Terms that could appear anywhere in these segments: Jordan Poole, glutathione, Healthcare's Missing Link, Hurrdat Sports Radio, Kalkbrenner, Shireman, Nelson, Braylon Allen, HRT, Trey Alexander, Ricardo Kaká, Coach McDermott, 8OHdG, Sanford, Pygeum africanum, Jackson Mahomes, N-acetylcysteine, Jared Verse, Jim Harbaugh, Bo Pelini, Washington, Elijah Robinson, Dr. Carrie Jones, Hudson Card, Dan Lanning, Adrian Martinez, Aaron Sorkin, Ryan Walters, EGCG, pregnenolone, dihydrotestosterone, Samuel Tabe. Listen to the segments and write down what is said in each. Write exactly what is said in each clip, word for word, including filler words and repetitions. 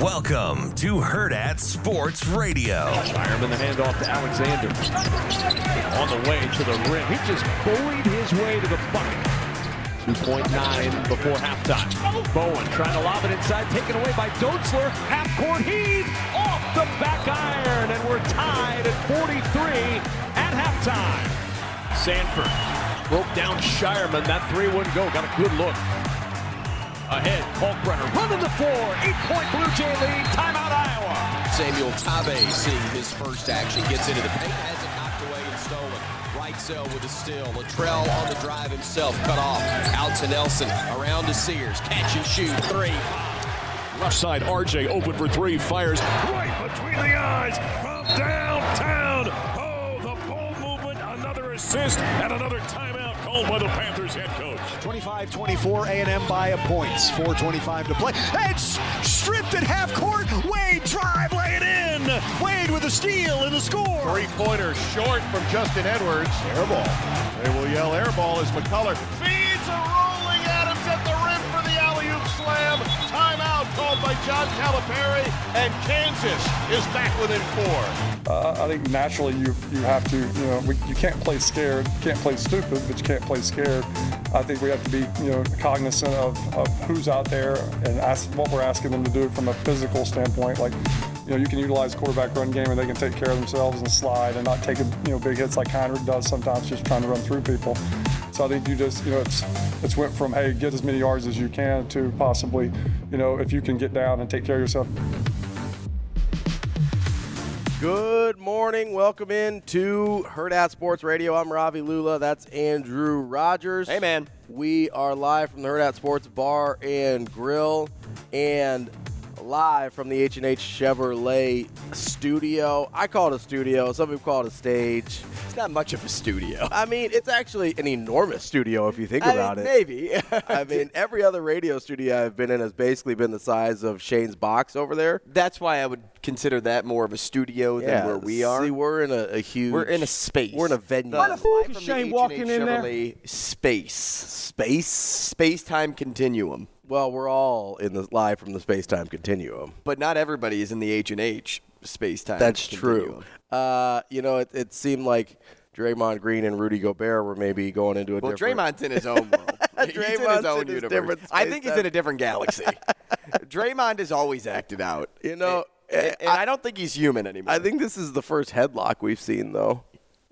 Welcome to Hurrdat Sports Radio. Shireman, the handoff to Alexander. On the way to the rim. He just bullied his way to the bucket. two point nine before halftime. Bowen trying to lob it inside, taken away by Dotzler. Half-court heave off the back iron, and we're tied at forty-three at halftime. Sanford broke down Shireman. That three wouldn't go. Got a good look. Ahead, Kalkbrenner running the floor. Eight-point Blue Jay lead. Timeout, Iowa. Samuel Tabe seeing his first action. Gets into the paint. Has it knocked away and stolen. Lightsell with a steal. Latrell on the drive himself. Cut off. Out to Nelson. Around to Sears. Catch and shoot. Three. Left side. R J open for three. Fires right between the eyes from downtown. Oh, the ball movement. Another assist and another timeout called by the Panthers head coach. twenty-five twenty-four. A and M by a point. four twenty-five to play. It's stripped at half court. Wade drive. Lay it in. Wade with a steal and the score. Three-pointer short from Justin Edwards. Air ball. They will yell air ball as McCullough feeds a rolling Adams at the rim for the alley-oop slam. Timeout called by John Calipari, and Kansas is back within four. Uh, I think naturally you you have to, you know, we, you can't play scared, can't play stupid, but you can't play scared. I think we have to be, you know, cognizant of, of who's out there and ask what we're asking them to do from a physical standpoint. Like, you know, you can utilize quarterback run game and they can take care of themselves and slide and not take, a, you know, big hits like Heinrich does sometimes, just trying to run through people. So I think you just, you know, it's it's went from, hey, get as many yards as you can to possibly, you know, if you can get down and take care of yourself. Good morning. Welcome in to Hurrdat Sports Radio. I'm Ravi Lulla. That's Andrew Rogers. Hey, man. We are live from the Hurrdat Sports Bar and Grill and live from the H and H Chevrolet studio. I call it a studio. Some people call it a stage. It's not much of a studio. I mean, it's actually an enormous studio if you think I about mean, it. Maybe. I mean, every other radio studio I've been in has basically been the size of Shane's box over there. That's why I would consider that more of a studio yeah, than where we are. See, we're in a, a huge. We're in a space. We're in a venue. Why the fuck is Shane walking in there? Space. Space. Space-time continuum. Well, we're all in the live from the space-time continuum. But not everybody is in the H and H space-time That's continuum. True. Uh, you know, it, it seemed like Draymond Green and Rudy Gobert were maybe going into a well, different... Well, Draymond's in his own world. He's Draymond's in his own in his universe. I think he's in a different galaxy. Draymond has always acted out. You know, and, and, and I, I don't think he's human anymore. I think this is the first headlock we've seen, though.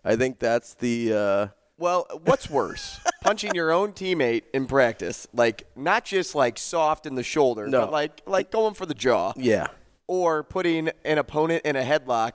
I think that's the... Uh, Well, what's worse, punching your own teammate in practice, like not just like soft in the shoulder, no. but like like going for the jaw, yeah, or putting an opponent in a headlock.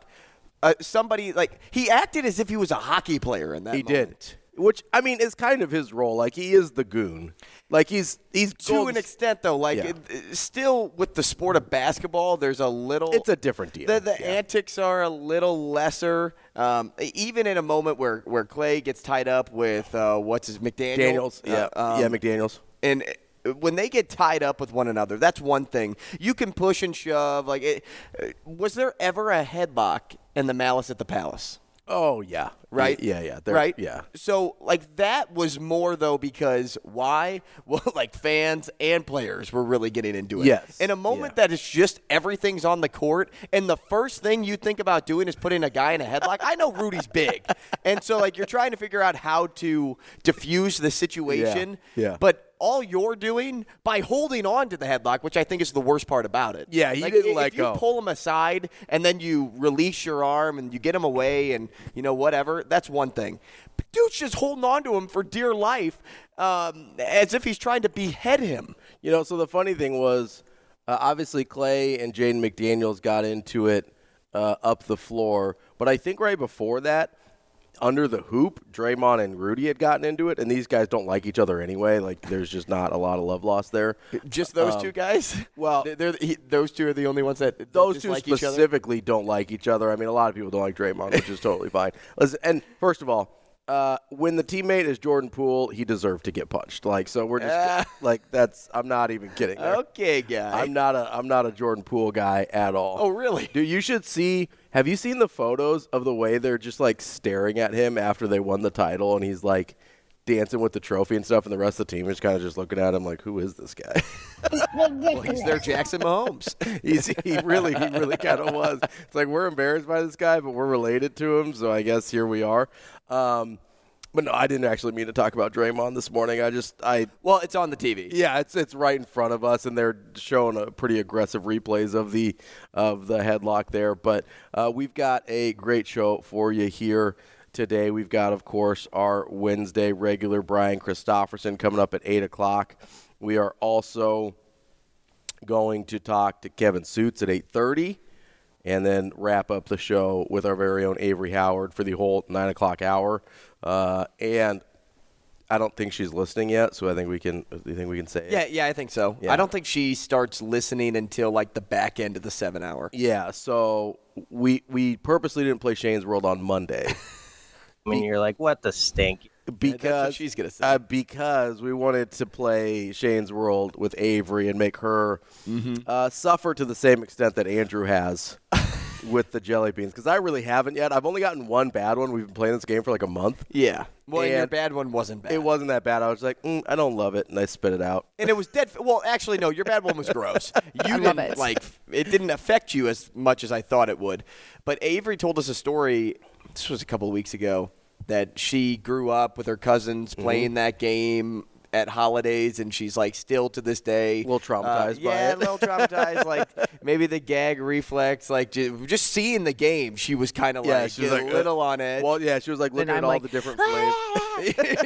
Uh, somebody like he acted as if he was a hockey player in that. He moment. did, which I mean is kind of his role. Like he is the goon. Like he's he's to gold. an extent though. Like yeah. it, still with the sport of basketball, there's a little. It's a different deal. The, the yeah. antics are a little lesser. Um, even in a moment where, where Clay gets tied up with, uh, what's his, McDaniels? Daniels, yeah, uh, um, yeah, McDaniels. And when they get tied up with one another, that's one thing. You can push and shove. Like, it, was there ever a headlock in the Malice at the Palace? Oh, yeah. Right? Yeah, yeah. Right? Yeah. So, like, that was more, though, because why? Well, like, fans and players were really getting into it. Yes. In a moment yeah. that it's just everything's on the court, and the first thing you think about doing is putting a guy in a headlock. I know Rudy's big. And so, like, you're trying to figure out how to diffuse the situation. Yeah. yeah. But all you're doing by holding on to the headlock, which I think is the worst part about it. Yeah, he like, didn't if let you go. You pull him aside and then you release your arm and you get him away and, you know, whatever. That's one thing. But dude's just holding on to him for dear life um, as if he's trying to behead him. You know, so the funny thing was uh, obviously Clay and Jaden McDaniels got into it uh, up the floor. But I think right before that, under the hoop, Draymond and Rudy had gotten into it, and these guys don't like each other anyway. Like, there's just not a lot of love lost there. Just those um, two guys? Well, they're, he, those two are the only ones that those two like specifically don't like each other. I mean, a lot of people don't like Draymond, which is totally fine. Listen, and first of all, uh, when the teammate is Jordan Poole, he deserved to get punched. Like, so we're just uh, like that's. I'm not even kidding. There. Okay, guy. I'm not a. I'm not a Jordan Poole guy at all. Oh, really? Dude, you should see. Have you seen the photos of the way they're just, like, staring at him after they won the title, and he's, like, dancing with the trophy and stuff, and the rest of the team is kind of just looking at him like, who is this guy? Well, he's their Jackson Mahomes. he's, he really, he really kind of was. It's like, we're embarrassed by this guy, but we're related to him, so I guess here we are. Um, but, no, I didn't actually mean to talk about Draymond this morning. I just – I well, it's on the T V. Yeah, it's it's right in front of us, and they're showing a pretty aggressive replays of the of the headlock there. But uh, we've got a great show for you here today. We've got, of course, our Wednesday regular Brian Christopherson coming up at eight o'clock. We are also going to talk to Kevin Sjuts at eight thirty and then wrap up the show with our very own Avery Howard for the whole nine o'clock hour. Uh, and I don't think she's listening yet, so I think we can you think we can say yeah, it? Yeah, yeah, I think so. Yeah. I don't think she starts listening until, like, the back end of the seven hour. Yeah, so we we purposely didn't play Shane's World on Monday. And you're like, what the stink? Because that's what she's gonna say. Uh, because we wanted to play Shane's World with Avery and make her mm-hmm. uh, suffer to the same extent that Andrew has with the jelly beans. Because I really haven't yet. I've only gotten one bad one. We've been playing this game for like a month. Yeah. Well, and and your bad one wasn't bad. It wasn't that bad. I was like, mm, I don't love it, and I spit it out. And it was dead. F- well, actually, no, your bad one was gross. You I didn't, love it. Like, it didn't affect you as much as I thought it would. But Avery told us a story, this was a couple of weeks ago, that she grew up with her cousins playing mm-hmm. that game at holidays, and she's, like, still to this day. A little traumatized uh, by yeah, it. Yeah, a little traumatized. Like, maybe the gag reflex. Like, just seeing the game, she was kind of, yeah, like, a like, little uh, on edge. Well, yeah, she was, like, looking then at I'm all like, the different flavors.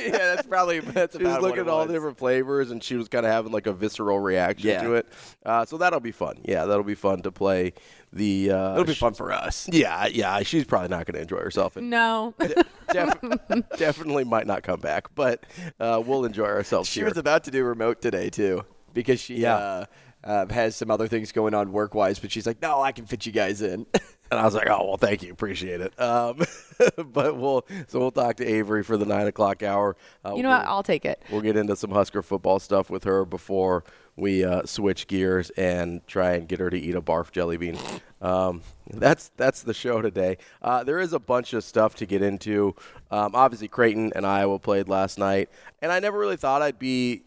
Yeah, that's probably that's she about was looking at all the different flavors, and she was kind of having, like, a visceral reaction yeah. to it. Uh, so that'll be fun. Yeah, that'll be fun to play. The uh, It'll be she, fun for us. Yeah, yeah. She's probably not going to enjoy herself. And no. De- def- definitely might not come back, but uh, we'll enjoy ourselves. She here. was about to do remote today, too, because she yeah. uh, uh, has some other things going on work-wise, but she's like, no, I can fit you guys in. And I was like, oh, well, thank you. Appreciate it. Um, but we'll so we'll talk to Avery for the nine o'clock hour. Uh, you know we'll, what? I'll take it. We'll get into some Husker football stuff with her before – we uh, switch gears and try and get her to eat a barf jelly bean. Um, that's that's the show today. Uh, there is a bunch of stuff to get into. Um, obviously, Creighton and Iowa played last night, and I never really thought I'd be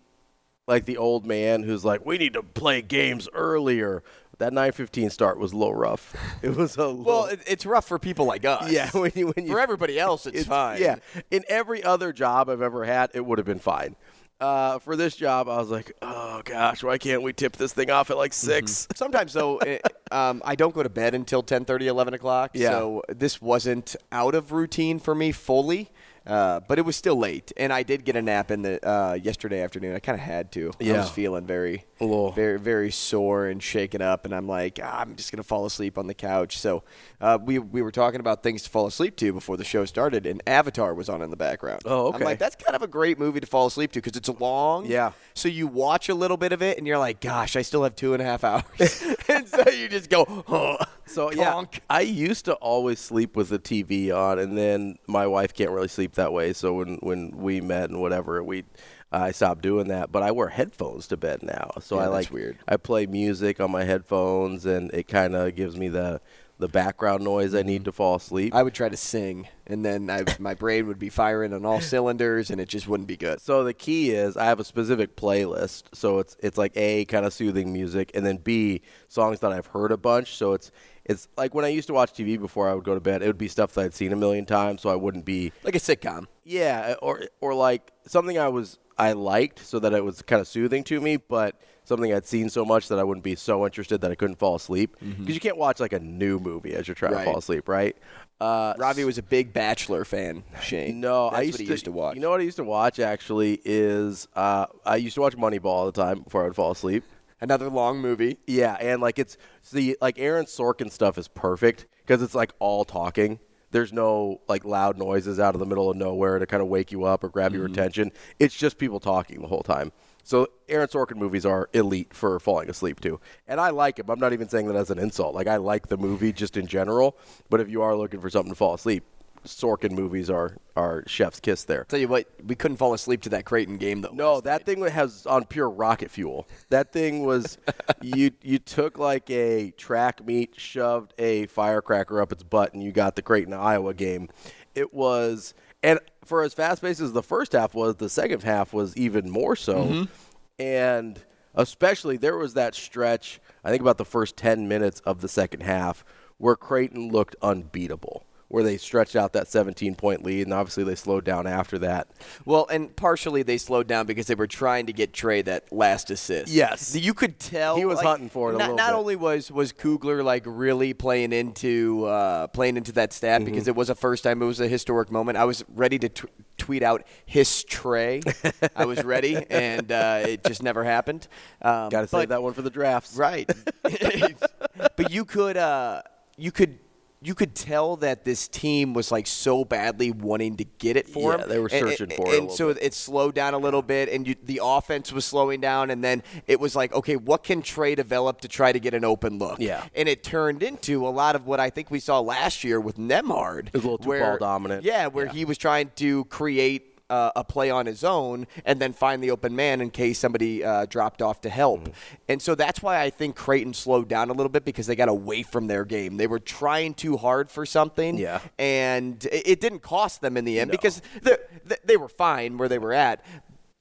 like the old man who's like, we need to play games earlier. That nine fifteen start was a little rough. It was a little... Well, it, it's rough for people like us. Yeah. When you, when you, for everybody else, it's, it's fine. Yeah. In every other job I've ever had, it would have been fine. Uh, for this job, I was like, oh, gosh, why can't we tip this thing off at like six? Mm-hmm. Sometimes, though, it, um, I don't go to bed until ten thirty, eleven o'clock. Yeah. So this wasn't out of routine for me fully, uh, but it was still late. And I did get a nap in the uh, yesterday afternoon. I kind of had to. Yeah. I was feeling very, oh. very, very sore and shaken up. And I'm like, ah, I'm just going to fall asleep on the couch. So uh, we, we were talking about things to fall asleep to before the show started, and Avatar was on in the background. Oh, okay. I'm like, that's kind of a great movie to fall asleep to because it's long. Yeah. So you watch a little bit of it, and you're like, gosh, I still have two and a half hours. And so you just go, oh. So, yeah, I used to always sleep with the T V on, and then my wife can't really sleep that way. So when, when we met and whatever, we uh, I stopped doing that. But I wear headphones to bed now. So yeah, I like weird. I play music on my headphones, and it kind of gives me the – the background noise I need to fall asleep. I would try to sing, and then I, my brain would be firing on all cylinders, and it just wouldn't be good. So the key is I have a specific playlist. So it's it's like A, kind of soothing music, and then B, songs that I've heard a bunch. So it's it's like when I used to watch T V before I would go to bed, it would be stuff that I'd seen a million times, so I wouldn't be like a sitcom. Yeah, or or like something I was I liked, so that it was kind of soothing to me, but something I'd seen so much that I wouldn't be so interested that I couldn't fall asleep. Because mm-hmm. you can't watch, like, a new movie as you're trying right. to fall asleep, right? Uh, Ravi was a big Bachelor fan, Shane. No, That's I used, what he to, used to watch. You know what I used to watch, actually, is uh, I used to watch Moneyball all the time before I would fall asleep. Another long movie. Yeah, and, like, it's – the like, Aaron Sorkin stuff is perfect because it's, like, all talking. there's no like loud noises out of the middle of nowhere to kind of wake you up or grab mm-hmm. your attention. It's just people talking the whole time. So Aaron Sorkin movies are elite for falling asleep to. And I like him. I'm not even saying that as an insult. Like, I like the movie just in general. But if you are looking for something to fall asleep, Sorkin movies are, are chef's kiss there. I'll tell you what, we couldn't fall asleep to that Creighton game, though. No, that thing has on pure rocket fuel. That thing was you you took like a track meet, shoved a firecracker up its butt, and you got the Creighton-Iowa game. It was – and for as fast-paced as the first half was, the second half was even more so. Mm-hmm. And especially there was that stretch, I think about the first ten minutes of the second half, where Creighton looked unbeatable, where they stretched out that seventeen-point lead, and obviously they slowed down after that. Well, and partially they slowed down because they were trying to get Trey that last assist. Yes. You could tell. He was like, hunting for it a not, little not bit. Not only was, was Kugler like really playing into uh, playing into that stat mm-hmm. because it was a first time, it was a historic moment. I was ready to t- tweet out his Trey. I was ready, and uh, it just never happened. Um, Got to save that one for the drafts. Right. But you could uh, you could – you could tell that this team was like so badly wanting to get it for yeah, him. Yeah, they were searching and, and, for it. And so bit. It slowed down a little bit, and you, the offense was slowing down, and then it was like, okay, what can Trey develop to try to get an open look? Yeah. And it turned into a lot of what I think we saw last year with Nemhard. It was a little too where, ball dominant. Yeah, where yeah. he was trying to create Uh, a play on his own and then find the open man in case somebody uh, dropped off to help. Mm-hmm. And so that's why I think Creighton slowed down a little bit because they got away from their game. They were trying too hard for something, yeah. and it, it didn't cost them in the end no. because they, they were fine where they were at.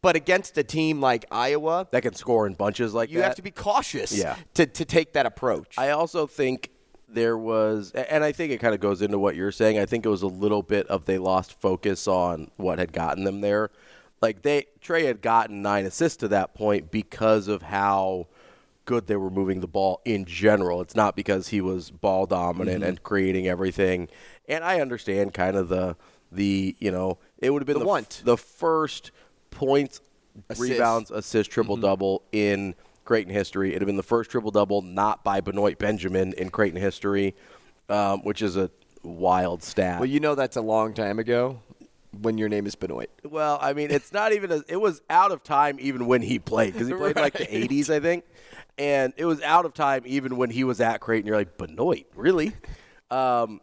But against a team like Iowa that can score in bunches like you that, you have to be cautious yeah. to, to take that approach. I also think there was, and I think it kind of goes into what you're saying. I think it was a little bit of they lost focus on what had gotten them there. Like they, Trey had gotten nine assists to that point because of how good they were moving the ball in general. It's not because he was ball dominant mm-hmm. and creating everything. And I understand kind of the the you know it would have been the the, want. F- the first points, assist. rebounds, assist, triple mm-hmm. double in Creighton history. It would have been the first triple-double not by Benoit Benjamin in Creighton history, um, which is a wild stat. Well, you know that's a long time ago when your name is Benoit. Well, I mean, it's not even – it was out of time even when he played because he played right. like the eighties, I think. And it was out of time even when he was at Creighton. You're like, Benoit, really? Um,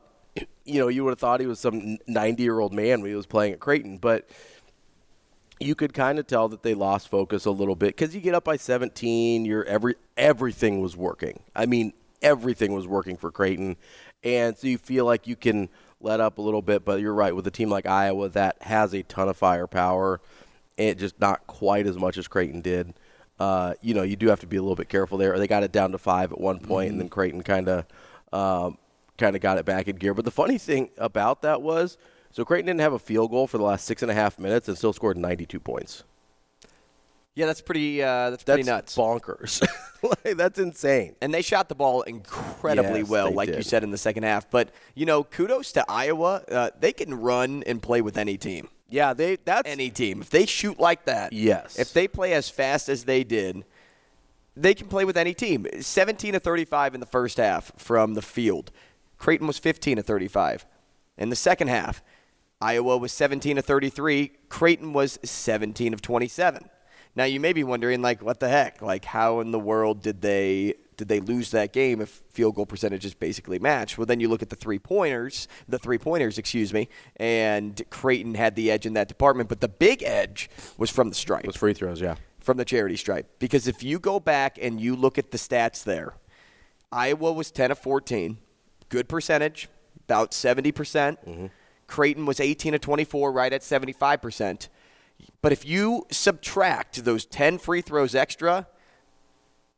you know, you would have thought he was some ninety-year-old man when he was playing at Creighton, but – you could kind of tell that they lost focus a little bit because you get up by seventeen. You're every everything was working. I mean, everything was working for Creighton, and so you feel like you can let up a little bit. But you're right, with a team like Iowa that has a ton of firepower, and just not quite as much as Creighton did. Uh, you know, you do have to be a little bit careful there. They got it down to five at one point, mm-hmm. and then Creighton kind of um, kind of got it back in gear. But the funny thing about that was, so Creighton didn't have a field goal for the last six and a half minutes and still scored ninety-two points. Yeah, that's pretty uh, that's, that's pretty nuts. Bonkers. Like, that's insane. And they shot the ball incredibly yes, well, like did. you said, in the second half. But, you know, kudos to Iowa. Uh, they can run and play with any team. Yeah, they that's any team. If they shoot like that, yes. if they play as fast as they did, they can play with any team. seventeen to thirty-five in the first half from the field. Creighton was fifteen to thirty-five. In the second half, Iowa was seventeen of thirty-three. Creighton was seventeen of twenty-seven. Now, you may be wondering, like, what the heck? Like, how in the world did they did they lose that game if field goal percentages basically match? Well, then you look at the three-pointers, the three-pointers, excuse me, and Creighton had the edge in that department. But the big edge was from the stripe. It was free throws, yeah. From the charity stripe. Because if you go back and you look at the stats there, Iowa was ten of fourteen. Good percentage, about seventy percent. Mm-hmm. Creighton was eighteen of twenty-four, right at seventy-five percent. But if you subtract those ten free throws extra,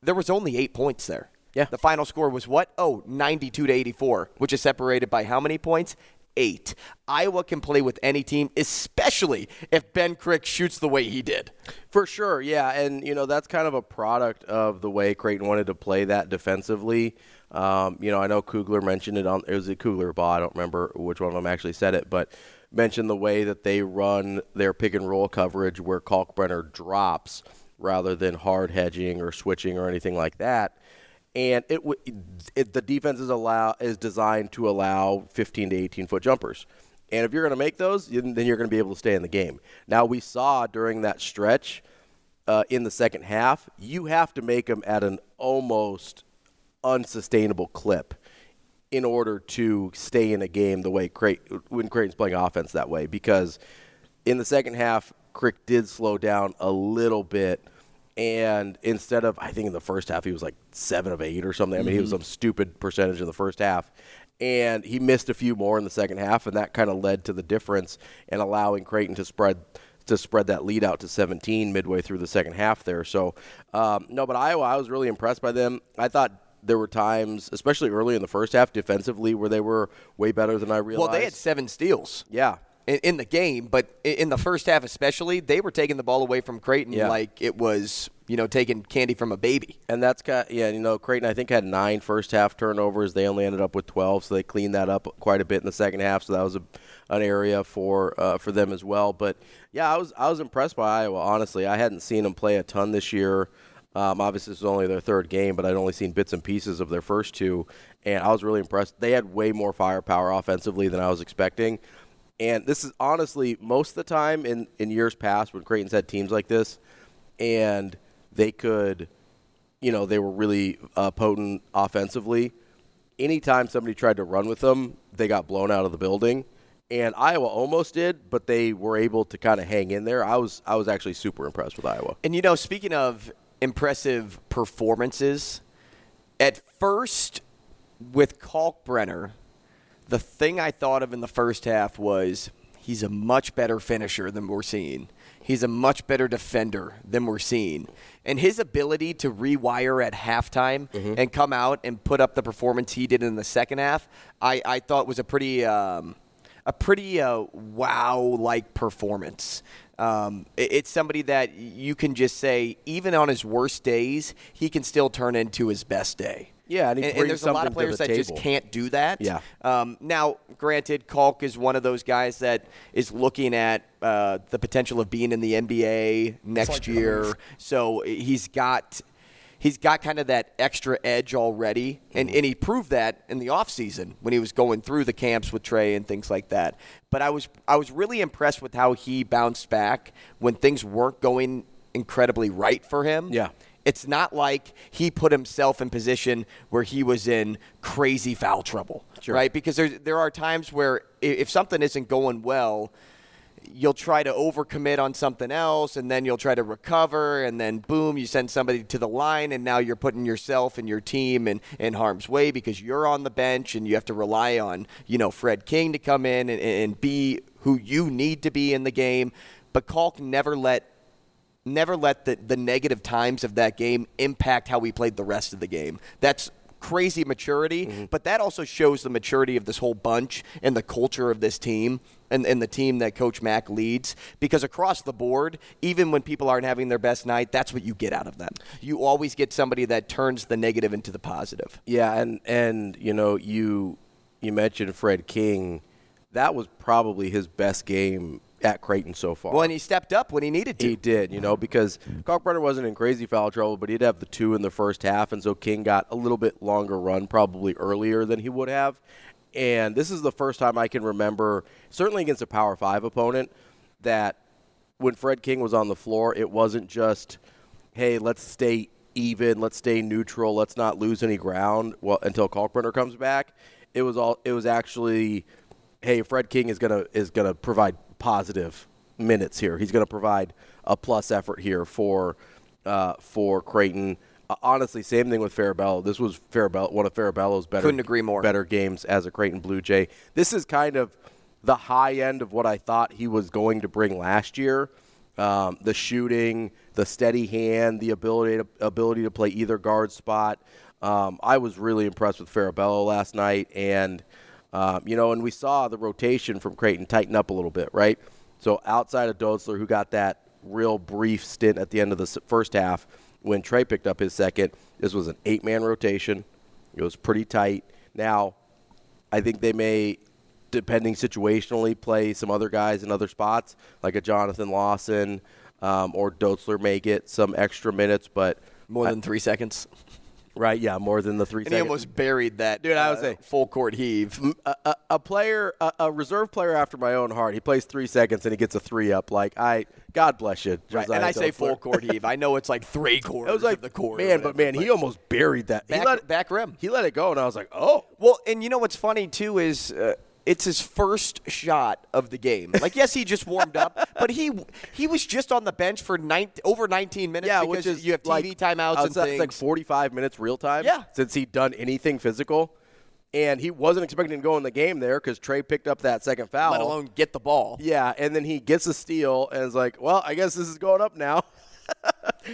there was only eight points there. Yeah. The final score was what? Oh, ninety-two to eighty-four, which is separated by how many points? Eight. Iowa can play with any team, especially if Ben Krikke shoots the way he did. For sure, yeah. And, you know, that's kind of a product of the way Creighton wanted to play that defensively. Um, you know, I know Kugler mentioned it on – it was a Kugler ball. I don't remember which one of them actually said it, but mentioned the way that they run their pick-and-roll coverage where Kalkbrenner drops rather than hard hedging or switching or anything like that. and it, it the defense is allow is designed to allow fifteen to eighteen foot jumpers. And if you're going to make those, then you're going to be able to stay in the game. Now, we saw during that stretch uh, in the second half, you have to make them at an almost unsustainable clip in order to stay in a game the way Cray- when Creighton's playing offense that way. Because in the second half, Krikke did slow down a little bit. And instead of, I think in the first half, he was like seven of eight or something. I mean, mm-hmm. he was some stupid percentage in the first half. And he missed a few more in the second half, and that kind of led to the difference in allowing Creighton to spread to spread that lead out to seventeen midway through the second half there. So, um, no, but Iowa, I was really impressed by them. I thought there were times, especially early in the first half defensively, where they were way better than I realized. Well, they had seven steals. Yeah. In, in the game, but in the first half especially, they were taking the ball away from Creighton yeah. like it was, you know, taking candy from a baby. And that's kind of, yeah, you know, Creighton I think had nine first half turnovers. They only ended up with twelve, so they cleaned that up quite a bit in the second half. So that was a, an area for uh, for them as well. But yeah, I was I was impressed by Iowa. Honestly, I hadn't seen them play a ton this year. Um, obviously, this was only their third game, but I'd only seen bits and pieces of their first two, and I was really impressed. They had way more firepower offensively than I was expecting. And this is honestly most of the time in, in years past when Creighton's had teams like this and they could, you know, they were really uh, potent offensively. Anytime somebody tried to run with them, they got blown out of the building. And Iowa almost did, but they were able to kind of hang in there. I was I was actually super impressed with Iowa. And, you know, speaking of impressive performances, at first with Kalkbrenner, the thing I thought of in the first half was he's a much better finisher than we're seeing. He's a much better defender than we're seeing. And his ability to rewire at halftime mm-hmm. and come out and put up the performance he did in the second half, I, I thought was a pretty um, a pretty uh, wow-like performance. Um, it, it's somebody that you can just say, even on his worst days, he can still turn into his best day. Yeah, and, he and, and there's a lot of players that table. just can't do that. Yeah. Um, now, granted, Kalk is one of those guys that is looking at uh, the potential of being in the N B A next like year. So he's got he's got kind of that extra edge already, mm-hmm. and, and he proved that in the offseason when he was going through the camps with Trey and things like that. But I was I was really impressed with how he bounced back when things weren't going incredibly right for him. Yeah. It's not like he put himself in position where he was in crazy foul trouble, sure. right? Because there there are times where if something isn't going well, you'll try to overcommit on something else, and then you'll try to recover, and then boom, you send somebody to the line, and now you're putting yourself and your team in, in harm's way because you're on the bench, and you have to rely on, you know, Fred King to come in and, and be who you need to be in the game. But Kalk never let Never let the, the negative times of that game impact how we played the rest of the game. That's crazy maturity, mm-hmm. but that also shows the maturity of this whole bunch and the culture of this team and, and the team that Coach Mack leads. Because across the board, even when people aren't having their best night, that's what you get out of them. You always get somebody that turns the negative into the positive. Yeah, and, and you know, you you mentioned Fred King. That was probably his best game at Creighton so far. Well, and he stepped up when he needed to. He did, you know, because Kalkbrenner wasn't in crazy foul trouble, but he'd have the two in the first half, and so King got a little bit longer run probably earlier than he would have. And this is the first time I can remember, certainly against a Power Five opponent, that when Fred King was on the floor, it wasn't just, hey, let's stay even, let's stay neutral, let's not lose any ground well, until Kalkbrenner comes back. It was all. It was actually, hey, Fred King is gonna is gonna provide positive minutes here. He's going to provide a plus effort here for uh, for Creighton. Uh, honestly, same thing with Farabello. This was Farabello, one of Farabello's better Couldn't agree more. better games as a Creighton Blue Jay. This is kind of the high end of what I thought he was going to bring last year. Um, the shooting, the steady hand, the ability to, ability to play either guard spot. Um, I was really impressed with Farabello last night, and Um, you know, and we saw the rotation from Creighton tighten up a little bit, right? So outside of Dotzler, who got that real brief stint at the end of the first half when Trey picked up his second, this was an eight-man rotation. It was pretty tight. Now, I think they may, depending situationally, play some other guys in other spots, like a Jonathan Lawson um, or Dotzler may get some extra minutes. But more than I, three seconds. Right, yeah, more than the three and seconds. And he almost buried that Dude, I would uh, say, full court heave. A, a, a player, a, a reserve player after my own heart, he plays three seconds and he gets a three up. Like, I, God bless you. Right. And I say full court heave. I know it's like three quarters it was like, of the court. Man, but man, he almost buried that. Back, he let it, back rim. He let it go, and I was like, oh. Well, and you know what's funny, too, is uh, – it's his first shot of the game. Like, yes, he just warmed up, but he he was just on the bench for nine, over nineteen minutes yeah, because which is you have T V like, timeouts and things. It's like forty-five minutes real time yeah. since he'd done anything physical. And he wasn't expecting to go in the game there because Trey picked up that second foul. Let alone get the ball. Yeah, and then he gets a steal and is like, well, I guess this is going up now.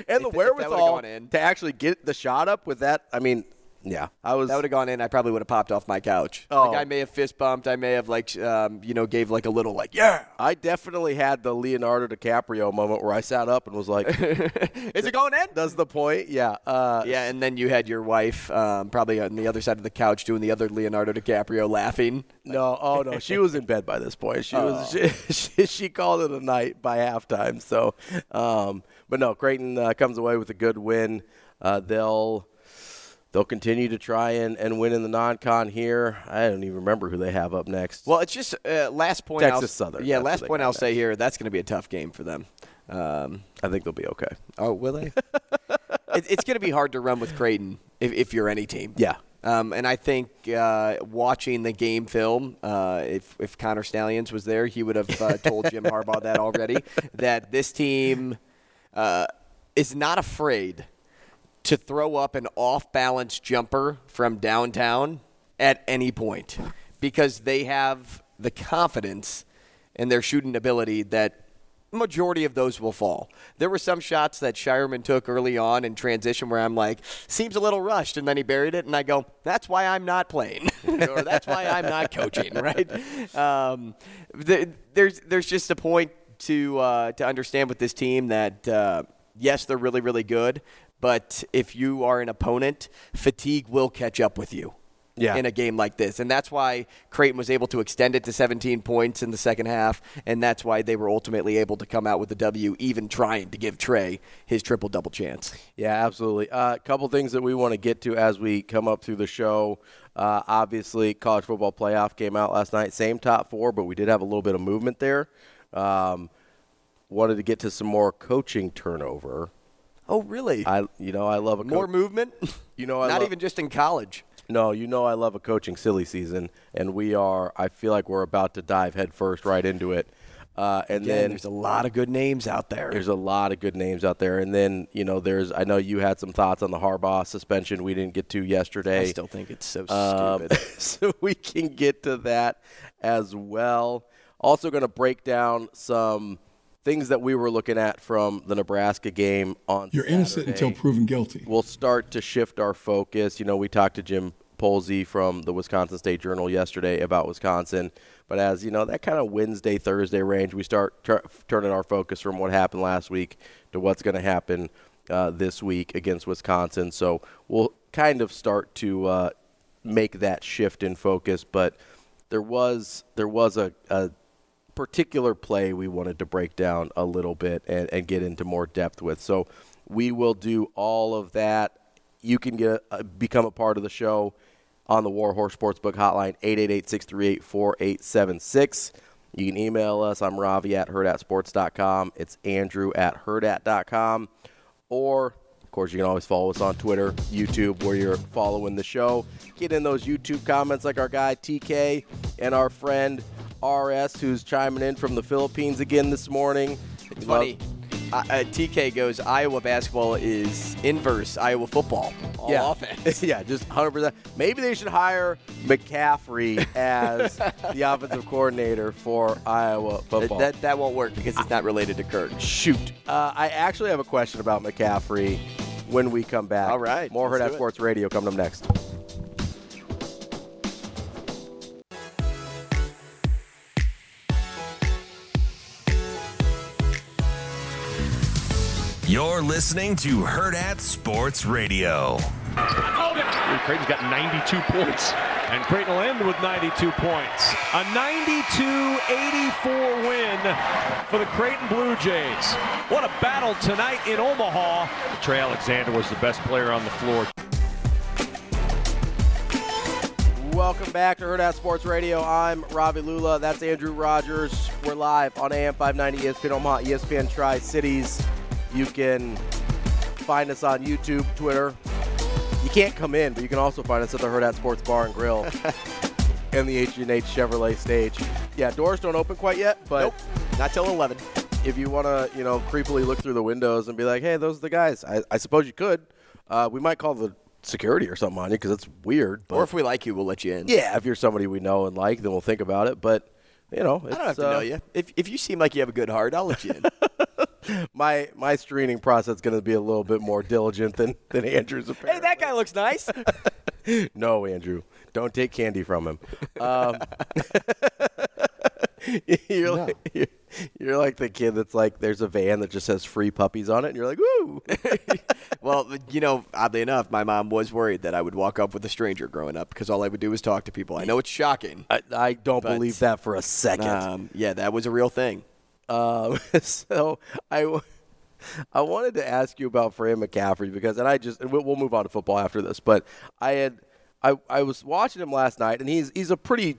And the wherewithal to actually get the shot up with that, I mean – yeah, I was. That would have gone in. I probably would have popped off my couch. Oh. Like I may have fist bumped. I may have like, um, you know, gave like a little like, yeah. I definitely had the Leonardo DiCaprio moment where I sat up and was like, "Is it going in?" That's the point. Yeah. Uh, yeah, and then you had your wife um, probably on the other side of the couch doing the other Leonardo DiCaprio laughing. No, oh no, she was in bed by this point. She oh. was. She, she called it a night by halftime. So, um, but no, Creighton uh, comes away with a good win. Uh, they'll. They'll continue to try and, and win in the non-con here. I don't even remember who they have up next. Well, it's just uh, last point. Texas Southern. Yeah, last point I'll say here, that's going to be a tough game for them. Um, I think they'll be okay. Oh, will they? it, it's going to be hard to run with Creighton if, if you're any team. Yeah. Um, and I think uh, watching the game film, uh, if, if Connor Stallions was there, he would have uh, told Jim Harbaugh that already, that this team uh, is not afraid to throw up an off-balance jumper from downtown at any point because they have the confidence in their shooting ability that majority of those will fall. There were some shots that Shireman took early on in transition where I'm like, seems a little rushed, and then he buried it, and I go, that's why I'm not playing or that's why I'm not coaching, right? Um, the, there's, there's just a point to, uh, to understand with this team that, uh, yes, they're really, really good, but if you are an opponent, fatigue will catch up with you yeah. in a game like this. And that's why Creighton was able to extend it to seventeen points in the second half, and that's why they were ultimately able to come out with a W, even trying to give Trey his triple-double chance. Yeah, absolutely. A uh, couple things that we want to get to as we come up through the show. Uh, obviously, college football playoff came out last night. Same top four, but we did have a little bit of movement there. Um, wanted to get to some more coaching turnover. Oh, really? I, you know, I love a coach. More movement? You know, I Not lo- even just in college. No, you know I love a coaching silly season, and we are – I feel like we're about to dive headfirst right into it. Uh, and Again, then there's a lot of good names out there. There's a lot of good names out there. And then, you know, there's – I know you had some thoughts on the Harbaugh suspension we didn't get to yesterday. I still think it's so um, stupid. So we can get to that as well. Also going to break down some – things that we were looking at from the Nebraska game on You're Saturday. Innocent until proven guilty. We'll start to shift our focus. You know, we talked to Jim Polsey from the Wisconsin State Journal yesterday about Wisconsin. But as, you know, that kind of Wednesday, Thursday range, we start t- turning our focus from what happened last week to what's going to happen uh, this week against Wisconsin. So we'll kind of start to uh, make that shift in focus. But there was there was a, a – particular play we wanted to break down a little bit and, and get into more depth with. So we will do all of that. You can get uh, become a part of the show on the War Horse Sportsbook Hotline, eight eight eight, six three eight, four eight seven six. You can email us. I'm Ravi at hurrdat sports dot com. It's Andrew at hurrdat dot com. Or, of course, you can always follow us on Twitter, YouTube, where you're following the show. Get in those YouTube comments like our guy T K and our friend R S, who's chiming in from the Philippines again this morning. It's Love. funny. Uh, uh, T K goes, Iowa basketball is inverse Iowa football. All yeah. offense. Yeah, just one hundred percent. Maybe they should hire McCaffery as the offensive coordinator for Iowa football. That, that, that won't work because it's not related to Kirk. Shoot. Uh, I actually have a question about McCaffery when we come back. All right. More Hurrdat Sports Radio coming up next. You're listening to Hurrdat Sports Radio. Creighton's got ninety-two points, and Creighton will end with ninety-two points. A ninety-two eighty-four win for the Creighton Blue Jays. What a battle tonight in Omaha. Trey Alexander was the best player on the floor. Welcome back to Hurrdat Sports Radio. I'm Ravi Lulla. That's Andrew Rogers. We're live on A M five ninety E S P N Omaha, E S P N Tri-Cities. You can find us on YouTube, Twitter. You can't come in, but you can also find us at the Hurrdat Sports Bar and Grill and the H and H Chevrolet stage. Yeah, doors don't open quite yet, but nope, not till eleven. If you want to, you know, creepily look through the windows and be like, hey, those are the guys, I, I suppose you could. Uh, we might call the security or something on you because it's weird. But or if we like you, we'll let you in. Yeah, if you're somebody we know and like, then we'll think about it. But, you know, it's, I don't have to uh, know you. If if you seem like you have a good heart, I'll let you in. my my screening process is going to be a little bit more diligent than, than Andrew's apparently. Hey, that guy looks nice. No, Andrew. Don't take candy from him. Um, you're, no. like, you're, you're like the kid that's like, there's a van that just says free puppies on it, and you're like, woo. Well, you know, oddly enough, my mom was worried that I would walk up with a stranger growing up because all I would do was talk to people. I know it's shocking. I, I don't but, believe that for a second. Um, yeah, that was a real thing. Um, so I, I wanted to ask you about Fran McCaffery because, and I just, and we'll move on to football after this, but I had, I, I was watching him last night, and he's he's a pretty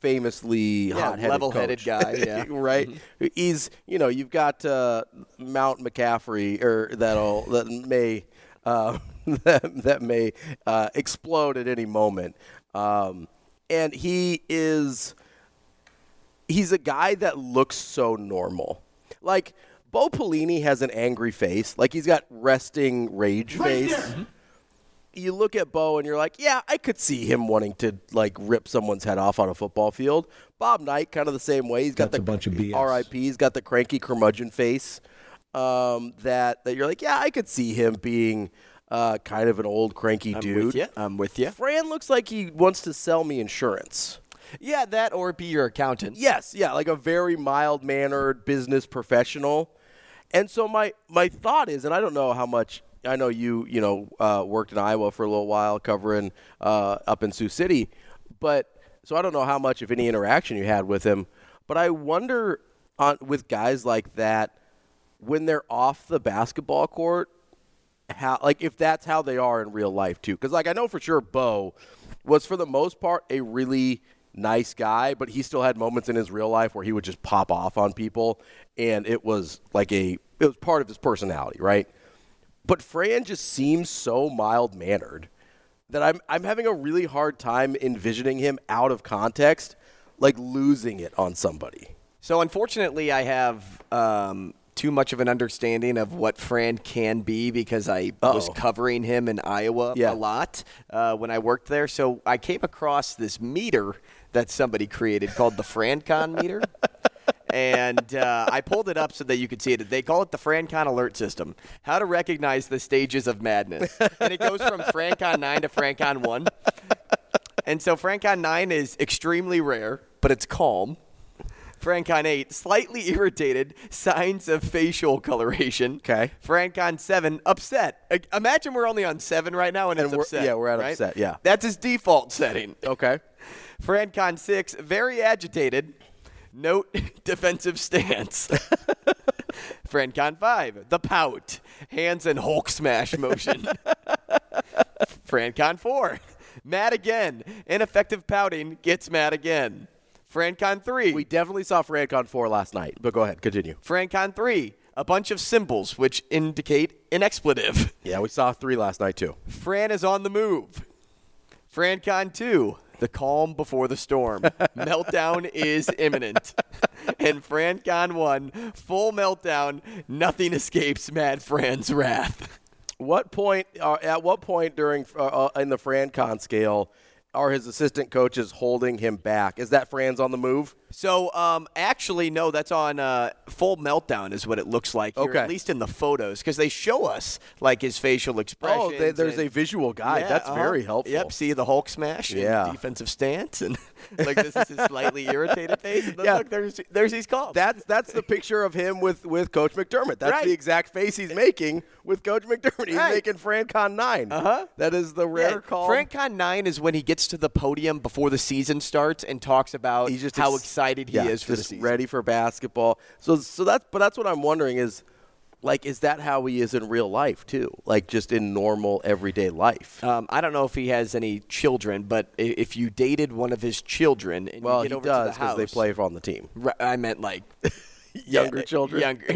famously yeah, hot-headed level-headed coach. guy, yeah. Right? Mm-hmm. He's, you know, you've got uh, Mount McCaffery, or that'll that may uh, that, that may uh, explode at any moment, um, and he is he's a guy that looks so normal, like Bo Pelini has an angry face, like he's got resting rage right face. You look at Bo and you're like, yeah, I could see him wanting to like rip someone's head off on a football field. Bob Knight, kind of the same way. He's got That's the a bunch of B S. R I P. He's got the cranky curmudgeon face. Um, that that you're like, yeah, I could see him being uh, kind of an old cranky I'm dude. With you. I'm with you. Fran looks like he wants to sell me insurance. Yeah, that or be your accountant. Yes, yeah, like a very mild-mannered business professional. And so my my thought is, and I don't know how much. I know you, you know, uh, worked in Iowa for a little while covering uh, up in Sioux City, but so I don't know how much, if any, interaction you had with him. But I wonder on, with guys like that, when they're off the basketball court, how like if that's how they are in real life too. Because like I know for sure, Bo was for the most part a really nice guy, but he still had moments in his real life where he would just pop off on people, and it was like a it was part of his personality, right? But Fran just seems so mild-mannered that I'm I'm having a really hard time envisioning him out of context, like losing it on somebody. So unfortunately, I have um, too much of an understanding of what Fran can be because I Uh-oh. was covering him in Iowa yeah. a lot uh, when I worked there. So I came across this meter that somebody created called the FranCon meter. And uh, I pulled it up so that you could see it. They call it the FranCon Alert System. How to recognize the stages of madness. And it goes from FranCon nine to FranCon one. And so FranCon nine is extremely rare, but it's calm. FranCon eight, slightly irritated, signs of facial coloration. Okay. FranCon seven, upset. I- imagine we're only on seven right now and, and it's we're, upset. Yeah, we're at right? upset, yeah. That's his default setting. Okay. FranCon six, very agitated. Note defensive stance. FranCon five, the pout, hands and Hulk smash motion. FranCon four, mad again, ineffective pouting, gets mad again. FranCon three. We definitely saw FranCon four last night, but go ahead, continue. FranCon three, a bunch of symbols which indicate an expletive. Yeah, we saw three last night too. Fran is on the move. FranCon two. The calm before the storm. Meltdown is imminent. And FranCon one, full meltdown. Nothing escapes Mad Fran's wrath. What point? Uh, at what point during uh, in the FranCon scale are his assistant coaches holding him back? Is that Fran's on the move? So um, actually, no, that's on uh, full meltdown is what it looks like here, okay. At least in the photos, because they show us like his facial expression. Oh, they, there's and, a visual guide. Yeah, that's uh-huh. very helpful. Yep, see the Hulk smash yeah. and defensive stance, and like this is his slightly irritated face. And then, yeah. Look, there's there's he's calm. That's that's the picture of him with, with Coach McDermott. That's right. The exact face he's making with Coach McDermott. He's right. Making FranCon nine. Uh-huh. That is the rare yeah. call. FranCon nine is when he gets to the podium before the season starts and talks about just how ex- excited he yeah, is for the season. Ready for basketball. So so that's but that's what I'm wondering is like, is that how he is in real life, too? Like, just in normal, everyday life? Um, I don't know if he has any children, but if you dated one of his children and well, you get over does, to the house. Well, he does, because they play on the team. Right, I meant, like... younger yeah, children? Younger.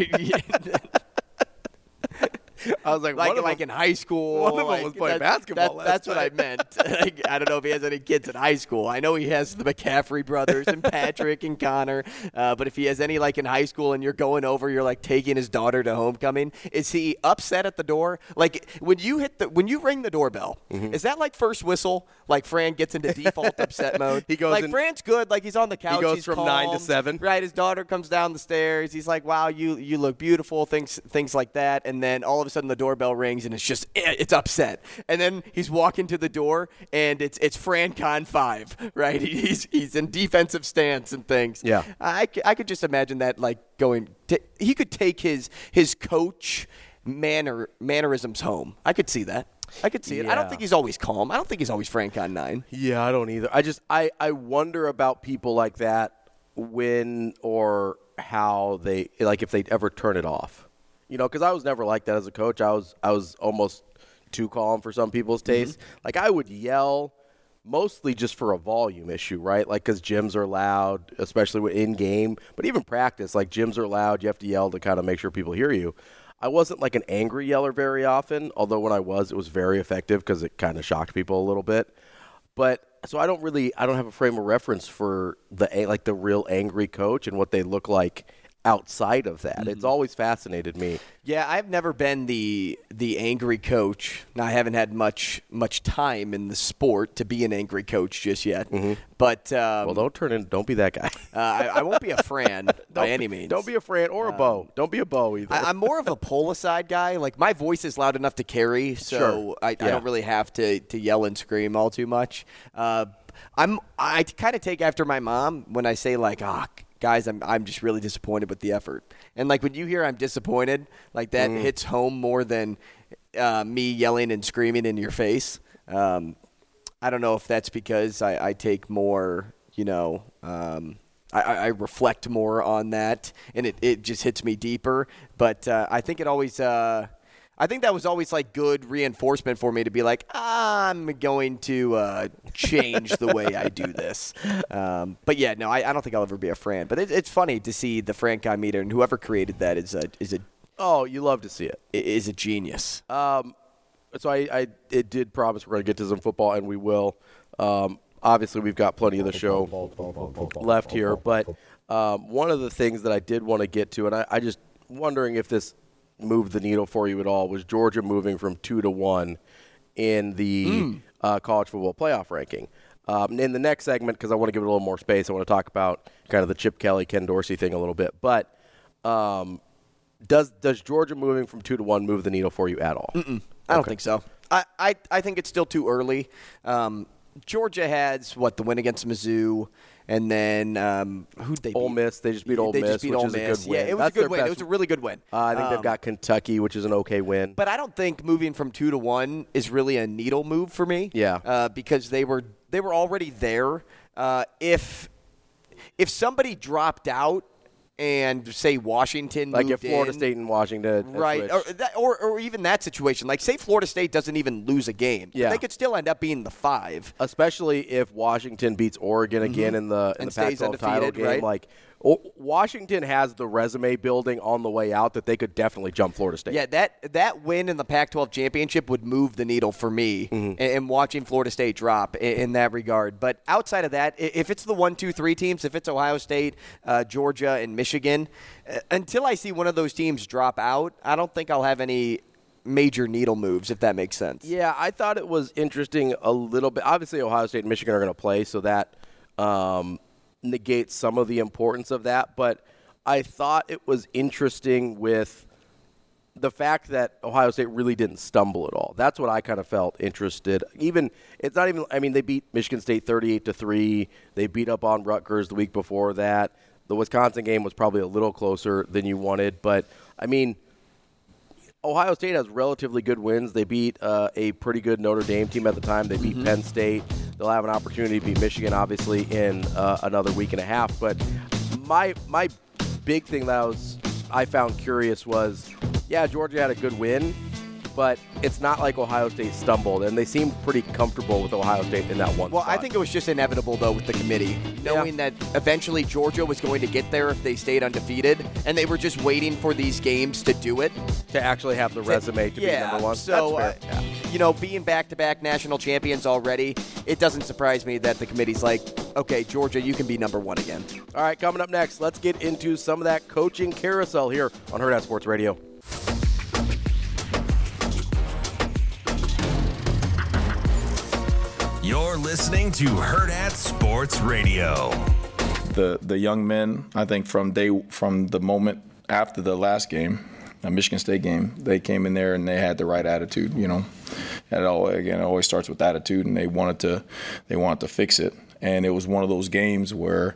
I was like, like, like them, in high school. One of them like, was playing that, basketball. That, that's time. What I meant. Like, I don't know if he has any kids in high school. I know he has the McCaffery brothers and Patrick and Connor. Uh, but if he has any like in high school and you're going over, you're like taking his daughter to homecoming. Is he upset at the door? Like when you hit the when you ring the doorbell, mm-hmm. is that like first whistle? Like Fran gets into default upset mode. He goes like in, Fran's good. Like he's on the couch. He goes he's from calm, nine to seven. Right. His daughter comes down the stairs. He's like, wow, you you look beautiful. Things things like that. And then all of a sudden the doorbell rings and it's just it's upset, and then he's walking to the door and it's it's FranCon five, right? He's he's in defensive stance and things. Yeah, I, I could just imagine that like going. To, he could take his his coach manner mannerisms home. I could see that. I could see it. Yeah. I don't think he's always calm. I don't think he's always FranCon nine. Yeah, I don't either. I just I I wonder about people like that when or how they like if they ever turn it off. You know, because I was never like that as a coach. I was I was almost too calm for some people's taste. Mm-hmm. Like, I would yell mostly just for a volume issue, right? Like, because gyms are loud, especially in-game. But even practice, like, gyms are loud. You have to yell to kind of make sure people hear you. I wasn't like an angry yeller very often, although when I was, it was very effective because it kind of shocked people a little bit. But so I don't really – I don't have a frame of reference for, the like, the real angry coach and what they look like outside of that. Mm-hmm. It's always fascinated me. Yeah, I've never been the the angry coach. Now, I haven't had much much time in the sport to be an angry coach just yet. Mm-hmm. But um, well, don't turn in. Don't be that guy. uh, I, I won't be a Fran by any means. Don't be a Fran or a um, Bo. Don't be a Bo either. I, I'm more of a pull-aside guy. Like my voice is loud enough to carry, so sure. I, yeah. I don't really have to to yell and scream all too much. Uh, I'm I kind of take after my mom when I say like ah. Oh, guys, I'm I'm just really disappointed with the effort. And, like, when you hear I'm disappointed, like, that mm. hits home more than uh, me yelling and screaming in your face. Um, I don't know if that's because I, I take more, you know, um, I, I reflect more on that, and it, it just hits me deeper. But uh, I think it always uh, – I think that was always, like, good reinforcement for me to be like, I'm going to uh, change the way I do this. Um, but, yeah, no, I, I don't think I'll ever be a Fran. But it, it's funny to see the FranCon meter, and whoever created that is a is a oh, you love to see it. Is a genius. Um, so I, I it did promise we're going to get to some football, and we will. Um, obviously, we've got plenty of the show left here. But um, one of the things that I did want to get to, and I, I just wondering if this – moved the needle for you at all was Georgia moving from two to one in the mm. uh, college football playoff ranking. Um, in the next segment, because I want to give it a little more space, I want to talk about kind of the Chip Kelly, Ken Dorsey thing a little bit. But um, does does Georgia moving from two to one move the needle for you at all? Mm-mm. I don't okay. think so. I, I, I think it's still too early. Um, Georgia has, what, the win against Mizzou. And then um, who'd they beat? Ole Miss. They just beat Ole Miss, which is a good win. Yeah, it was a good win. It was a really good win. Uh, I think um, they've got Kentucky, which is an okay win. But I don't think moving from two to one is really a needle move for me. Yeah, uh, because they were they were already there. Uh, if if somebody dropped out. And say Washington, like if Florida in, State and Washington, right, or, that, or or even that situation, like say Florida State doesn't even lose a game, yeah, they could still end up being the five, especially if Washington beats Oregon again mm-hmm. in the in and the Pac twelve title game. Right? Like Washington has the resume building on the way out that they could definitely jump Florida State. Yeah, that that win in the Pac twelve championship would move the needle for me, mm-hmm. and, and watching Florida State drop in, in that regard. But outside of that, if it's the one, two, three teams, if it's Ohio State, uh, Georgia, and Michigan, until I see one of those teams drop out, I don't think I'll have any major needle moves, if that makes sense. Yeah, I thought it was interesting a little bit. Obviously, Ohio State and Michigan are going to play, so that um, negates some of the importance of that. But I thought it was interesting with the fact that Ohio State really didn't stumble at all. That's what I kind of felt interested. Even it's not even. I mean, they beat Michigan State thirty-eight to three. They beat up on Rutgers the week before that. The Wisconsin game was probably a little closer than you wanted. But, I mean, Ohio State has relatively good wins. They beat uh, a pretty good Notre Dame team at the time. They beat mm-hmm. Penn State. They'll have an opportunity to beat Michigan, obviously, in uh, another week and a half. But my my big thing that I, was, I found curious was, yeah, Georgia had a good win, but it's not like Ohio State stumbled, and they seemed pretty comfortable with Ohio State in that one Well, spot. I think it was just inevitable, though, with the committee, knowing yeah. that eventually Georgia was going to get there if they stayed undefeated, and they were just waiting for these games to do it. To actually have the resume to yeah, be number one. So, That's fair. Uh, you know, being back-to-back national champions already, it doesn't surprise me that the committee's like, okay, Georgia, you can be number one again. All right, coming up next, let's get into some of that coaching carousel here on Hurrdat Sports Radio. You're listening to Hurrdat Sports Radio. The the young men, I think from day from the moment after the last game, the Michigan State game, they came in there and they had the right attitude. You know, and it all again it always starts with attitude, and they wanted to they wanted to fix it. And it was one of those games where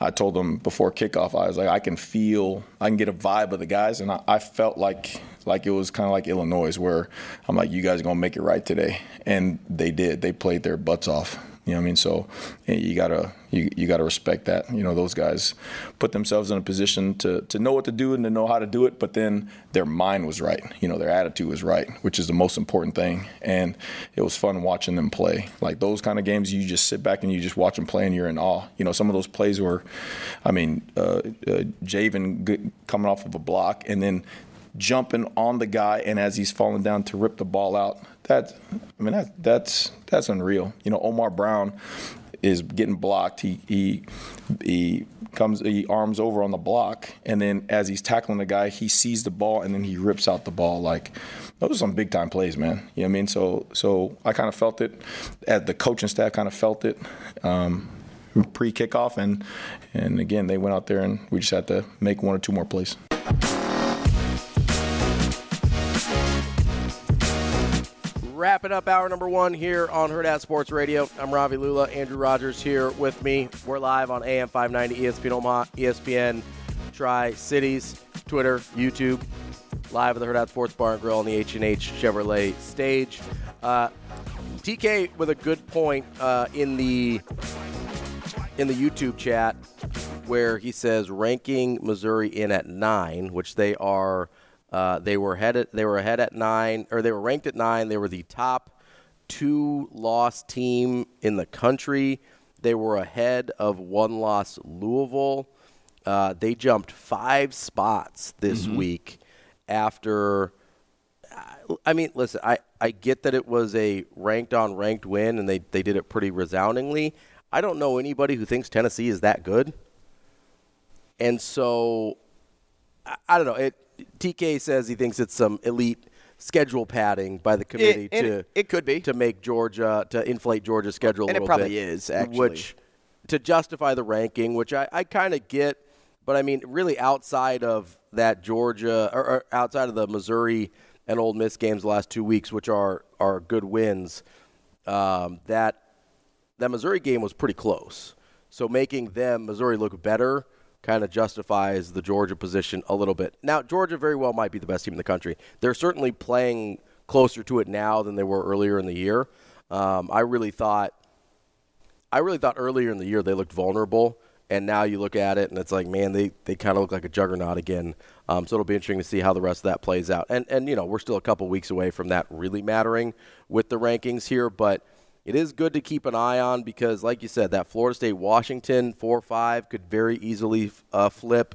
I told them before kickoff, I was like, I can feel, I can get a vibe of the guys, and I, I felt like. Like it was kind of like Illinois, where I'm like, you guys are gonna make it right today, and they did. They played their butts off. You know what I mean? So you gotta you, you gotta respect that. You know, those guys put themselves in a position to to know what to do and to know how to do it. But then their mind was right. You know, their attitude was right, which is the most important thing. And it was fun watching them play. Like those kind of games, you just sit back and you just watch them play, and you're in awe. You know, some of those plays were, I mean, uh, uh, Javen coming off of a block and then jumping on the guy, and as he's falling down to rip the ball out, that I mean that that's that's unreal. You know, Omar Brown is getting blocked. He he he comes he arms over on the block, and then as he's tackling the guy, he sees the ball and then he rips out the ball. Like those are some big time plays, man. You know what I mean? So so I kind of felt it. As the coaching staff kind of felt it. Um, pre kickoff and and again they went out there and we just had to make one or two more plays. Wrapping up hour number one here on Hurrdat Sports Radio. I'm Ravi Lulla, Andrew Rogers here with me. We're live on A M five ninety E S P N Omaha, E S P N Tri-Cities, Twitter, YouTube, live at the Hurrdat Sports Bar and Grill on the H and H Chevrolet stage. Uh, T K with a good point uh, in the in the YouTube chat where he says ranking Missouri in at nine, which they are. Uh, they were headed. They were ahead at nine, or they were ranked at nine. They were the top two-loss team in the country. They were ahead of one-loss Louisville. Uh, they jumped five spots this mm-hmm. week. After, I mean, listen, I, I get that it was a ranked-on-ranked win, and they, they did it pretty resoundingly. I don't know anybody who thinks Tennessee is that good, and so I, I don't know it. T K says he thinks it's some elite schedule padding by the committee it, to it could be to make Georgia to inflate Georgia's schedule a and little bit. And it probably bit, is actually, which to justify the ranking, which I, I kind of get, but I mean, really outside of that Georgia or, or outside of the Missouri and Ole Miss games the last two weeks, which are are good wins, um, that that Missouri game was pretty close. So making them Missouri look better kind of justifies the Georgia position a little bit. Now, Georgia very well might be the best team in the country. They're certainly playing closer to it now than they were earlier in the year. Um, I really thought I really thought earlier in the year they looked vulnerable, and now you look at it and it's like, man, they, they kind of look like a juggernaut again. Um, so it'll be interesting to see how the rest of that plays out. And, and you know, we're still a couple weeks away from that really mattering with the rankings here, but it is good to keep an eye on because, like you said, that Florida State-Washington four five could very easily uh, flip.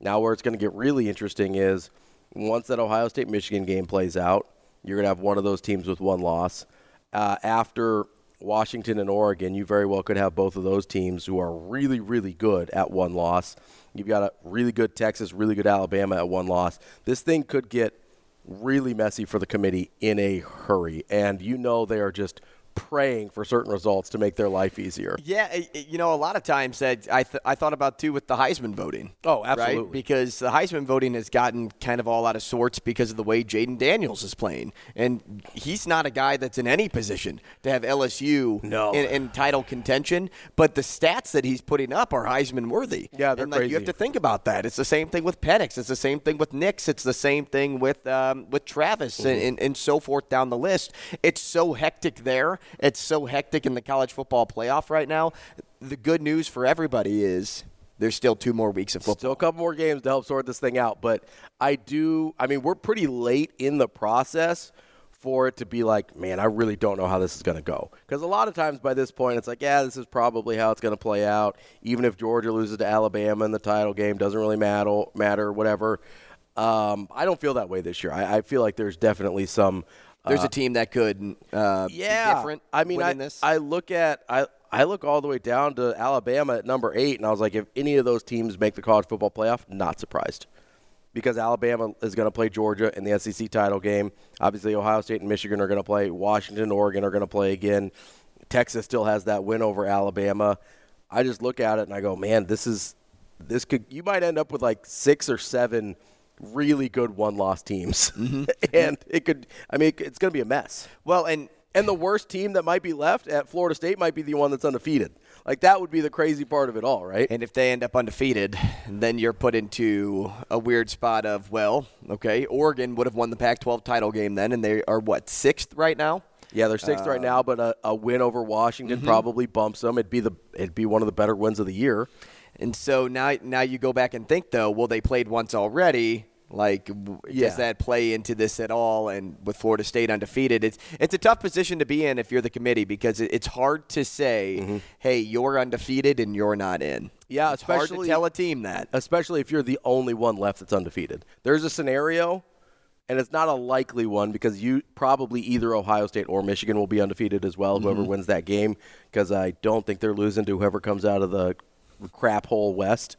Now where it's going to get really interesting is once that Ohio State-Michigan game plays out, you're going to have one of those teams with one loss. Uh, after Washington and Oregon, you very well could have both of those teams who are really, really good at one loss. You've got a really good Texas, really good Alabama at one loss. This thing could get really messy for the committee in a hurry, and you know they are just – praying for certain results to make their life easier. Yeah, you know, a lot of times that I th- I thought about, too, with the Heisman voting. Oh, absolutely. Right? Because the Heisman voting has gotten kind of all out of sorts because of the way Jaden McDaniels is playing. And he's not a guy that's in any position to have L S U no. in, in title contention, but the stats that he's putting up are Heisman worthy. Yeah, they're and, like, crazy. You have to think about that. It's the same thing with Penix. It's the same thing with Nix. It's the same thing with, um, with Travis mm-hmm. and, and, and so forth down the list. It's so hectic there. It's so hectic in the college football playoff right now. The good news for everybody is There's still two more weeks of football. Still a couple more games to help sort this thing out. But I do – I mean, we're pretty late in the process for it to be like, man, I really don't know how this is going to go. Because a lot of times by this point, it's like, yeah, this is probably how it's going to play out. Even if Georgia loses to Alabama in the title game, doesn't really matter, matter whatever. Um, I don't feel that way this year. I, I feel like there's definitely some uh, – There's a team that could uh, yeah, be different. I mean, I, this. I look at – I. I look all the way down to Alabama at number eight, and I was like, if any of those teams make the college football playoff, not surprised. Because Alabama is going to play Georgia in the S E C title game. Obviously, Ohio State and Michigan are going to play. Washington, Oregon are going to play again. Texas still has that win over Alabama. I just look at it and I go, man, this is this could you might end up with like six or seven really good one-loss teams. Mm-hmm. And it could I mean, it's going to be a mess. Well, and And the worst team that might be left at Florida State might be the one that's undefeated. Like, that would be the crazy part of it all, right? And if they end up undefeated, then you're put into a weird spot of, well, okay, Oregon would have won the Pac twelve title game then, and they are, what, sixth right now? Yeah, they're sixth uh, right now, but a, a win over Washington mm-hmm. probably bumps them. It'd be the it'd be one of the better wins of the year. And so now, now you go back and think, though, well, they played once already. Like, yeah. Does that play into this at all? And with Florida State undefeated, it's it's a tough position to be in if you're the committee, because it's hard to say, mm-hmm. hey, you're undefeated and you're not in. Yeah, it's especially hard to tell a team that. Especially if you're the only one left that's undefeated. There's a scenario, and it's not a likely one, because you probably either Ohio State or Michigan will be undefeated as well, whoever mm-hmm. wins that game, because I don't think they're losing to whoever comes out of the crap hole west.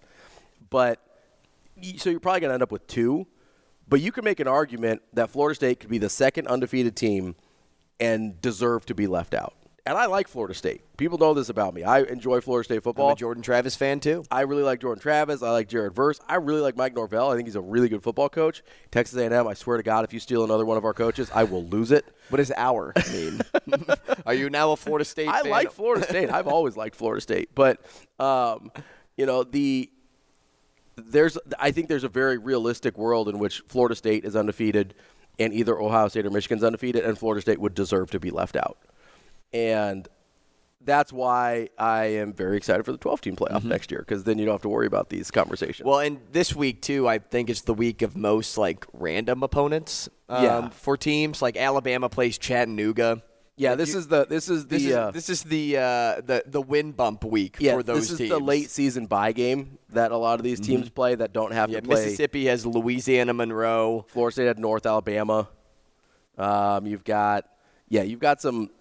But – So you're probably going to end up with two, but you can make an argument that Florida State could be the second undefeated team and deserve to be left out. And I like Florida State. People know this about me. I enjoy Florida State football. I'm a Jordan Travis fan, too. I really like Jordan Travis. I like Jared Verse. I really like Mike Norvell. I think he's a really good football coach. Texas A and M, I swear to God, if you steal another one of our coaches, I will lose it. What does our mean? Are you now a Florida State I fan? I like Florida State. I've always liked Florida State. But, um, you know, the – There's, I think there's a very realistic world in which Florida State is undefeated and either Ohio State or Michigan's undefeated, and Florida State would deserve to be left out. And that's why I am very excited for the twelve-team playoff mm-hmm. next year, because then you don't have to worry about these conversations. Well, and this week, too, I think it's the week of most, like, random opponents um, yeah. for teams. Like, Alabama plays Chattanooga. Yeah, this you, is the this is the this is, uh, this is the, uh, the the win bump week yeah, for those teams. This is teams. the late season bye game that a lot of these teams mm-hmm. play that don't have yeah, to play. Mississippi has Louisiana Monroe. Florida State had North Alabama. Um, you've got yeah, you've got some.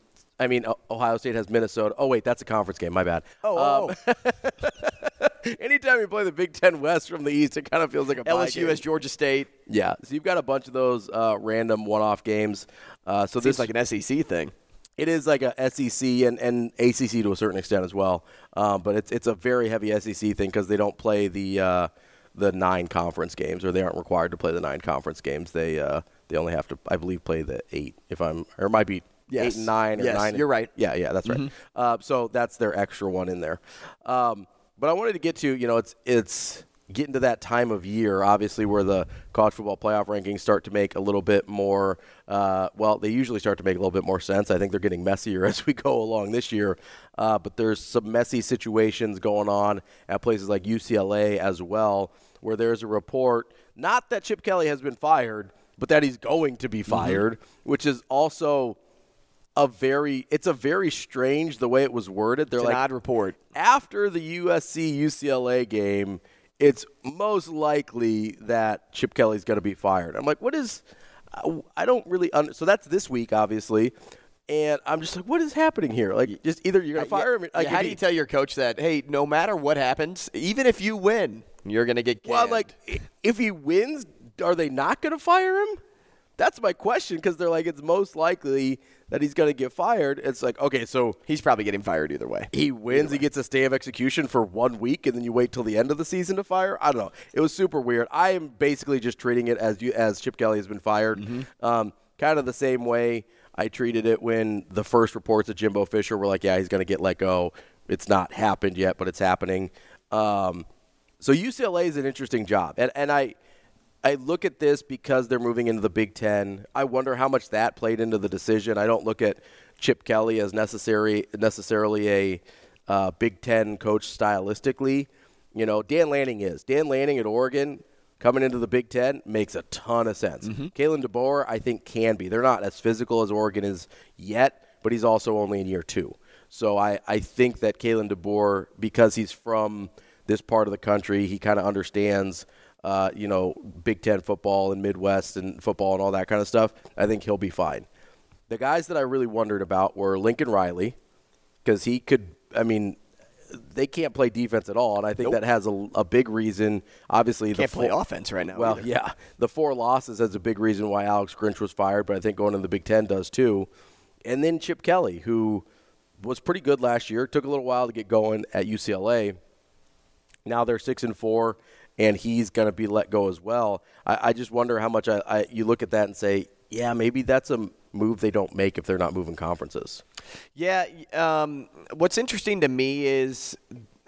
I mean, Ohio State has Minnesota. Oh wait, that's a conference game. My bad. Oh. Um, oh. Anytime you play the Big Ten West from the East, it kind of feels like a bye L S U game. Has Georgia State. Yeah, so you've got a bunch of those uh, random one-off games. Uh, so this is like an S E C thing. It is like a S E C and, and A C C to a certain extent as well, um, but it's it's a very heavy S E C thing because they don't play the uh, the nine conference games, or they aren't required to play the nine conference games. They uh, they only have to, I believe, play the eight. If I'm or it might be yes. eight and nine or yes, nine. Yes, you're right. Yeah, yeah, that's mm-hmm. right. Uh, so that's their extra one in there. Um, but I wanted to get to you know it's it's getting to that time of year, obviously, where the college football playoff rankings start to make a little bit more uh, – well, they usually start to make a little bit more sense. I think they're getting messier as we go along this year. Uh, but there's some messy situations going on at places like U C L A as well, where there's a report, not that Chip Kelly has been fired, but that he's going to be fired, mm-hmm. which is also a very – it's a very strange the way it was worded. They're it's like, an odd report. After the U S C U C L A game – it's most likely that Chip Kelly's going to be fired. I'm like, what is – I don't really un- – so that's this week, obviously. And I'm just like, what is happening here? Like, just either you're going to fire him. Like, yeah, how do you tell your coach that, hey, no matter what happens, even if you win, you're going to get canned? Well, like, if he wins, are they not going to fire him? That's my question, because they're like, it's most likely that he's going to get fired. It's like, okay, so he's probably getting fired either way. He wins, way. He gets a stay of execution for one week, and then you wait till the end of the season to fire. I don't know. It was super weird. I am basically just treating it as you, as Chip Kelly has been fired, mm-hmm. um, kind of the same way I treated it when the first reports of Jimbo Fisher were like, yeah, he's going to get let go. It's not happened yet, but it's happening. Um, so U C L A is an interesting job, and and I. I look at this because they're moving into the Big Ten. I wonder how much that played into the decision. I don't look at Chip Kelly as necessary necessarily a uh, Big Ten coach stylistically, You know, Dan Lanning is. Dan Lanning at Oregon coming into the Big Ten makes a ton of sense. Mm-hmm. Kalen DeBoer, I think, can be. They're not as physical as Oregon is yet, but he's also only in year two. So I, I think that Kalen DeBoer, because he's from this part of the country, he kind of understands, uh, you know, Big Ten football and Midwest and football and all that kind of stuff. I think he'll be fine. The guys that I really wondered about were Lincoln Riley, because he could, I mean, they can't play defense at all, and I think nope. that has a, a big reason. Obviously, can't the can't play offense right now. Well, either. yeah, the four losses has a big reason why Alex Grinch was fired, but I think going to the Big Ten does too. And then Chip Kelly, who was pretty good last year, took a little while to get going at U C L A. Now they're six and four, and he's going to be let go as well. I, I just wonder how much I, I you look at that and say, yeah, maybe that's a move they don't make if they're not moving conferences. Yeah, um, what's interesting to me is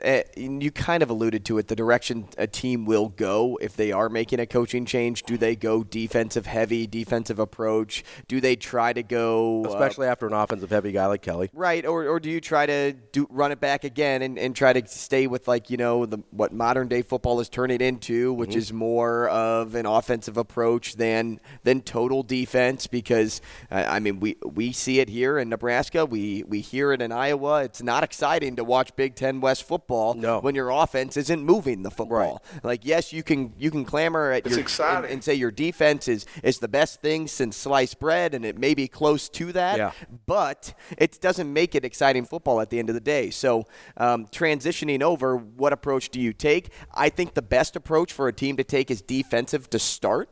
uh, you kind of alluded to it, the direction a team will go if they are making a coaching change. Do they go defensive heavy, defensive approach? Do they try to go... Especially uh, after an offensive heavy guy like Kelly. Right, or or do you try to do, run it back again and, and try to stay with, like, you know, the what modern day football is turning into, which mm-hmm. is more of an offensive approach than than total defense, because, uh, I mean, we, we see it here in Nebraska. We, we hear it in Iowa. It's not exciting to watch Big Ten West football. No. When your offense isn't moving the football. Right. Like, yes, you can you can clamor at your, and, and say your defense is, is the best thing since sliced bread, and it may be close to that, yeah. but it doesn't make it exciting football at the end of the day. So um, transitioning over, what approach do you take? I think the best approach for a team to take is defensive to start.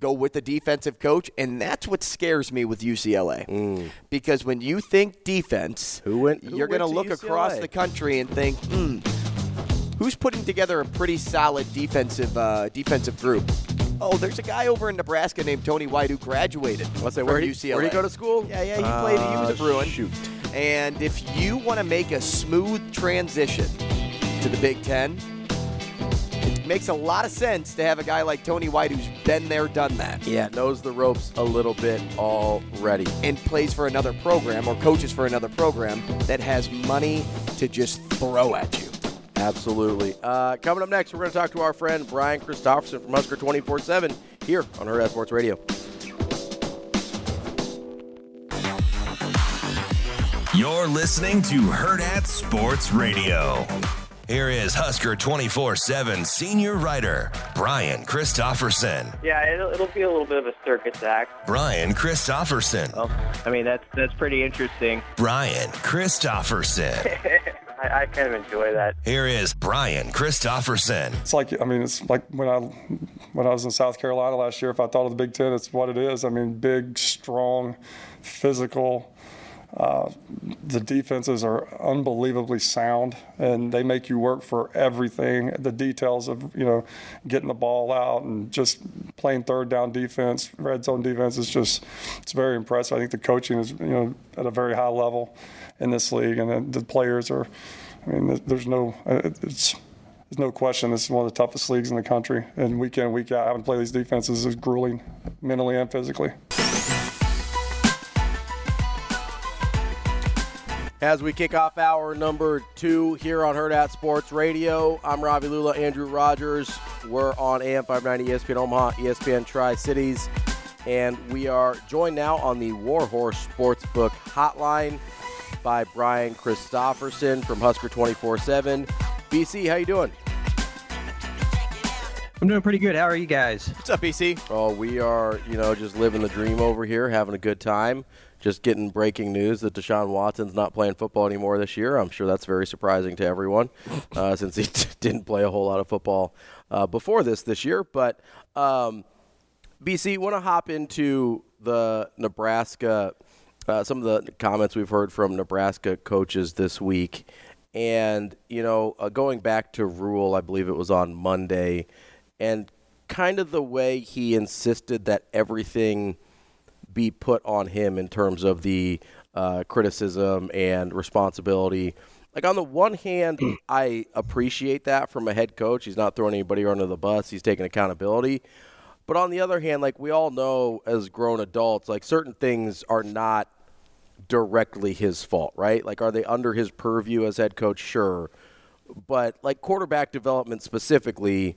Go with the defensive coach, and that's what scares me with U C L A. Mm. Because when you think defense, who went, who you're going to look U C L A? Across the country and think, hmm, who's putting together a pretty solid defensive uh, defensive group? Oh, there's a guy over in Nebraska named Tony White who graduated What's from where he, U C L A. Where did he go to school? Yeah, yeah, he uh, played. He was a Bruin. Shoot. And if you want to make a smooth transition to the Big Ten, makes a lot of sense to have a guy like Tony White who's been there, done that. Yeah, knows the ropes a little bit already. And plays for another program or coaches for another program that has money to just throw at you. Absolutely. Uh, coming up next, we're going to talk to our friend Brian Christopherson from Husker twenty-four seven here on Hurrdat Sports Radio. You're listening to Hurrdat Sports Radio. Here is Husker twenty-four seven senior writer, Brian Christopherson. Yeah, it'll, it'll be a little bit of a circus act. Brian Christopherson. Well, I mean, that's that's pretty interesting. Brian Christopherson. I, I kind of enjoy that. Here is Brian Christopherson. It's like, I mean, it's like when I when I was in South Carolina last year, if I thought of the Big Ten, it's what it is. I mean, big, strong, physical. Uh, the defenses are unbelievably sound, and they make you work for everything. The details of, you know, getting the ball out and just playing third down defense, red zone defense is just, it's very impressive. I think the coaching is, you know, at a very high level in this league, and the, the players are, I mean, there's no, it's, there's no question this is one of the toughest leagues in the country. And week in, week out, having to play these defenses is grueling mentally and physically. As we kick off hour number two here on Hurrdat Sports Radio, I'm Ravi Lulla, Andrew Rogers. We're on A M five ninety E S P N Omaha, E S P N Tri-Cities, and we are joined now on the Warhorse Sportsbook Hotline by Brian Christopherson from Husker twenty-four seven. B C, how you doing? I'm doing pretty good. How are you guys? What's up, B C? Oh, we are, you know, just living the dream over here, having a good time. Just getting breaking news that Deshaun Watson's not playing football anymore this year. I'm sure that's very surprising to everyone uh, since he t- didn't play a whole lot of football uh, before this this year. But, um, B C, want to hop into the Nebraska, uh, some of the comments we've heard from Nebraska coaches this week. And, you know, uh, going back to Rhule, I believe it was on Monday, and kind of the way he insisted that everything – be put on him in terms of the uh, criticism and responsibility. Like, on the one hand, I appreciate that from a head coach. He's not throwing anybody under the bus. He's taking accountability. But on the other hand, like, we all know as grown adults, like, certain things are not directly his fault, right? Like, are they under his purview as head coach? Sure. but like quarterback development specifically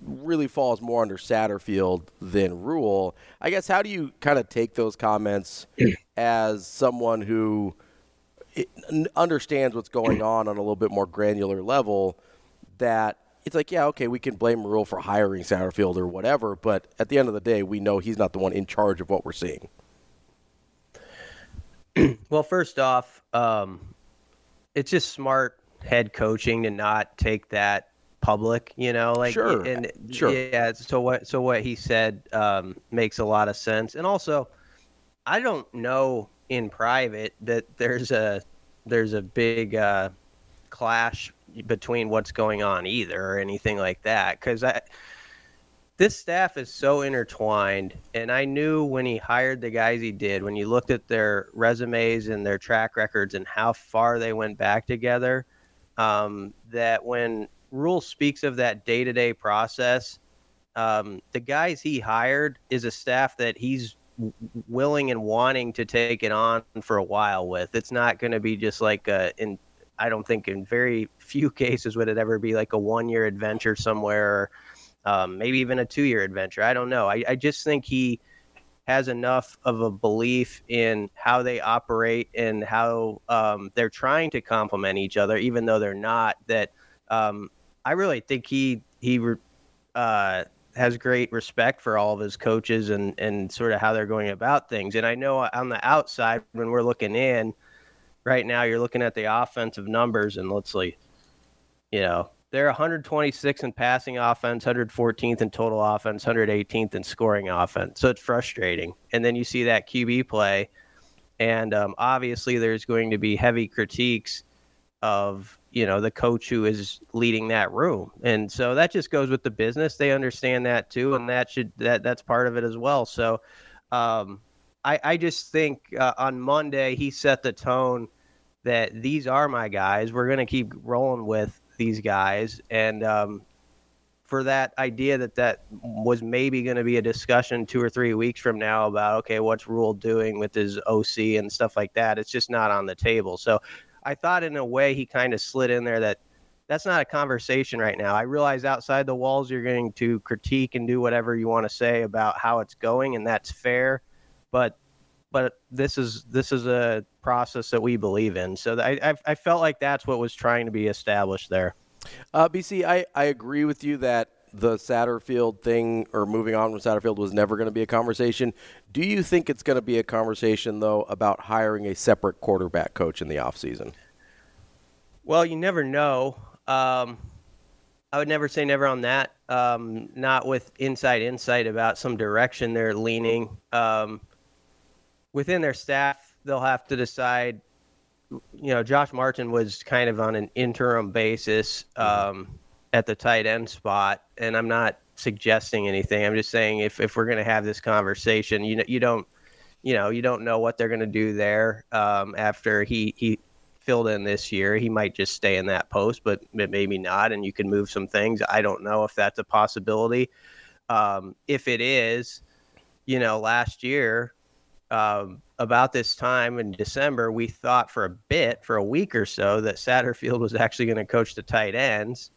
really falls more under Satterfield than Rule. I guess, how do you kind of take those comments as someone who understands what's going on on a little bit more granular level, that it's like, yeah, okay, we can blame Rule for hiring Satterfield or whatever, but at the end of the day, we know he's not the one in charge of what we're seeing. Well, first off, um, it's just smart head coaching to not take that public, you know, like, sure. and sure. yeah. So what, so what he said, um, makes a lot of sense. And also, I don't know in private that there's a, there's a big, uh, clash between what's going on either or anything like that. Cause I, this staff is so intertwined, and I knew when he hired the guys he did, when you looked at their resumes and their track records and how far they went back together, um, that when Rule speaks of that day-to-day process, um, the guys he hired is a staff that he's w- willing and wanting to take it on for a while with. It's not going to be just like a, in, I don't think in very few cases would it ever be like a one-year adventure somewhere, or, um, maybe even a two-year adventure. I don't know. I, I just think he has enough of a belief in how they operate and how um, they're trying to complement each other, even though they're not, that um, I really think he he uh, has great respect for all of his coaches and, and sort of how they're going about things. And I know on the outside, when we're looking in right now, you're looking at the offensive numbers, and let's see, you know, they're one hundred twenty-sixth in passing offense, one hundred fourteenth in total offense, one hundred eighteenth in scoring offense. So it's frustrating. And then you see that Q B play, and um, obviously there's going to be heavy critiques of, you know, the coach who is leading that room. And so that just goes with the business. They understand that too. And that should, that that's part of it as well. So um, I, I just think uh, on Monday, he set the tone that these are my guys. We're going to keep rolling with these guys. And um, for that idea that that was maybe going to be a discussion two or three weeks from now about, okay, what's Rule doing with his O C and stuff like that, it's just not on the table. So I thought in a way he kind of slid in there that that's not a conversation right now. I realize outside the walls you're going to critique and do whatever you want to say about how it's going, and that's fair. But but this is this is a process that we believe in. So I I felt like that's what was trying to be established there. Uh, B C, I, I agree with you that the Satterfield thing, or moving on from Satterfield, was never going to be a conversation. Do you think it's going to be a conversation, though, about hiring a separate quarterback coach in the offseason? Well, you never know. Um, I would never say never on that. Um, not with inside insight about some direction they're leaning. Um, within their staff, they'll have to decide. You know, Josh Martin was kind of on an interim basis, um, at the tight end spot, and I'm not suggesting anything. I'm just saying if, if we're going to have this conversation, you know, you don't, you know, you don't know what they're going to do there. Um, after he, he filled in this year, he might just stay in that post, but maybe not. And you can move some things. I don't know if that's a possibility. Um, if it is, you know, last year, um, about this time in December, we thought for a bit, for a week or so, that Satterfield was actually going to coach the tight ends,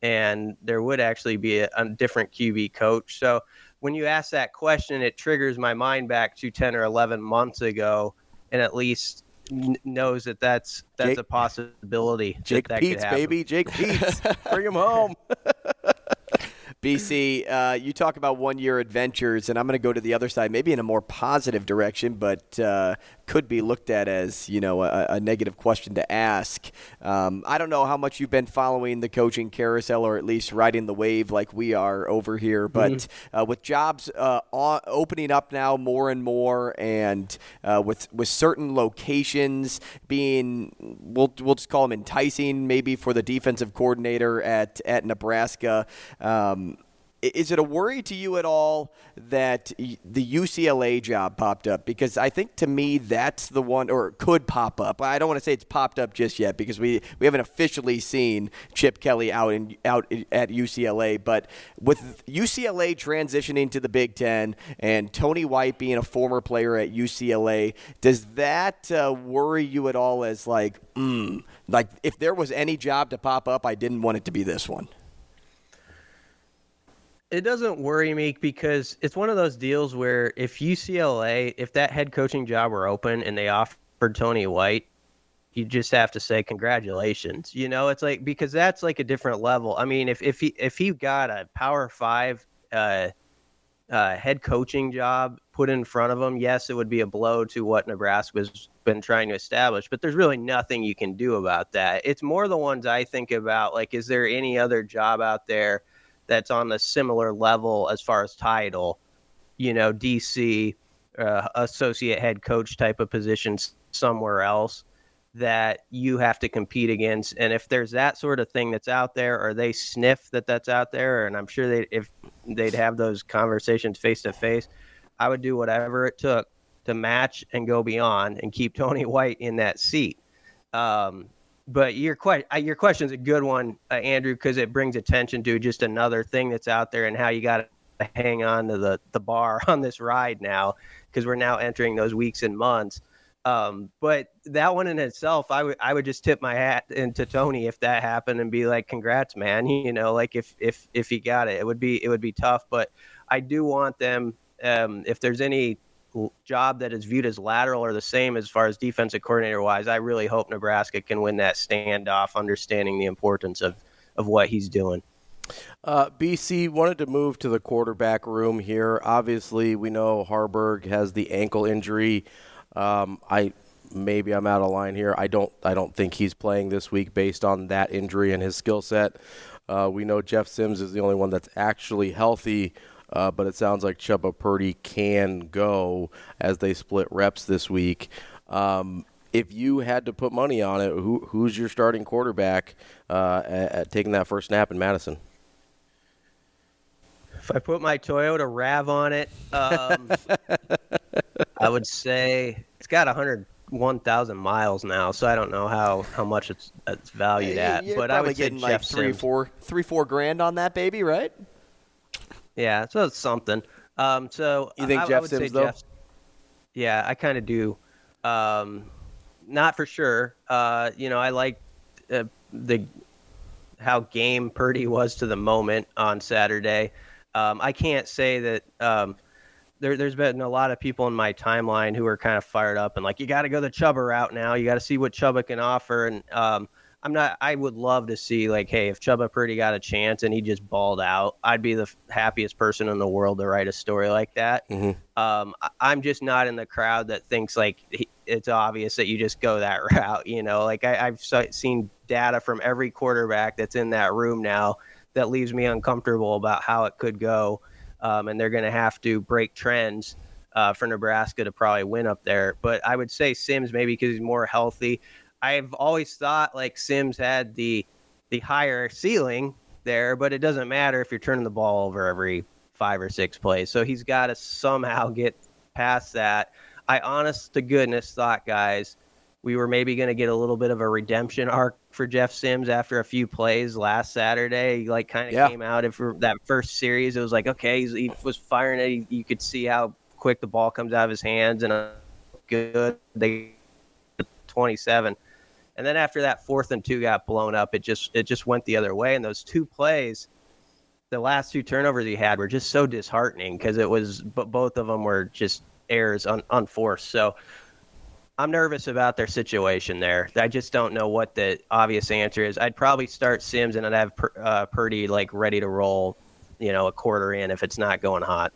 and there would actually be a, a different Q B coach. So when you ask that question, it triggers my mind back to ten or eleven months ago, and at least n- knows that that's, that's Jake, a possibility. Jake that that Peets, baby. Jake Peets. Bring him home. B C, uh, you talk about one-year adventures, and I'm going to go to the other side, maybe in a more positive direction, but uh, could be looked at as, you know, a, a negative question to ask. Um, I don't know how much you've been following the coaching carousel, or at least riding the wave like we are over here, but mm-hmm. uh, with jobs uh, o- opening up now more and more, and uh, with with certain locations being, we'll we'll just call them enticing, maybe for the defensive coordinator at at Nebraska. Um, Is it a worry to you at all that the U C L A job popped up? Because I think, to me, that's the one, or could pop up. I don't want to say it's popped up just yet, because we, we haven't officially seen Chip Kelly out in, out at U C L A. But with U C L A transitioning to the Big Ten and Tony White being a former player at U C L A, does that uh, worry you at all as like, mm, Like, if there was any job to pop up, I didn't want it to be this one. It doesn't worry me because it's one of those deals where if U C L A, if that head coaching job were open and they offered Tony White, you just have to say congratulations. You know, it's like, because that's like a different level. I mean, if if he if he got a Power Five uh, uh, head coaching job put in front of him, yes, it would be a blow to what Nebraska's been trying to establish. But there's really nothing you can do about that. It's more the ones I think about. Like, is there any other job out there that's on a similar level as far as title, you know, D C, uh, associate head coach type of positions somewhere else that you have to compete against? And if there's that sort of thing that's out there, or they sniff that that's out there, and I'm sure they if they'd have those conversations face to face, I would do whatever it took to match and go beyond and keep Tony White in that seat. Um, But your que- your question's a good one, uh, Andrew, because it brings attention to just another thing that's out there and how you got to hang on to the, the bar on this ride now, because we're now entering those weeks and months. Um, but that one in itself, I would I would just tip my hat into Tony if that happened and be like, congrats, man. You know, like if if if he got it, it would be it would be tough. But I do want them, um, if there's any job that is viewed as lateral or the same as far as defensive coordinator wise, I really hope Nebraska can win that standoff, understanding the importance of, of what he's doing. Uh, B C, wanted to move to the quarterback room here. Obviously, we know Harburg has the ankle injury. Um, I maybe I'm out of line here. I don't I don't think he's playing this week based on that injury and his skill set. Uh, we know Jeff Sims is the only one that's actually healthy. Uh, but it sounds like Chubba Purdy can go as they split reps this week. Um, if you had to put money on it, who, who's your starting quarterback uh, at, at taking that first snap in Madison? If I put my Toyota RAV on it, um, I would say it's got one hundred one thousand miles now, so I don't know how, how much it's, it's valued yeah, at. But I would say like Jeff three, Sims. Four, three, four grand on that baby, right? Yeah, so it's something. Um, so you think I, Jeff I would Sims, say though? Jeff, yeah, I kind of do. Um, not for sure. Uh, you know, I like uh, the how game Purdy was to the moment on Saturday. Um, I can't say that um, there, there's been a lot of people in my timeline who are kind of fired up and like, you got to go the Chubba route now. You got to see what Chubba can offer. And um, I'm not, I would love to see, like, hey, if Chubba Purdy got a chance and he just balled out, I'd be the f- happiest person in the world to write a story like that. Mm-hmm. Um, I, I'm just not in the crowd that thinks, like, he, it's obvious that you just go that route, you know? Like, I, I've so, seen data from every quarterback that's in that room now that leaves me uncomfortable about how it could go, um, and they're going to have to break trends uh, for Nebraska to probably win up there. But I would say Sims maybe because he's more healthy. I've always thought like Sims had the the higher ceiling there, but it doesn't matter if you're turning the ball over every five or six plays. So he's got to somehow get past that. I honest to goodness thought, guys, we were maybe going to get a little bit of a redemption arc for Jeff Sims after a few plays last Saturday. He like kind of yeah. came out of that first series. It was like, okay, he's, he was firing it. You could see how quick the ball comes out of his hands and uh, good. They twenty-seven. And then after that fourth and two got blown up, it just it just went the other way. And those two plays, the last two turnovers he had were just so disheartening because it was but both of them were just errors un, unforced. So I'm nervous about their situation there. I just don't know what the obvious answer is. I'd probably start Sims and I'd have Pur, uh, Purdy like ready to roll, you know, a quarter in if it's not going hot.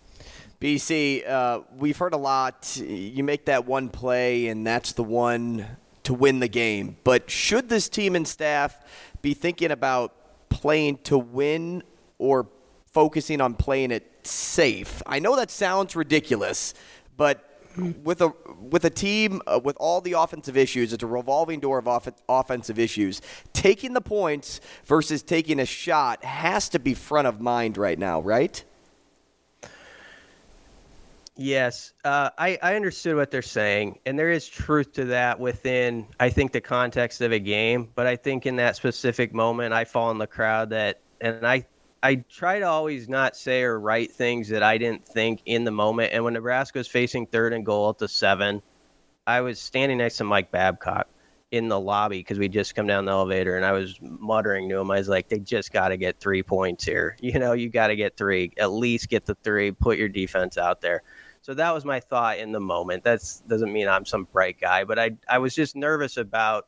B C, uh, we've heard a lot. You make that one play and that's the one to win the game. But should this team and staff be thinking about playing to win or focusing on playing it safe? I know that sounds ridiculous, but with a with a team uh, with all the offensive issues, it's a revolving door of off- offensive issues. Taking the points versus taking a shot has to be front of mind right now, right? Yes, uh, I, I understood what they're saying, and there is truth to that within, I think, the context of a game. But I think in that specific moment, I fall in the crowd that, and I I try to always not say or write things that I didn't think in the moment. And when Nebraska was facing third and goal at the seven, I was standing next to Mike Babcock, in the lobby because we just come down the elevator, and I was muttering to him. I was like, they just got to get three points here. You know, you got to get three, at least get the three, put your defense out there. So that was my thought in the moment. That's doesn't mean I'm some bright guy, but I, I was just nervous about,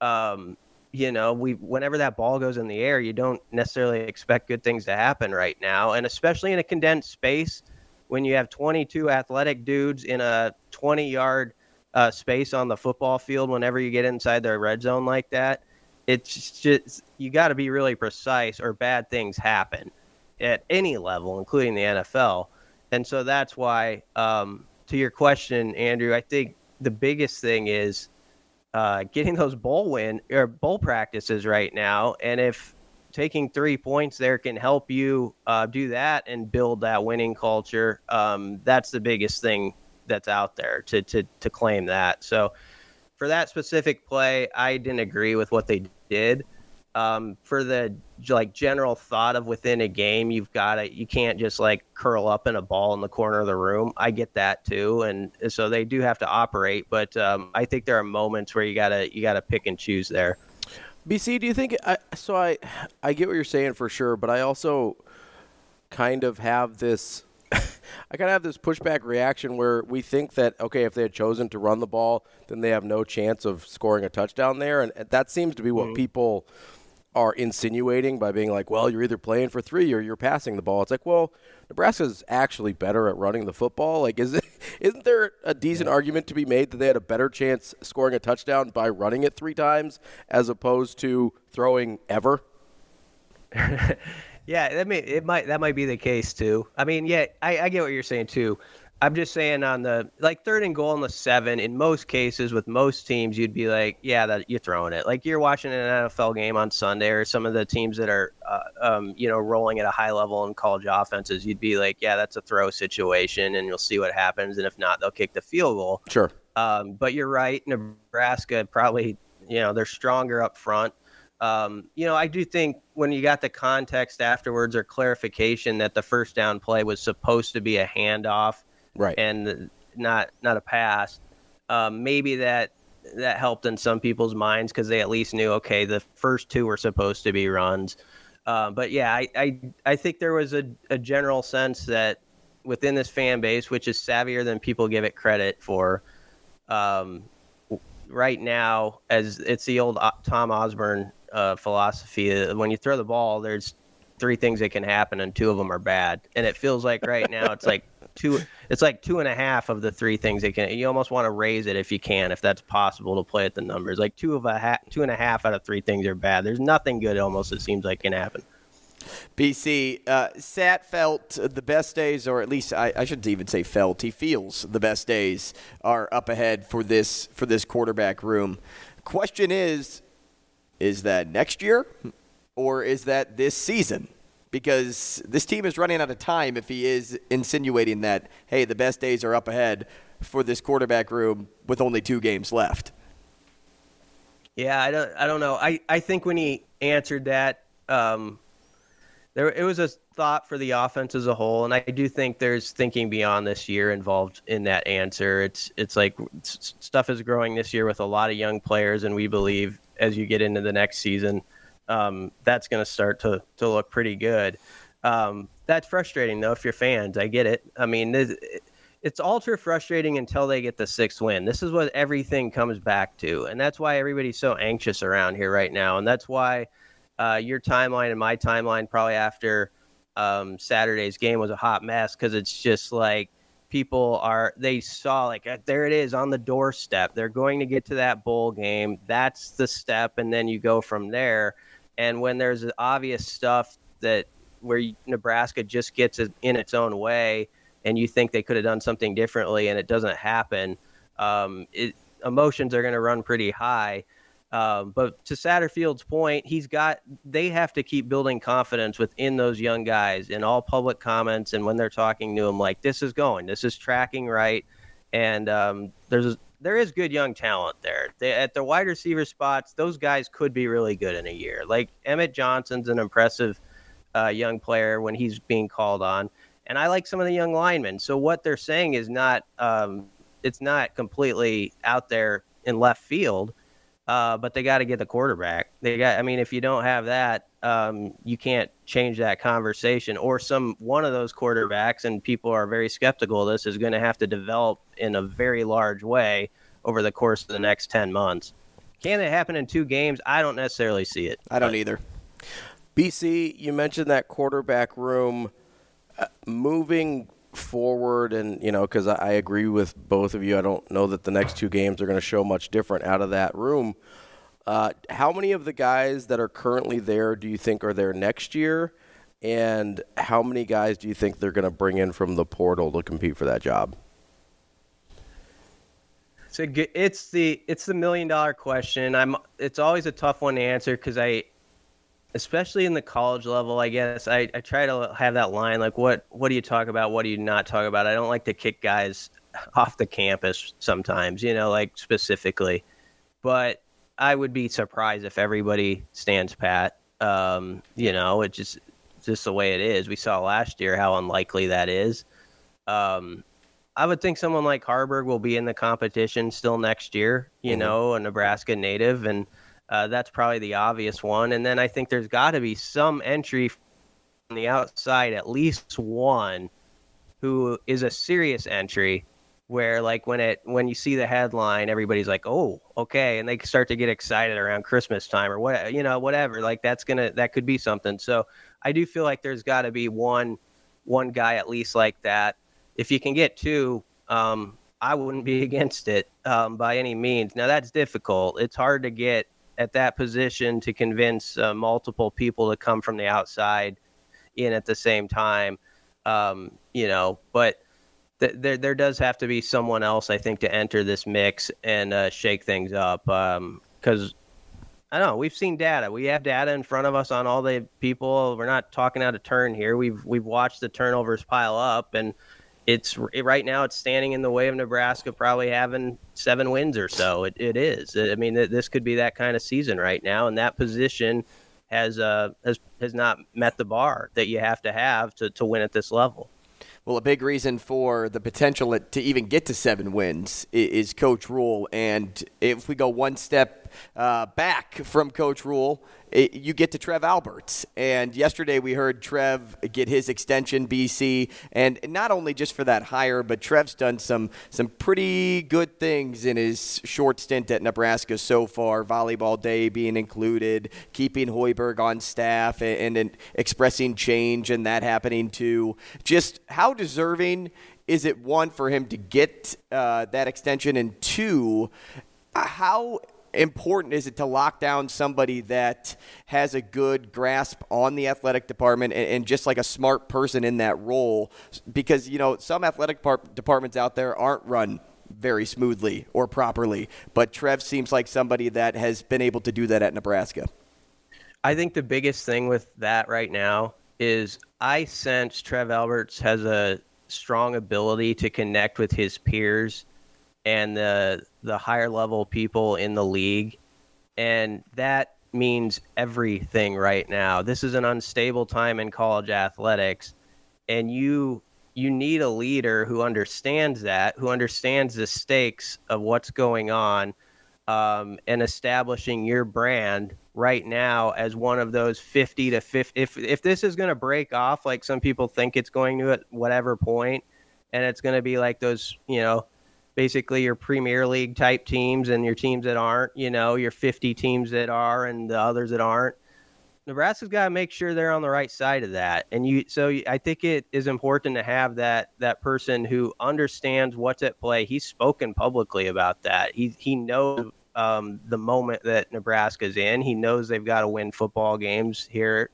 um, you know, we whenever that ball goes in the air, you don't necessarily expect good things to happen right now. And especially in a condensed space, when you have twenty-two athletic dudes in a twenty-yard uh, space on the football field, whenever you get inside their red zone like that, it's just you got to be really precise or bad things happen at any level, including the N F L. And so that's why, um, to your question, Andrew, I think the biggest thing is uh, getting those bowl win or bowl practices right now. And if taking three points there can help you uh, do that and build that winning culture, um, that's the biggest thing that's out there to to to claim that. So for that specific play, I didn't agree with what they did. Um, for the like general thought of within a game, you've got to, you can't just like curl up in a ball in the corner of the room. I get that too. And so they do have to operate, but um, I think there are moments where you gotta, you gotta pick and choose there. B C, do you think, I, so I, I get what you're saying for sure, but I also kind of have this, I kind of have this pushback reaction where we think that, okay, if they had chosen to run the ball, then they have no chance of scoring a touchdown there. And that seems to be what mm-hmm. people are insinuating by being like, well, you're either playing for three or you're passing the ball. It's like, well, Nebraska's actually better at running the football. Like, is it, isn't there a decent yeah. argument to be made that they had a better chance scoring a touchdown by running it three times as opposed to throwing ever? yeah, I mean, it might that might be the case too. I mean, yeah, I, I get what you're saying too. I'm just saying on the like third and goal on the seven, in most cases with most teams, you'd be like, yeah, that you're throwing it. Like you're watching an N F L game on Sunday or some of the teams that are, uh, um, you know, rolling at a high level in college offenses, you'd be like, yeah, that's a throw situation and you'll see what happens. And if not, they'll kick the field goal. Sure. Um, but you're right. Nebraska probably, you know, they're stronger up front. Um, you know, I do think when you got the context afterwards or clarification that the first down play was supposed to be a handoff. Right. And not not a pass. Um, maybe that that helped in some people's minds because they at least knew, okay, the first two were supposed to be runs. Uh, but, yeah, I, I, I think there was a, a general sense that within this fan base, which is savvier than people give it credit for, um, right now, as it's the old Tom Osborne uh, philosophy, when you throw the ball, there's three things that can happen and two of them are bad. And it feels like right now it's like, Two, it's like two and a half of the three things they can. You almost want to raise it if you can, if that's possible to play at the numbers. Like two of a ha- two and a half out of three things are bad. There's nothing good almost. It seems like can happen. B C, uh, Sat felt the best days, or at least I, I shouldn't even say felt. He feels the best days are up ahead for this for this quarterback room. Question is, is that next year, or is that this season? Because this team is running out of time if he is insinuating that, hey, the best days are up ahead for this quarterback room with only two games left. Yeah, I don't I don't know. I, I think when he answered that, um, there it was a thought for the offense as a whole, and I do think there's thinking beyond this year involved in that answer. It's, it's like stuff is growing this year with a lot of young players, and we believe as you get into the next season, Um, that's going to start to to look pretty good. Um, that's frustrating, though, if you're fans. I get it. I mean, it's ultra frustrating until they get the sixth win. This is what everything comes back to, and that's why everybody's so anxious around here right now, and that's why uh, your timeline and my timeline probably after um, Saturday's game was a hot mess because it's just like people are – they saw, like, there it is on the doorstep. They're going to get to that bowl game. That's the step, and then you go from there. And when there's obvious stuff that where Nebraska just gets in its own way and you think they could have done something differently and it doesn't happen, um, it, emotions are going to run pretty high. Um, but to Satterfield's point, he's got they have to keep building confidence within those young guys in all public comments and when they're talking to them like this is going, this is tracking right. And um, there's There is good young talent there. They, at the wide receiver spots, those guys could be really good in a year. Like Emmett Johnson's an impressive uh, young player when he's being called on. And I like some of the young linemen. So what they're saying is not um, – it's not completely out there in left field. Uh, but they got to get the quarterback. They got. I mean, if you don't have that, um, you can't change that conversation. Or some one of those quarterbacks, and people are very skeptical of this, is going to have to develop in a very large way over the course of the next ten months. Can it happen in two games? I don't necessarily see it. I don't but. either. B C, you mentioned that quarterback room uh, moving forward, and you know, because I, I agree with both of you. I don't know that the next two games are going to show much different out of that room. Uh, how many of the guys that are currently there do you think are there next year, and how many guys do you think they're going to bring in from the portal to compete for that job? It's a good, it's the it's the million dollar question. I'm it's always a tough one to answer because I. Especially in the college level, I guess, I, I try to have that line, like, what, what do you talk about? What do you not talk about? I don't like to kick guys off the campus sometimes, you know, like specifically. But I would be surprised if everybody stands pat. Um, you know, it's just, it's just the way it is. We saw last year how unlikely that is. Um, I would think someone like Harburg will be in the competition still next year, you mm-hmm. know, a Nebraska native, and Uh, that's probably the obvious one. And then I think there's got to be some entry from the outside, at least one who is a serious entry where, like, when it when you see the headline, everybody's like, oh, okay. And they start to get excited around Christmas time or what, you know, whatever. Like, that's going to that could be something. So I do feel like there's got to be one one guy at least like that. If you can get two, um, I wouldn't be against it um, by any means. Now, that's difficult. It's hard to get at that position to convince uh, multiple people to come from the outside in at the same time, um, you know, but th- there there does have to be someone else, I think, to enter this mix and uh, shake things up because, um, I don't know, we've seen data. We have data in front of us on all the people. We're not talking out of turn here. We've we've watched the turnovers pile up, and it's right now it's standing in the way of Nebraska probably having seven wins or so. It, it is. I mean, this could be that kind of season right now, and that position has uh has, has not met the bar that you have to have to, to win at this level. Well, a big reason for the potential to even get to seven wins is Coach Rhule, and if we go one step uh, back from Coach Rhule, It, you get to Trev Alberts, and yesterday we heard Trev get his extension, B C, and not only just for that hire, but Trev's done some some pretty good things in his short stint at Nebraska so far, volleyball day being included, keeping Hoiberg on staff, and, and, and expressing change, and that happening too. Just how deserving is it, one, for him to get uh, that extension, and two, how important is it to lock down somebody that has a good grasp on the athletic department and, and just like a smart person in that role? Because, you know, some athletic par- departments out there aren't run very smoothly or properly, but Trev seems like somebody that has been able to do that at Nebraska. I think the biggest thing with that right now is I sense Trev Alberts has a strong ability to connect with his peers and the the higher level people in the league, and that means everything right now. This is an unstable time in college athletics, and you you need a leader who understands that, who understands the stakes of what's going on, um, and establishing your brand right now as one of those fifty to fifty. If if this is going to break off, like some people think it's going to at whatever point, and it's going to be like those, you know, basically your Premier League type teams and your teams that aren't, you know, your fifty teams that are and the others that aren't. Nebraska's got to make sure they're on the right side of that. And you, so I think it is important to have that that person who understands what's at play. He's spoken publicly about that. He he knows um, the moment that Nebraska's in. He knows they've got to win football games here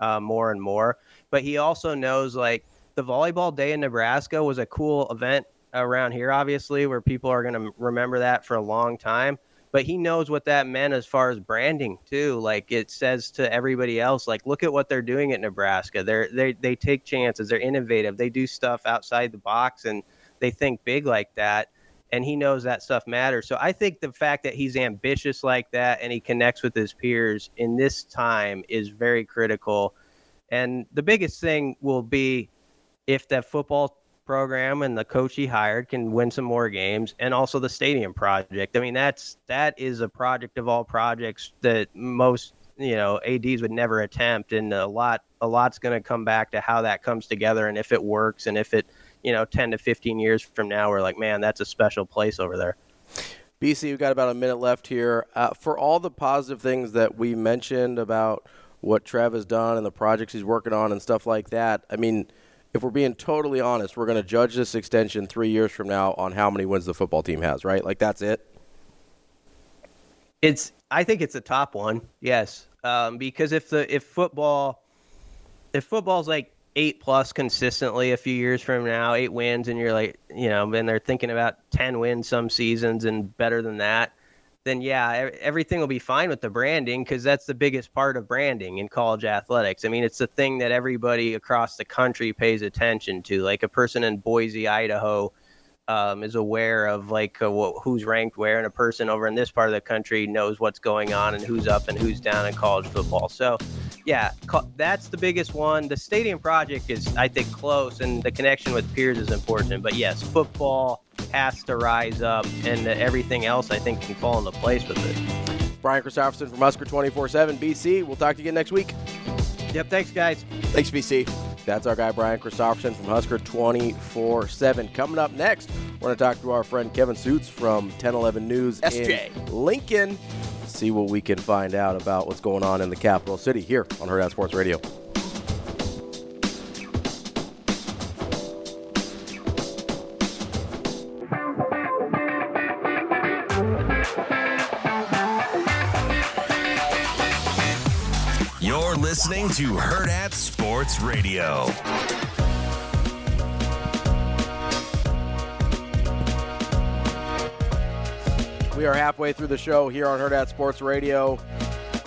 uh, more and more. But he also knows, like, the volleyball day in Nebraska was a cool event around here, obviously, where people are going to remember that for a long time, but he knows what that meant as far as branding too. Like, it says to everybody else, like, look at what they're doing at Nebraska. They're, they, they take chances. They're innovative. They do stuff outside the box, and they think big like that. And he knows that stuff matters. So I think the fact that he's ambitious like that and he connects with his peers in this time is very critical. And the biggest thing will be if that football program and the coach he hired can win some more games, and also the stadium project. I mean, that's that is a project of all projects that most, you know, A Ds would never attempt, and a lot a lot's going to come back to how that comes together and if it works, and if it, you know, ten to fifteen years from now, we're like, man, that's a special place over there. B C, we've got about a minute left here. Uh, for all the positive things that we mentioned about what Trav has done and the projects he's working on and stuff like that, I mean, if we're being totally honest, we're going to judge this extension three years from now on how many wins the football team has, right? Like, that's it? It's. I think it's a top one, yes. Um, because if the if football, if football's like eight plus consistently a few years from now, eight wins, and you're like, you know, then they're thinking about ten wins some seasons and better than that, then yeah, everything will be fine with the branding, because that's the biggest part of branding in college athletics. I mean, it's the thing that everybody across the country pays attention to. Like, a person in Boise, Idaho, um, is aware of like uh, who's ranked where, and a person over in this part of the country knows what's going on and who's up and who's down in college football. So yeah, that's the biggest one. The stadium project is, I think, close, and the connection with peers is important. But yes, football has to rise up, and everything else, I think, can fall into place with it. Brian Christopherson from Husker twenty-four seven, B C. We'll talk to you again next week. Yep, thanks, guys. Thanks, B C. That's our guy, Brian Christopherson from Husker twenty-four seven. Coming up next, we're going to talk to our friend Kevin Sjuts from ten eleven News S J in Lincoln. See what we can find out about what's going on in the capital city here on Hurrdat Sports Radio. You're listening to Hurrdat Sports Radio. We are halfway through the show here on Hurrdat Sports Radio,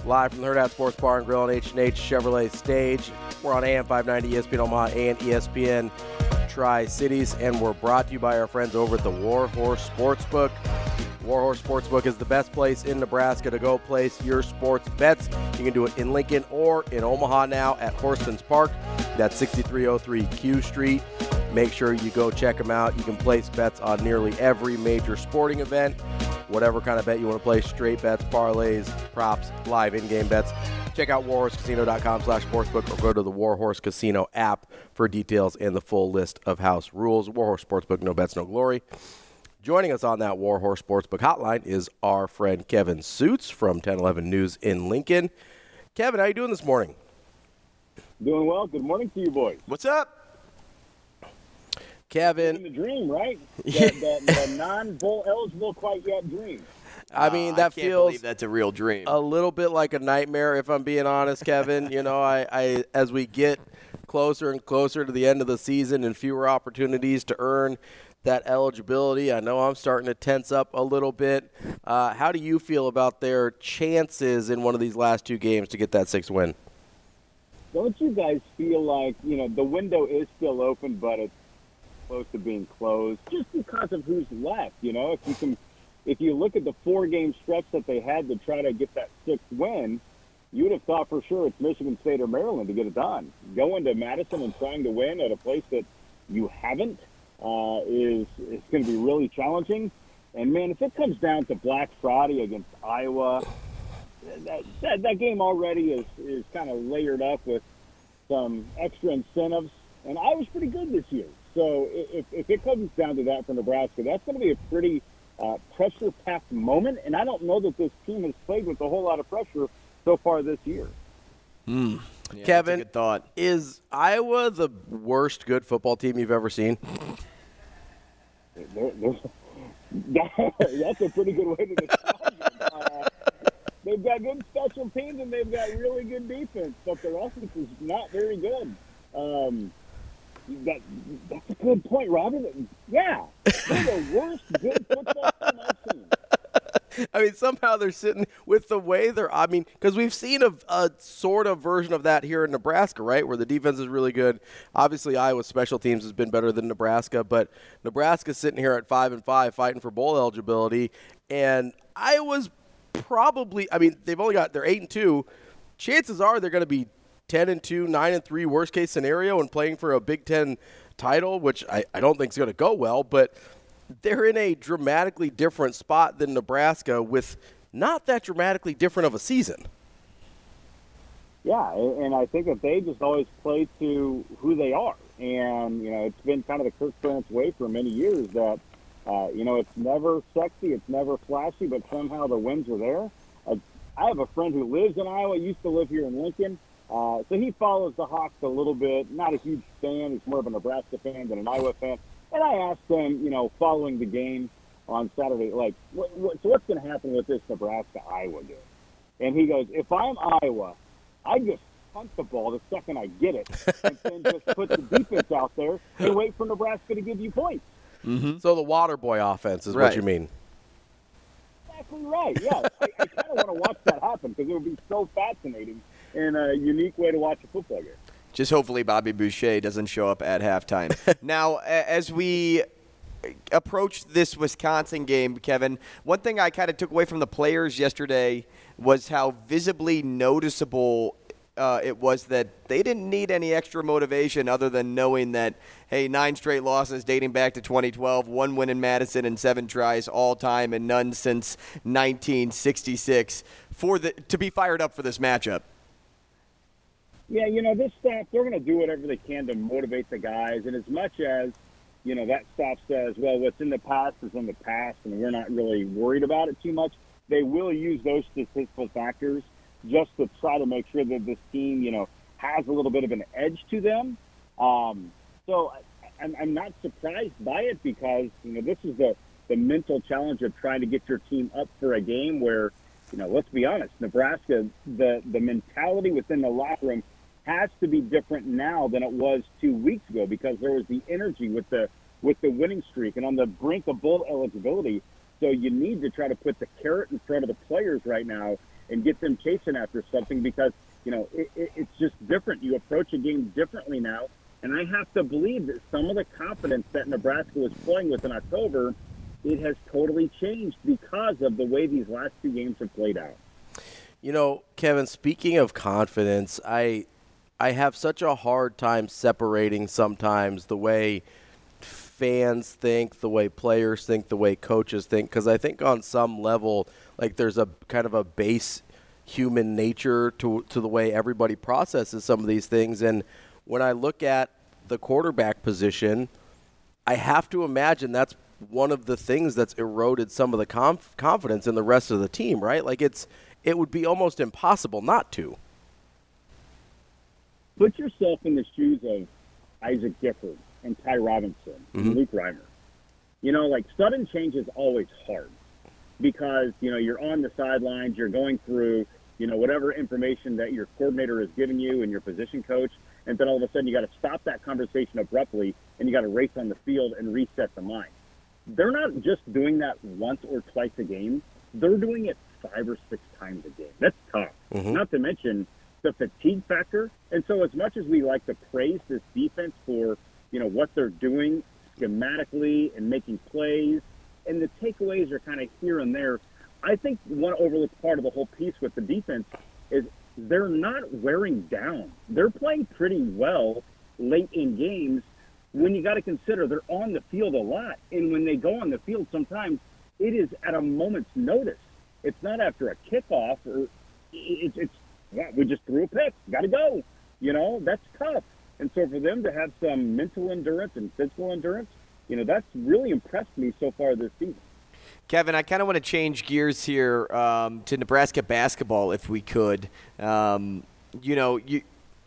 live from the Hurrdat Sports Bar and Grill on H and H Chevrolet stage. We're on A M five ninety E S P N Omaha and E S P N Tri-Cities, and we're brought to you by our friends over at the War Horse Sportsbook. War Horse Sportsbook is the best place in Nebraska to go place your sports bets. You can do it in Lincoln or in Omaha now at Horston's Park. That's sixty-three oh three Q Street. Make sure you go check them out. You can place bets on nearly every major sporting event. Whatever kind of bet you want to play, straight bets, parlays, props, live in-game bets. Check out warhorsecasino.com slash sportsbook or go to the Warhorse Casino app for details and the full list of house rules. Warhorse Sportsbook, no bets, no glory. Joining us on that Warhorse Sportsbook hotline is our friend Kevin Sjuts from ten eleven News in Lincoln. Kevin, how are you doing this morning? Doing well. Good morning to you, boys. What's up? Kevin. The dream, right? That, that, that non-bowl eligible quite yet dream. I mean, that uh, I can't feels believe that's a real dream. A little bit like a nightmare, if I'm being honest, Kevin. You know, I, I as we get closer and closer to the end of the season and fewer opportunities to earn that eligibility, I know I'm starting to tense up a little bit. Uh, how do you feel about their chances in one of these last two games to get that sixth win? Don't you guys feel like, you know, the window is still open, but it's close to being closed just because of who's left? You know, if you can, if you look at the four-game stretch that they had to try to get that sixth win, you would have thought for sure it's Michigan State or Maryland to get it done. Going to Madison and trying to win at a place that you haven't uh, is it's going to be really challenging. And, man, if it comes down to Black Friday against Iowa, that, that, that game already is, is kind of layered up with some extra incentives. And Iowa's pretty good this year. So if, if it comes down to that for Nebraska, that's going to be a pretty uh, pressure-packed moment, and I don't know that this team has played with a whole lot of pressure so far this year. Mm. Yeah, Kevin, that's a good thought. Is Iowa the worst good football team you've ever seen? They're, they're, that's a pretty good way to describe it. Uh, they've got good special teams, and they've got really good defense, but their offense is not very good. Um That, that's a good point, Robin. Yeah, they're the worst good football team I've seen. I mean, somehow they're sitting with the way they're – I mean, because we've seen a, a sort of version of that here in Nebraska, right, where the defense is really good. Obviously, Iowa's special teams has been better than Nebraska, but Nebraska's sitting here at five and five fighting for bowl eligibility, and Iowa's probably – I mean, they've only got – they're eight and two. Chances are they're going to be ten and two, nine and three, worst case scenario, and playing for a Big Ten title, which I, I don't think is going to go well, but they're in a dramatically different spot than Nebraska with not that dramatically different of a season. Yeah, and I think that they just always play to who they are. And, you know, it's been kind of the Kirk Ferentz way for many years that, uh, you know, it's never sexy, it's never flashy, but somehow the wins are there. Uh, I have a friend who lives in Iowa, used to live here in Lincoln. Uh, so he follows the Hawks a little bit, not a huge fan. He's more of a Nebraska fan than an Iowa fan. And I asked him, you know, following the game on Saturday, like, what, what, so what's going to happen with this Nebraska-Iowa game? And he goes, if I'm Iowa, I just punt the ball the second I get it and then just put the defense out there and wait for Nebraska to give you points. Mm-hmm. So the water boy offense is right. What you mean. Exactly right, yeah. I, I kind of want to watch that happen because it would be so fascinating and a unique way to watch a football game. Just hopefully Bobby Boucher doesn't show up at halftime. Now, as we approach this Wisconsin game, Kevin, one thing I kind of took away from the players yesterday was how visibly noticeable uh, it was that they didn't need any extra motivation other than knowing that, hey, nine straight losses dating back to twenty twelve, one win in Madison and seven tries all time and none since nineteen sixty-six for the to be fired up for this matchup. Yeah, you know, this staff, they're going to do whatever they can to motivate the guys. And as much as, you know, that staff says, well, what's in the past is in the past, and we're not really worried about it too much, they will use those statistical factors just to try to make sure that this team, you know, has a little bit of an edge to them. Um, so I'm, I'm not surprised by it because, you know, this is the, the mental challenge of trying to get your team up for a game where, you know, let's be honest, Nebraska, the, the mentality within the locker room has to be different now than it was two weeks ago because there was the energy with the with the winning streak and on the brink of bowl eligibility. So you need to try to put the carrot in front of the players right now and get them chasing after something because, you know, it, it, it's just different. You approach a game differently now. And I have to believe that some of the confidence that Nebraska was playing with in October, it has totally changed because of the way these last two games have played out. You know, Kevin, speaking of confidence, I – I have such a hard time separating sometimes the way fans think, the way players think, the way coaches think, because I think on some level, like there's a kind of a base human nature to to the way everybody processes some of these things. And when I look at the quarterback position, I have to imagine that's one of the things that's eroded some of the conf- confidence in the rest of the team, right? Like it's it would be almost impossible not to. Put yourself in the shoes of Isaac Gifford and Ty Robinson and mm-hmm. Luke Reimer. You know, like, sudden change is always hard because, you know, you're on the sidelines, you're going through, you know, whatever information that your coordinator is giving you and your position coach, and then all of a sudden you got to stop that conversation abruptly and you got to race on the field and reset the mind. They're not just doing that once or twice a game. They're doing it five or six times a game. That's tough. Mm-hmm. Not to mention the fatigue factor. And so as much as we like to praise this defense for, you know, what they're doing schematically and making plays, and the takeaways are kind of here and there, I think one overlooked part of the whole piece with the defense is they're not wearing down. They're playing pretty well late in games when you got to consider they're on the field a lot. And when they go on the field sometimes, it is at a moment's notice. It's not after a kickoff or it's yeah, we just threw a pick. Got to go. You know, that's tough. And so for them to have some mental endurance and physical endurance, you know, that's really impressed me so far this season. Kevin, I kind of want to change gears here um, to Nebraska basketball if we could. Um, you know, you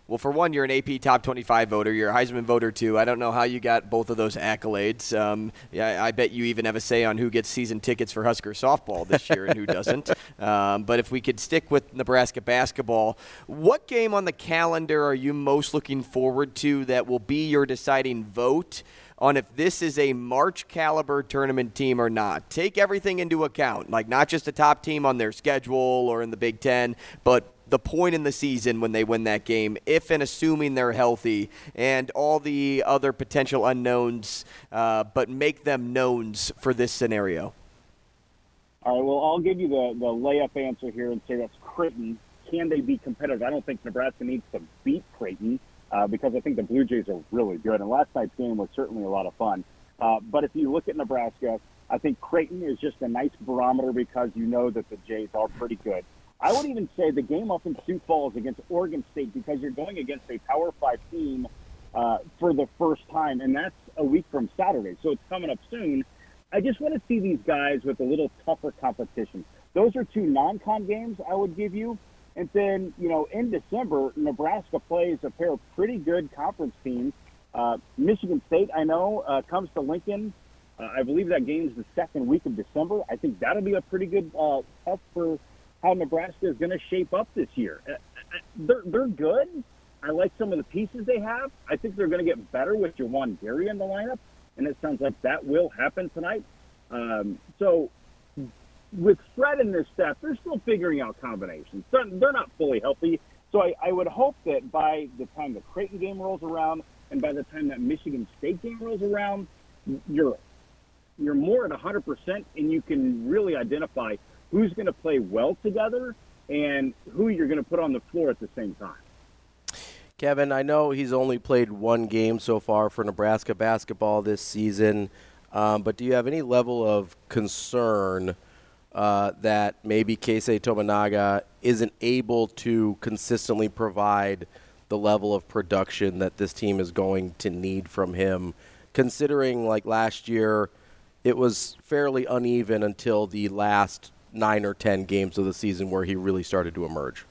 well, for one, you're an A P Top twenty-five voter. You're a Heisman voter, too. I don't know how you got both of those accolades. Um, yeah, I bet you even have a say on who gets season tickets for Husker softball this year and who doesn't. Um, but if we could stick with Nebraska basketball, what game on the calendar are you most looking forward to that will be your deciding vote on if this is a March caliber tournament team or not? Take everything into account, like not just a top team on their schedule or in the Big Ten, but the point in the season when they win that game, if and assuming they're healthy, and all the other potential unknowns, uh, but make them knowns for this scenario. All right, well, I'll give you the, the layup answer here and say that's Creighton, can they be competitive? I don't think Nebraska needs to beat Creighton uh, because I think the Blue Jays are really good. And last night's game was certainly a lot of fun. Uh, but if you look at Nebraska, I think Creighton is just a nice barometer because you know that the Jays are pretty good. I would even say the game up in Sioux Falls against Oregon State, because you're going against a Power Five team uh, for the first time, and that's a week from Saturday, so it's coming up soon. I just want to see these guys with a little tougher competition. Those are two non-con games I would give you. And then, you know, in December, Nebraska plays a pair of pretty good conference teams. Uh, Michigan State, I know, uh, comes to Lincoln. Uh, I believe that game's the second week of December. I think that'll be a pretty good uh, test for how Nebraska is going to shape up this year. Uh, they're, they're good. I like some of the pieces they have. I think they're going to get better with Jawan Gary in the lineup, and it sounds like that will happen tonight. Um, so with Fred and this staff, they're still figuring out combinations. They're, they're not fully healthy. So I, I would hope that by the time the Creighton game rolls around and by the time that Michigan State game rolls around, you're you're more at one hundred percent, and you can really identify who's going to play well together and who you're going to put on the floor at the same time. Kevin, I know he's only played one game so far for Nebraska basketball this season, um, but do you have any level of concern uh, that maybe Keisei Tominaga isn't able to consistently provide the level of production that this team is going to need from him, considering like last year it was fairly uneven until the last nine or ten games of the season where he really started to emerge?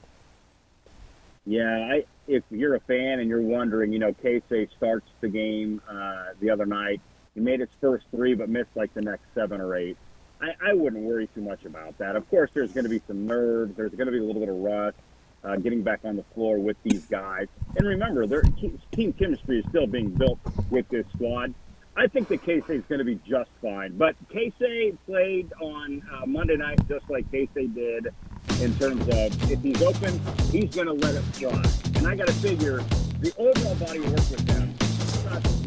Yeah, I, if you're a fan and you're wondering, you know, Keisei starts the game uh, the other night. He made his first three but missed like the next seven or eight. I, I wouldn't worry too much about that. Of course, there's going to be some nerves. There's going to be a little bit of rust uh, getting back on the floor with these guys. And remember, their team chemistry is still being built with this squad. I think that Keisei is going to be just fine. But Keisei played on uh, Monday night just like Keisei did in terms of if he's open, he's going to let it fly. And I got to figure the overall body of work with them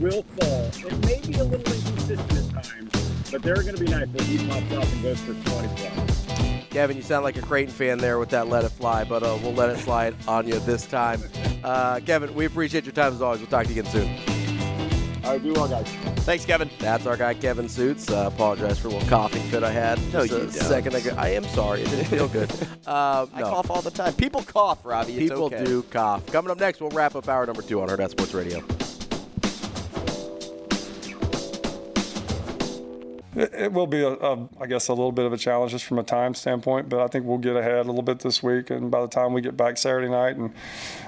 will fall. It may be a little inconsistent at times, but they're going to be nice when he pops off and goes for twenty-five. Kevin, you sound like a Creighton fan there with that let it fly, but uh, we'll let it slide on you this time. Uh, Kevin, we appreciate your time as always. We'll talk to you again soon. All right, do well, guys. Thanks, Kevin. That's our guy, Kevin Sjuts. I uh, apologize for a little coughing fit I had just no, you a don't. second ago. I am sorry. It didn't feel good. Um, I no. cough all the time. People cough, Robbie. People it's okay. do cough. Coming up next, we'll wrap up hour number two on Hurrdat Sports Radio. It, it will be, a, a, I guess, a little bit of a challenge just from a time standpoint, but I think we'll get ahead a little bit this week, and by the time we get back Saturday night and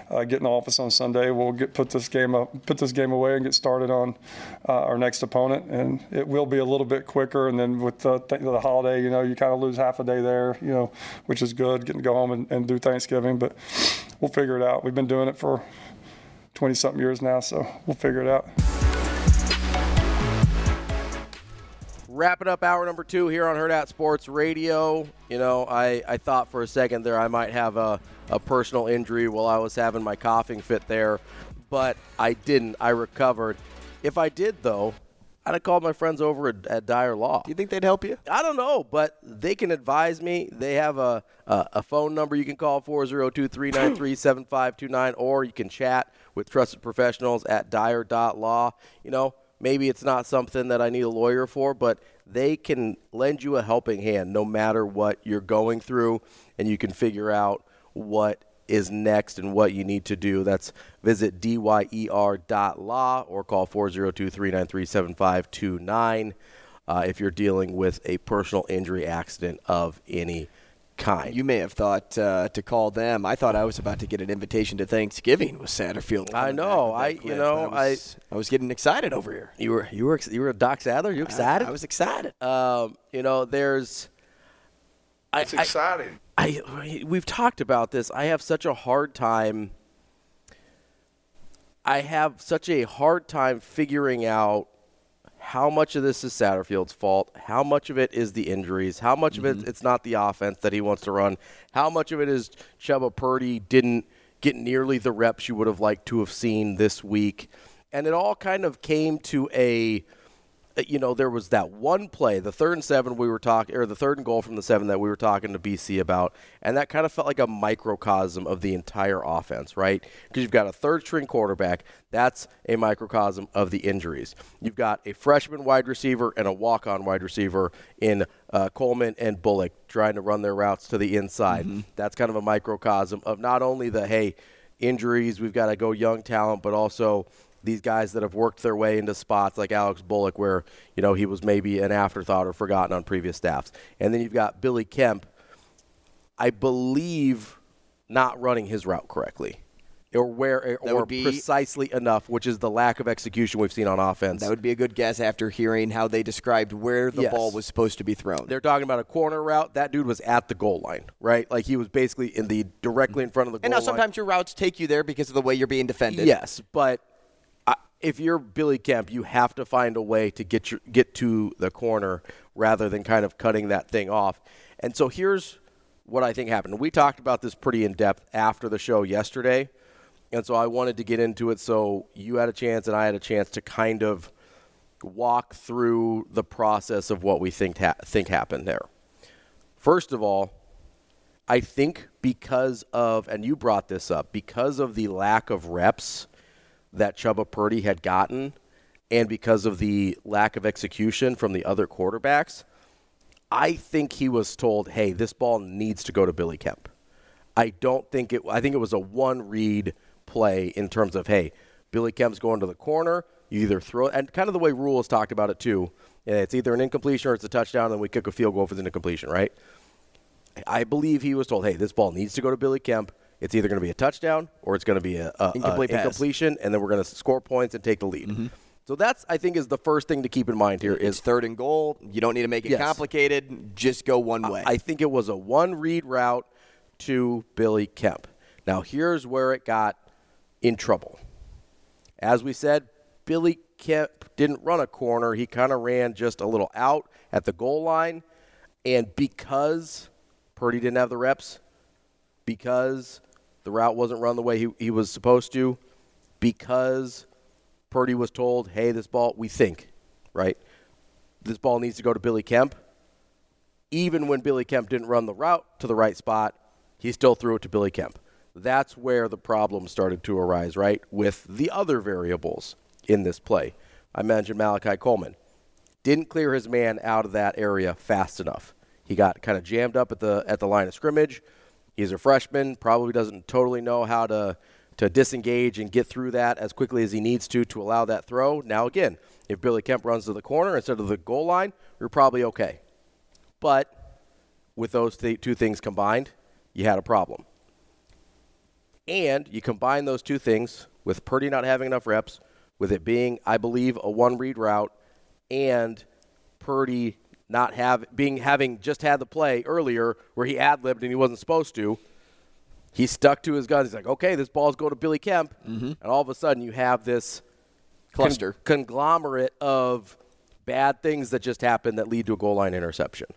Uh, get in the office on Sunday. We'll get put this game up, put this game away, and get started on uh, our next opponent. And it will be a little bit quicker. And then with the, th- the holiday, you know, you kind of lose half a day there, you know, which is good. Getting to go home and, and do Thanksgiving, but we'll figure it out. We've been doing it for twenty-something years now, so we'll figure it out. Wrapping up hour number two here on Hurrdat Sports Radio. You know, I, I thought for a second there I might have a, a personal injury while I was having my coughing fit there, but I didn't. I recovered. If I did, though, I'd have called my friends over at, at Dyer Law. You think they'd help you? I don't know, but they can advise me. They have a, a, a phone number you can call, four oh two, three nine three, seven five two nine, or you can chat with trusted professionals at dyer dot law. You know, maybe it's not something that I need a lawyer for, but they can lend you a helping hand no matter what you're going through, and you can figure out what is next and what you need to do. That's visit D Y E R dot law or call four oh two, three nine three, seven five two nine uh, if you're dealing with a personal injury accident of any kind. You may have thought uh, to call them. I thought I was about to get an invitation to Thanksgiving with Satterfield. I know. I clip. you know I was, I I was getting excited over here. You were you were you were Doc Sadler. You excited? I, I was excited. Um, you know, there's. It's I, exciting. I, I we've talked about this. I have such a hard time. I have such a hard time figuring out how much of this is Satterfield's fault, how much of it is the injuries, how much mm-hmm. of it it's not the offense that he wants to run, how much of it is Chuba Purdy didn't get nearly the reps you would have liked to have seen this week. And it all kind of came to a you know, there was that one play, the third and seven we were talking, or the third and goal from the seven that we were talking to B C about, and that kind of felt like a microcosm of the entire offense, right? Because you've got a third-string quarterback. That's a microcosm of the injuries. You've got a freshman wide receiver and a walk-on wide receiver in uh, Coleman and Bullock trying to run their routes to the inside. Mm-hmm. That's kind of a microcosm of not only the, hey, injuries, we've got to go young talent, but also – these guys that have worked their way into spots like Alex Bullock where, you know, he was maybe an afterthought or forgotten on previous staffs. And then you've got Billy Kemp, I believe, not running his route correctly or where or be, precisely enough, which is the lack of execution we've seen on offense. That would be a good guess after hearing how they described where the yes. ball was supposed to be thrown. They're talking about a corner route. That dude was at the goal line, right? Like he was basically in the directly in front of the goal line. And now sometimes line. your routes take you there because of the way you're being defended. Yes, but – if you're Billy Kemp, you have to find a way to get your, get to the corner rather than kind of cutting that thing off. And so here's what I think happened. We talked about this pretty in depth after the show yesterday, and so I wanted to get into it so you had a chance and I had a chance to kind of walk through the process of what we think ha- think happened there. First of all, I think because of, and you brought this up, because of the lack of reps that Chuba Purdy had gotten and because of the lack of execution from the other quarterbacks, I think he was told, hey, this ball needs to go to Billy Kemp. I don't think it – I think it was a one-read play in terms of, hey, Billy Kemp's going to the corner, you either throw – and kind of the way Rule has talked about it too. It's either an incompletion or it's a touchdown, and then we kick a field goal for the incompletion, right? I believe he was told, hey, this ball needs to go to Billy Kemp. It's either going to be a touchdown or it's going to be a, a, Incomplete a incompletion, and then we're going to score points and take the lead. Mm-hmm. So that's, I think, is the first thing to keep in mind here. Is it's third and goal. You don't need to make it yes. complicated. Just go one way. I, I think it was a one-read route to Billy Kemp. Now, here's where it got in trouble. As we said, Billy Kemp didn't run a corner. He kind of ran just a little out at the goal line, and because Purdy didn't have the reps, because the route wasn't run the way he, he was supposed to, because Purdy was told, hey, this ball, we think, right? This ball needs to go to Billy Kemp. Even when Billy Kemp didn't run the route to the right spot, he still threw it to Billy Kemp. That's where the problem started to arise, right, with the other variables in this play. I mentioned Malachi Coleman. Didn't clear his man out of that area fast enough. He got kind of jammed up at the at the line of scrimmage. He's a freshman, probably doesn't totally know how to, to disengage and get through that as quickly as he needs to to allow that throw. Now, again, if Billy Kemp runs to the corner instead of the goal line, you're probably okay. But with those th- two things combined, you had a problem. And you combine those two things with Purdy not having enough reps, with it being, I believe, a one-read route, and Purdy – not have being having just had the play earlier where he ad-libbed and he wasn't supposed to, he stuck to his guns. He's like, okay, this ball's going to Billy Kemp. Mm-hmm. And all of a sudden you have this cluster con- conglomerate of bad things that just happened that lead to a goal line interception.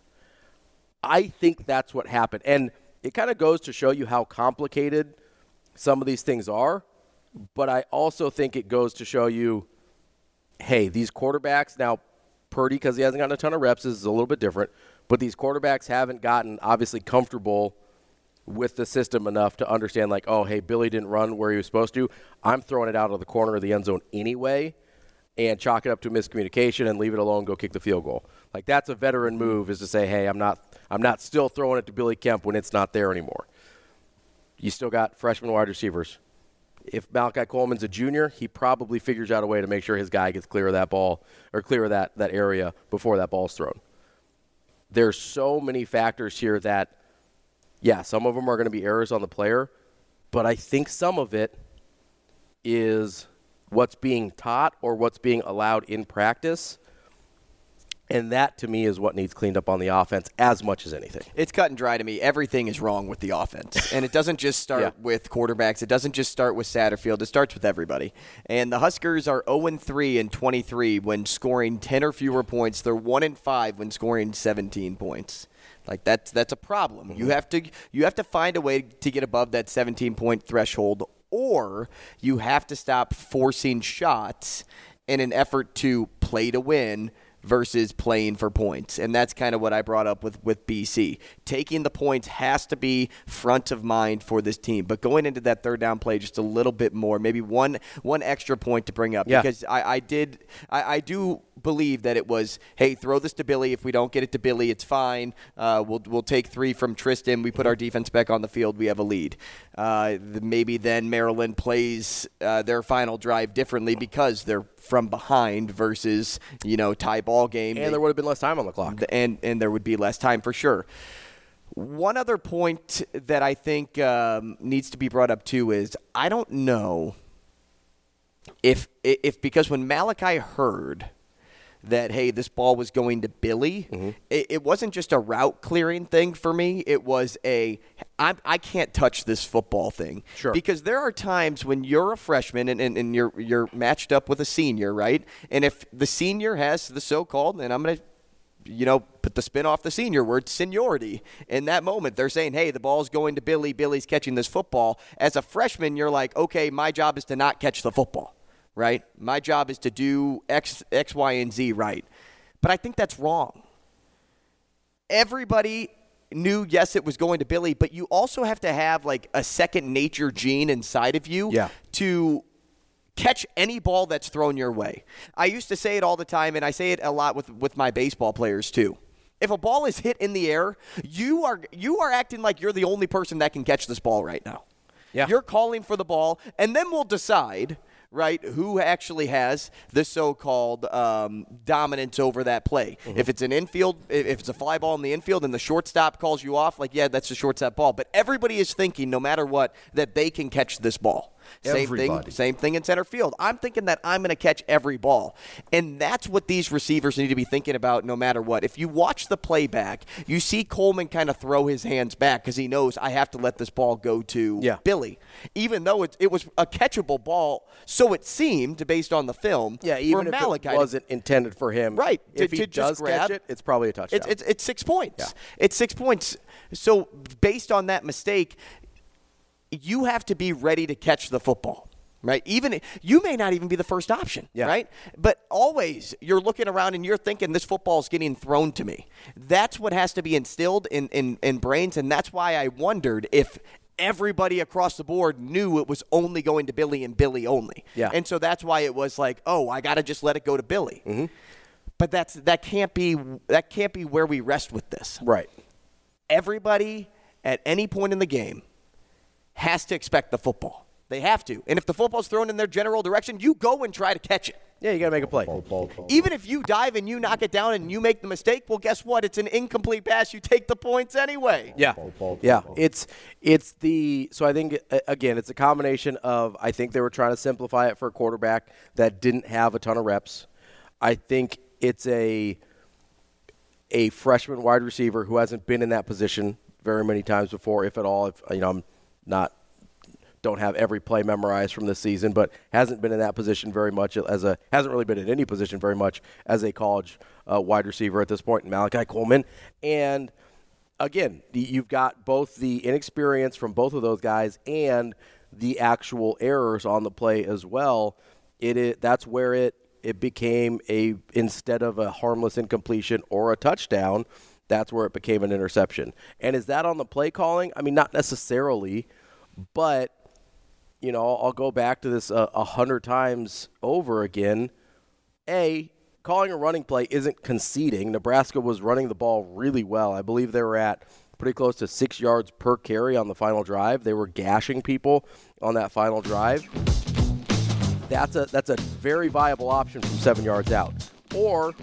I think that's what happened. And it kind of goes to show you how complicated some of these things are, but I also think it goes to show you, hey, these quarterbacks now – Purdy, because he hasn't gotten a ton of reps, is a little bit different. But these quarterbacks haven't gotten, obviously, comfortable with the system enough to understand, like, oh, hey, Billy didn't run where he was supposed to. I'm throwing it out of the corner of the end zone anyway and chalk it up to miscommunication and leave it alone, go kick the field goal. Like, that's a veteran move, is to say, hey, I'm not I'm not still throwing it to Billy Kemp when it's not there anymore. You still got freshman wide receivers. If Malachi Coleman's a junior, he probably figures out a way to make sure his guy gets clear of that ball or clear of that, that area before that ball's thrown. There's so many factors here that, yeah, some of them are going to be errors on the player, but I think some of it is what's being taught or what's being allowed in practice. And that, to me, is what needs cleaned up on the offense as much as anything. It's cut and dry to me. Everything is wrong with the offense. And it doesn't just start yeah. with quarterbacks. It doesn't just start with Satterfield. It starts with everybody. And the Huskers are oh and three and twenty-three when scoring ten or fewer points. They're one and five when scoring seventeen points. Like, that's that's a problem. Mm-hmm. You have to you have to find a way to get above that seventeen-point threshold, or you have to stop forcing shots in an effort to play to win versus playing for points. And that's kind of what I brought up with, with B C. Taking the points has to be front of mind for this team. But going into that third down play just a little bit more, maybe one one extra point to bring up. Yeah. Because I, I did I, I do believe that it was, hey, throw this to Billy. If we don't get it to Billy, it's fine. Uh, we'll we'll take three from Tristan. We put our defense back on the field. We have a lead. Uh, maybe then Maryland plays uh, their final drive differently because they're from behind versus, you know, tie ball game. And there would have been less time on the clock. And and there would be less time for sure. One other point that I think um, needs to be brought up too is I don't know if if because when Malachi heard that, hey, this ball was going to Billy, mm-hmm. it, it wasn't just a route clearing thing for me. It was a, I, I can't touch this football thing. Sure. Because there are times when you're a freshman and, and, and you're you're matched up with a senior, right? And if the senior has the so-called, and I'm going to, you know, put the spin off the senior word, seniority. In that moment, they're saying, hey, the ball's going to Billy. Billy's catching this football. As a freshman, you're like, okay, my job is to not catch the football. Right? My job is to do X, X, Y, and Z right. But I think that's wrong. Everybody knew, yes, it was going to Billy, but you also have to have like a second nature gene inside of you yeah. to catch any ball that's thrown your way. I used to say it all the time, and I say it a lot with, with my baseball players too. If a ball is hit in the air, you are you are acting like you're the only person that can catch this ball right now. Yeah. You're calling for the ball, and then we'll decide – right, who actually has the so-called um, dominance over that play. Mm-hmm. If it's an infield, if it's a fly ball in the infield and the shortstop calls you off, like, yeah, that's a shortstop ball. But everybody is thinking, no matter what, that they can catch this ball. Everybody. Same thing, same thing in center field. I'm thinking that I'm going to catch every ball. And that's what these receivers need to be thinking about no matter what. If you watch the playback, you see Coleman kind of throw his hands back because he knows I have to let this ball go to yeah. Billy. Even though it, it was a catchable ball, so it seemed, based on the film, yeah, even for if Malachi, it wasn't intended for him. Right. If to, he to does grab, catch it, it's probably a touchdown. It's, it's, it's six points. Yeah. It's six points. So based on that mistake, you have to be ready to catch the football, right? Even you may not even be the first option, yeah. right? But always you're looking around and you're thinking this football is getting thrown to me. That's what has to be instilled in, in, in brains, and that's why I wondered if everybody across the board knew it was only going to Billy and Billy only. Yeah. And so that's why it was like, oh, I got to just let it go to Billy. Mm-hmm. But that's that can't be that can't be where we rest with this. Right. Everybody at any point in the game has to expect the football. They have to. And if the football's thrown in their general direction, you go and try to catch it. Yeah, you got to make a play. Ball, ball, ball. Even if you dive and you knock it down and you make the mistake, well, guess what? It's an incomplete pass. You take the points anyway. Yeah. Ball, ball, ball, yeah. Ball. It's it's the – so I think, again, it's a combination of I think they were trying to simplify it for a quarterback that didn't have a ton of reps. I think it's a a freshman wide receiver who hasn't been in that position very many times before, if at all. If you know, I'm – Not, don't have every play memorized from this season, but hasn't been in that position very much as a hasn't really been in any position very much as a college uh, wide receiver at this point. Malachi Coleman, and again, you've got both the inexperience from both of those guys and the actual errors on the play as well. It is that's where it it became a instead of a harmless incompletion or a touchdown. That's where it became an interception. And is that on the play calling? I mean, not necessarily, but, you know, I'll go back to this a uh, hundred times over again. A, calling a running play isn't conceding. Nebraska was running the ball really well. I believe they were at pretty close to six yards per carry on the final drive. They were gashing people on that final drive. That's a, that's a very viable option from seven yards out. Or,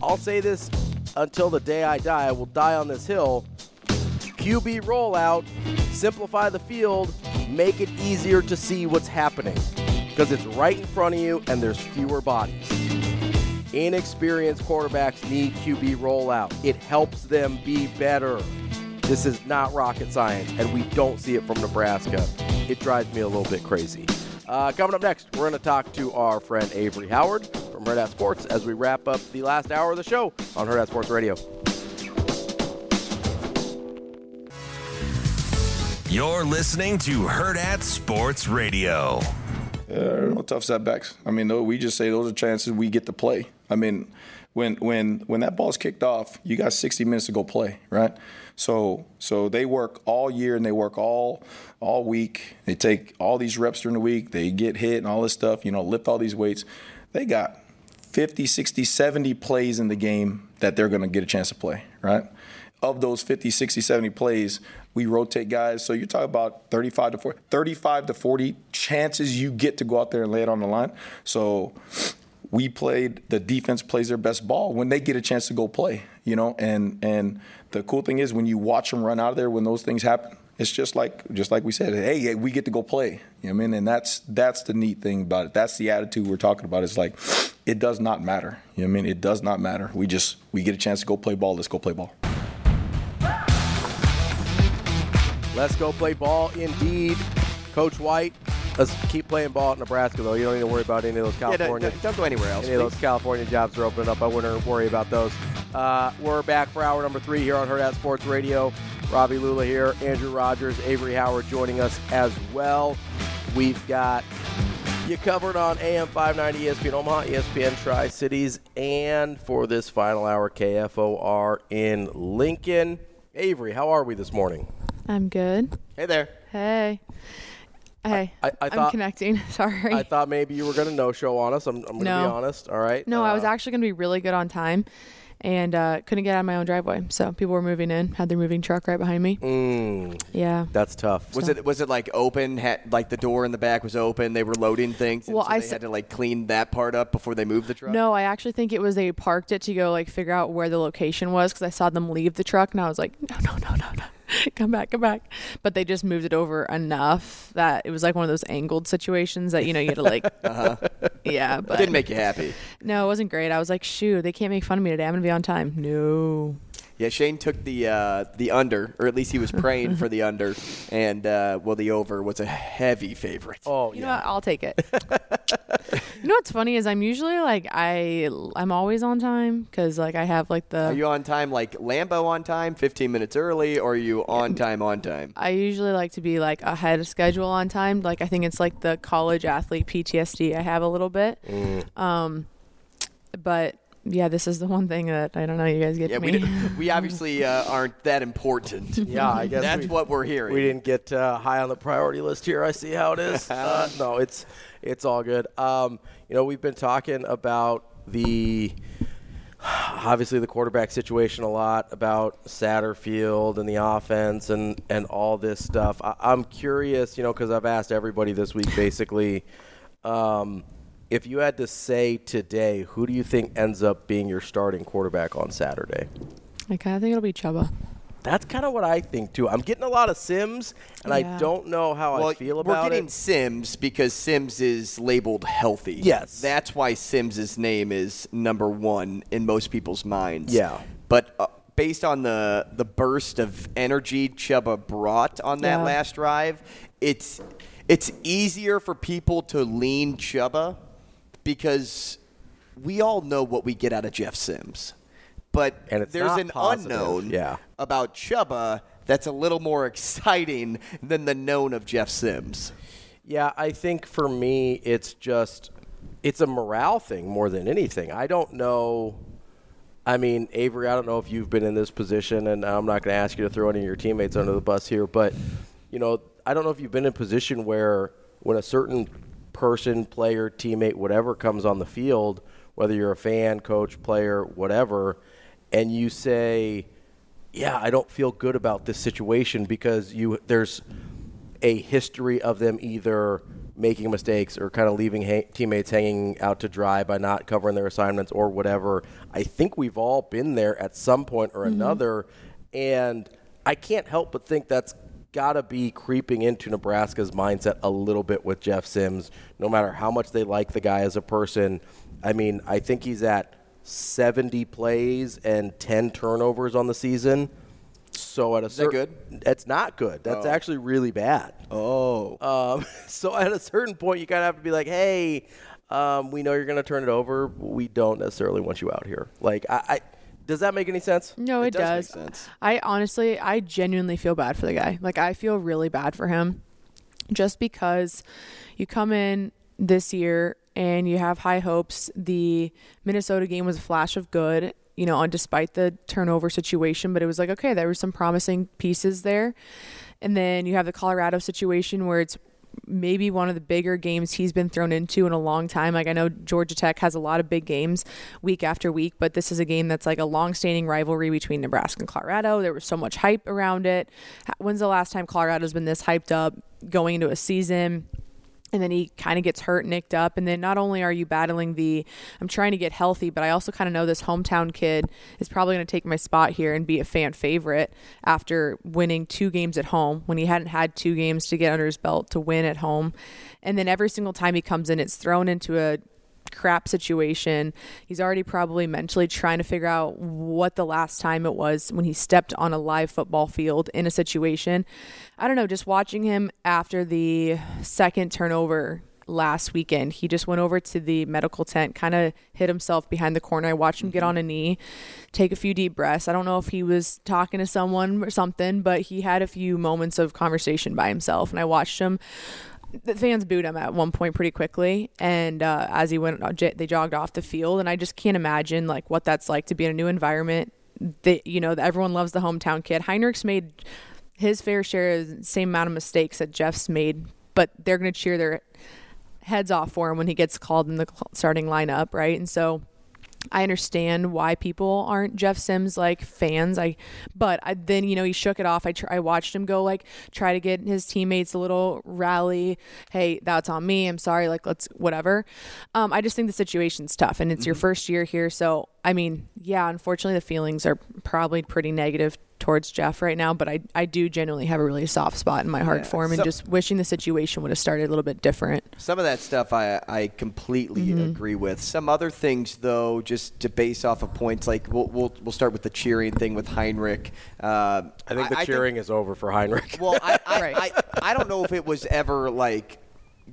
I'll say this, until the day I die, I will die on this hill. Q B rollout, simplify the field, make it easier to see what's happening because it's right in front of you and there's fewer bodies. Inexperienced quarterbacks need Q B rollout. It helps them be better. This is not rocket science, and we don't see it from Nebraska. It drives me a little bit crazy. Uh, coming up next, we're going to talk to our friend Avery Howard from Hurrdat Sports as we wrap up the last hour of the show on Hurrdat Sports Radio. You're listening to Hurrdat Sports Radio. Uh, tough setbacks. I mean, we just say those are chances we get to play. I mean, when when when that ball's kicked off, you got sixty minutes to go play, right? So so they work all year and they work all all week. They take all these reps during the week. They get hit and all this stuff, you know, lift all these weights. They got fifty, sixty, seventy plays in the game that they're going to get a chance to play, right? Of those fifty, sixty, seventy plays, we rotate guys. So you're talking about thirty-five to forty, thirty-five to forty chances you get to go out there and lay it on the line. So we played, the defense plays their best ball when they get a chance to go play, you know. And and the cool thing is when you watch them run out of there, when those things happen, it's just like just like we said, hey, we get to go play. You know what I mean? And that's that's the neat thing about it. That's the attitude we're talking about. It's like it does not matter. You know what I mean? It does not matter. We just we get a chance to go play ball. Let's go play ball. Let's go play ball indeed. Coach White, let's keep playing ball at Nebraska, though. You don't need to worry about any of those California. Yeah, don't, don't go anywhere else. Any please. Of those California jobs are opening up. I wouldn't worry about those. Uh, we're back for hour number three here on Hurrdat Sports Radio. Ravi Lulla here, Andrew Rogers, Avery Howard joining us as well. We've got you covered on A M five ninety E S P N Omaha, E S P N Tri-Cities, and for this final hour, K F O R in Lincoln. Avery, how are we this morning? I'm good. Hey there. Hey. Hey. I, I, I thought, I'm connecting. Sorry. I thought maybe you were going to no-show on us. I'm, I'm going to no. be honest. All right. No, uh, I was actually going to be really good on time and uh, couldn't get out of my own driveway. So people were moving in, had their moving truck right behind me. Mm, yeah. That's tough. So. Was it was it like open, had, like the door in the back was open, they were loading things, and well, so I they s- had to like clean that part up before they moved the truck? No, I actually think it was they parked it to go like figure out where the location was because I saw them leave the truck and I was like, no, no, no, no, no. Come back, come back. But they just moved it over enough that it was like one of those angled situations that, you know, you had to like, uh-huh. yeah. But didn't make you happy. No, it wasn't great. I was like, shoot, they can't make fun of me today. I'm going to be on time. No. Yeah, Shane took the uh, the under, or at least he was praying for the under. And, uh, well, the over was a heavy favorite. Oh, you yeah. know what? I'll take it. You know what's funny is I'm usually, like, I, I'm always on time because, like, I have, like, the – Are you on time, like, Lambo on time, fifteen minutes early, or are you on time, on time? I usually like to be, like, ahead of schedule on time. Like, I think it's, like, the college athlete P T S D I have a little bit. Mm. Um, but – yeah, this is the one thing that I don't know you guys get yeah, me. We, we obviously uh, aren't that important. Yeah, I guess that's we, what we're hearing. We didn't get uh, high on the priority list here. I see how it is. Uh, no, it's it's all good. Um, you know, we've been talking about the obviously the quarterback situation a lot, about Satterfield and the offense and and all this stuff. I, I'm curious, you know, because I've asked everybody this week basically. Um, If you had to say today, who do you think ends up being your starting quarterback on Saturday? I kind of think it'll be Chubba. That's kind of what I think, too. I'm getting a lot of Sims, and yeah. I don't know how well, I feel about it. Well, we're getting it. Sims because Sims is labeled healthy. Yes. That's why Sims' name is number one in most people's minds. Yeah. But uh, based on the, the burst of energy Chubba brought on that yeah. last drive, it's it's easier for people to lean Chubba. Because we all know what we get out of Jeff Sims. But there's an positive. unknown yeah. about Chubba that's a little more exciting than the known of Jeff Sims. Yeah, I think for me it's just – it's a morale thing more than anything. I don't know – I mean, Avery, I don't know if you've been in this position, and I'm not going to ask you to throw any of your teammates under the bus here. But, you know, I don't know if you've been in a position where when a certain – person, player, teammate, whatever comes on the field, whether you're a fan, coach, player, whatever, and you say, yeah, I don't feel good about this situation because you there's a history of them either making mistakes or kind of leaving ha- teammates hanging out to dry by not covering their assignments or whatever. I think we've all been there at some point or mm-hmm. another, and I can't help but think that's got to be creeping into Nebraska's mindset a little bit with Jeff Sims, no matter how much they like the guy as a person. I mean, I think he's at seventy plays and ten turnovers on the season. So at a certain, is that good? That's not good. That's oh. actually really bad. Oh. Um, so at a certain point, you kind of have to be like, hey, um, we know you're going to turn it over. We don't necessarily want you out here. Like, I, I Does that make any sense? No, it, it does. does. Make sense. I honestly, I genuinely feel bad for the guy. Like, I feel really bad for him just because you come in this year and you have high hopes. The Minnesota game was a flash of good, you know, on despite the turnover situation, but it was like, okay, there were some promising pieces there. And then you have the Colorado situation where it's maybe one of the bigger games he's been thrown into in a long time. Like, I know Georgia Tech has a lot of big games week after week, but this is a game that's like a long-standing rivalry between Nebraska and Colorado. There was so much hype around it. When's the last time Colorado's been this hyped up going into a season? And then he kind of gets hurt, nicked up. And then not only are you battling the, I'm trying to get healthy, but I also kind of know this hometown kid is probably going to take my spot here and be a fan favorite after winning two games at home when he hadn't had two games to get under his belt to win at home. And then every single time he comes in, it's thrown into a crap situation. He's already probably mentally trying to figure out what the last time it was when he stepped on a live football field in a situation. I don't know, just watching him after the second turnover last weekend, he just went over to the medical tent, kind of hit himself behind the corner. I watched him get on a knee, take a few deep breaths. I don't know if he was talking to someone or something, but he had a few moments of conversation by himself, and I watched him. The fans booed him at one point pretty quickly, and uh, as he went, they jogged off the field. And I just can't imagine like what that's like to be in a new environment. They, you know, everyone loves the hometown kid. Heinrich's made his fair share of the same amount of mistakes that Jeff's made, but they're going to cheer their heads off for him when he gets called in the starting lineup, right? And so I understand why people aren't Jeff Sims like fans. I, but I, then, you know, he shook it off. I tr- I watched him go like try to get his teammates a little rally. Hey, that's on me. I'm sorry. Like, let's whatever. Um, I just think the situation's tough, and it's mm-hmm. your first year here. So, I mean, yeah, unfortunately, the feelings are probably pretty negative towards Jeff right now. But I, I do genuinely have a really soft spot in my heart yeah. for him, so, and just wishing the situation would have started a little bit different. Some of that stuff I I completely mm-hmm. agree with. Some other things, though, just to base off of points, like we'll we'll, we'll start with the cheering thing with Heinrich. Uh, I think the I, cheering I think, is over for Heinrich. Well, I I, right. I I don't know if it was ever like,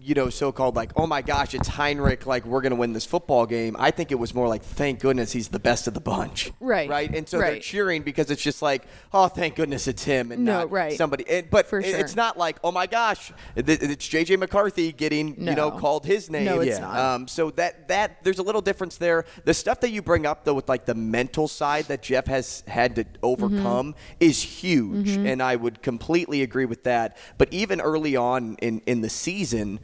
you know, so-called like, oh my gosh, it's Heinrich, like we're going to win this football game. I think it was more like, thank goodness he's the best of the bunch. Right. Right. And so right. they're cheering because it's just like, oh, thank goodness it's him and no, not right. somebody. And, but For it, sure. it's not like, oh my gosh, it's J J McCarthy getting, no. you know, called his name. No, it's yeah. not. Um, so that, that there's a little difference there. The stuff that you bring up, though, with like the mental side that Jeff has had to overcome mm-hmm. is huge. Mm-hmm. And I would completely agree with that. But even early on in, in the season,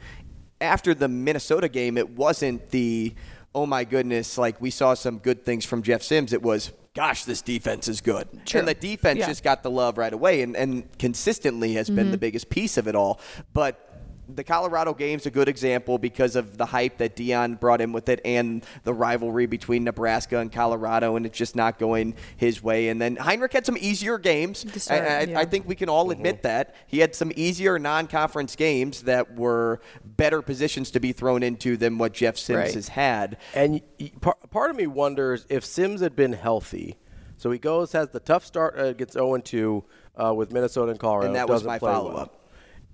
after the Minnesota game, it wasn't the, oh, my goodness, like we saw some good things from Jeff Sims. It was, gosh, this defense is good. True. And the defense yeah. just got the love right away and, and consistently has mm-hmm. been the biggest piece of it all. But the Colorado game's a good example because of the hype that Deion brought in with it and the rivalry between Nebraska and Colorado, and it's just not going his way. And then Heinrich had some easier games. Discern, I, I, yeah. I think we can all admit mm-hmm. that. He had some easier non-conference games that were better positions to be thrown into than what Jeff Sims right. has had. And part of me wonders if Sims had been healthy. So he goes, has the tough start, uh, gets oh and two uh, with Minnesota and Colorado. And that was my follow-up. Well.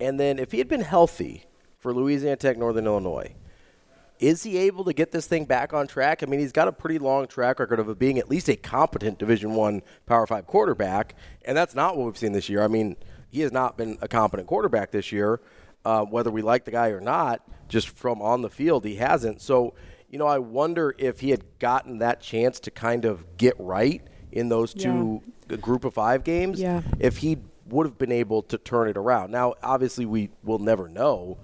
And then if he had been healthy for Louisiana Tech, Northern Illinois, is he able to get this thing back on track? I mean, he's got a pretty long track record of being at least a competent Division One Power Five quarterback, and that's not what we've seen this year. I mean, he has not been a competent quarterback this year, uh, whether we like the guy or not, just from on the field, he hasn't. So, you know, I wonder if he had gotten that chance to kind of get right in those two yeah. group of five games, yeah. if he'd would have been able to turn it around. Now, obviously, we will never know.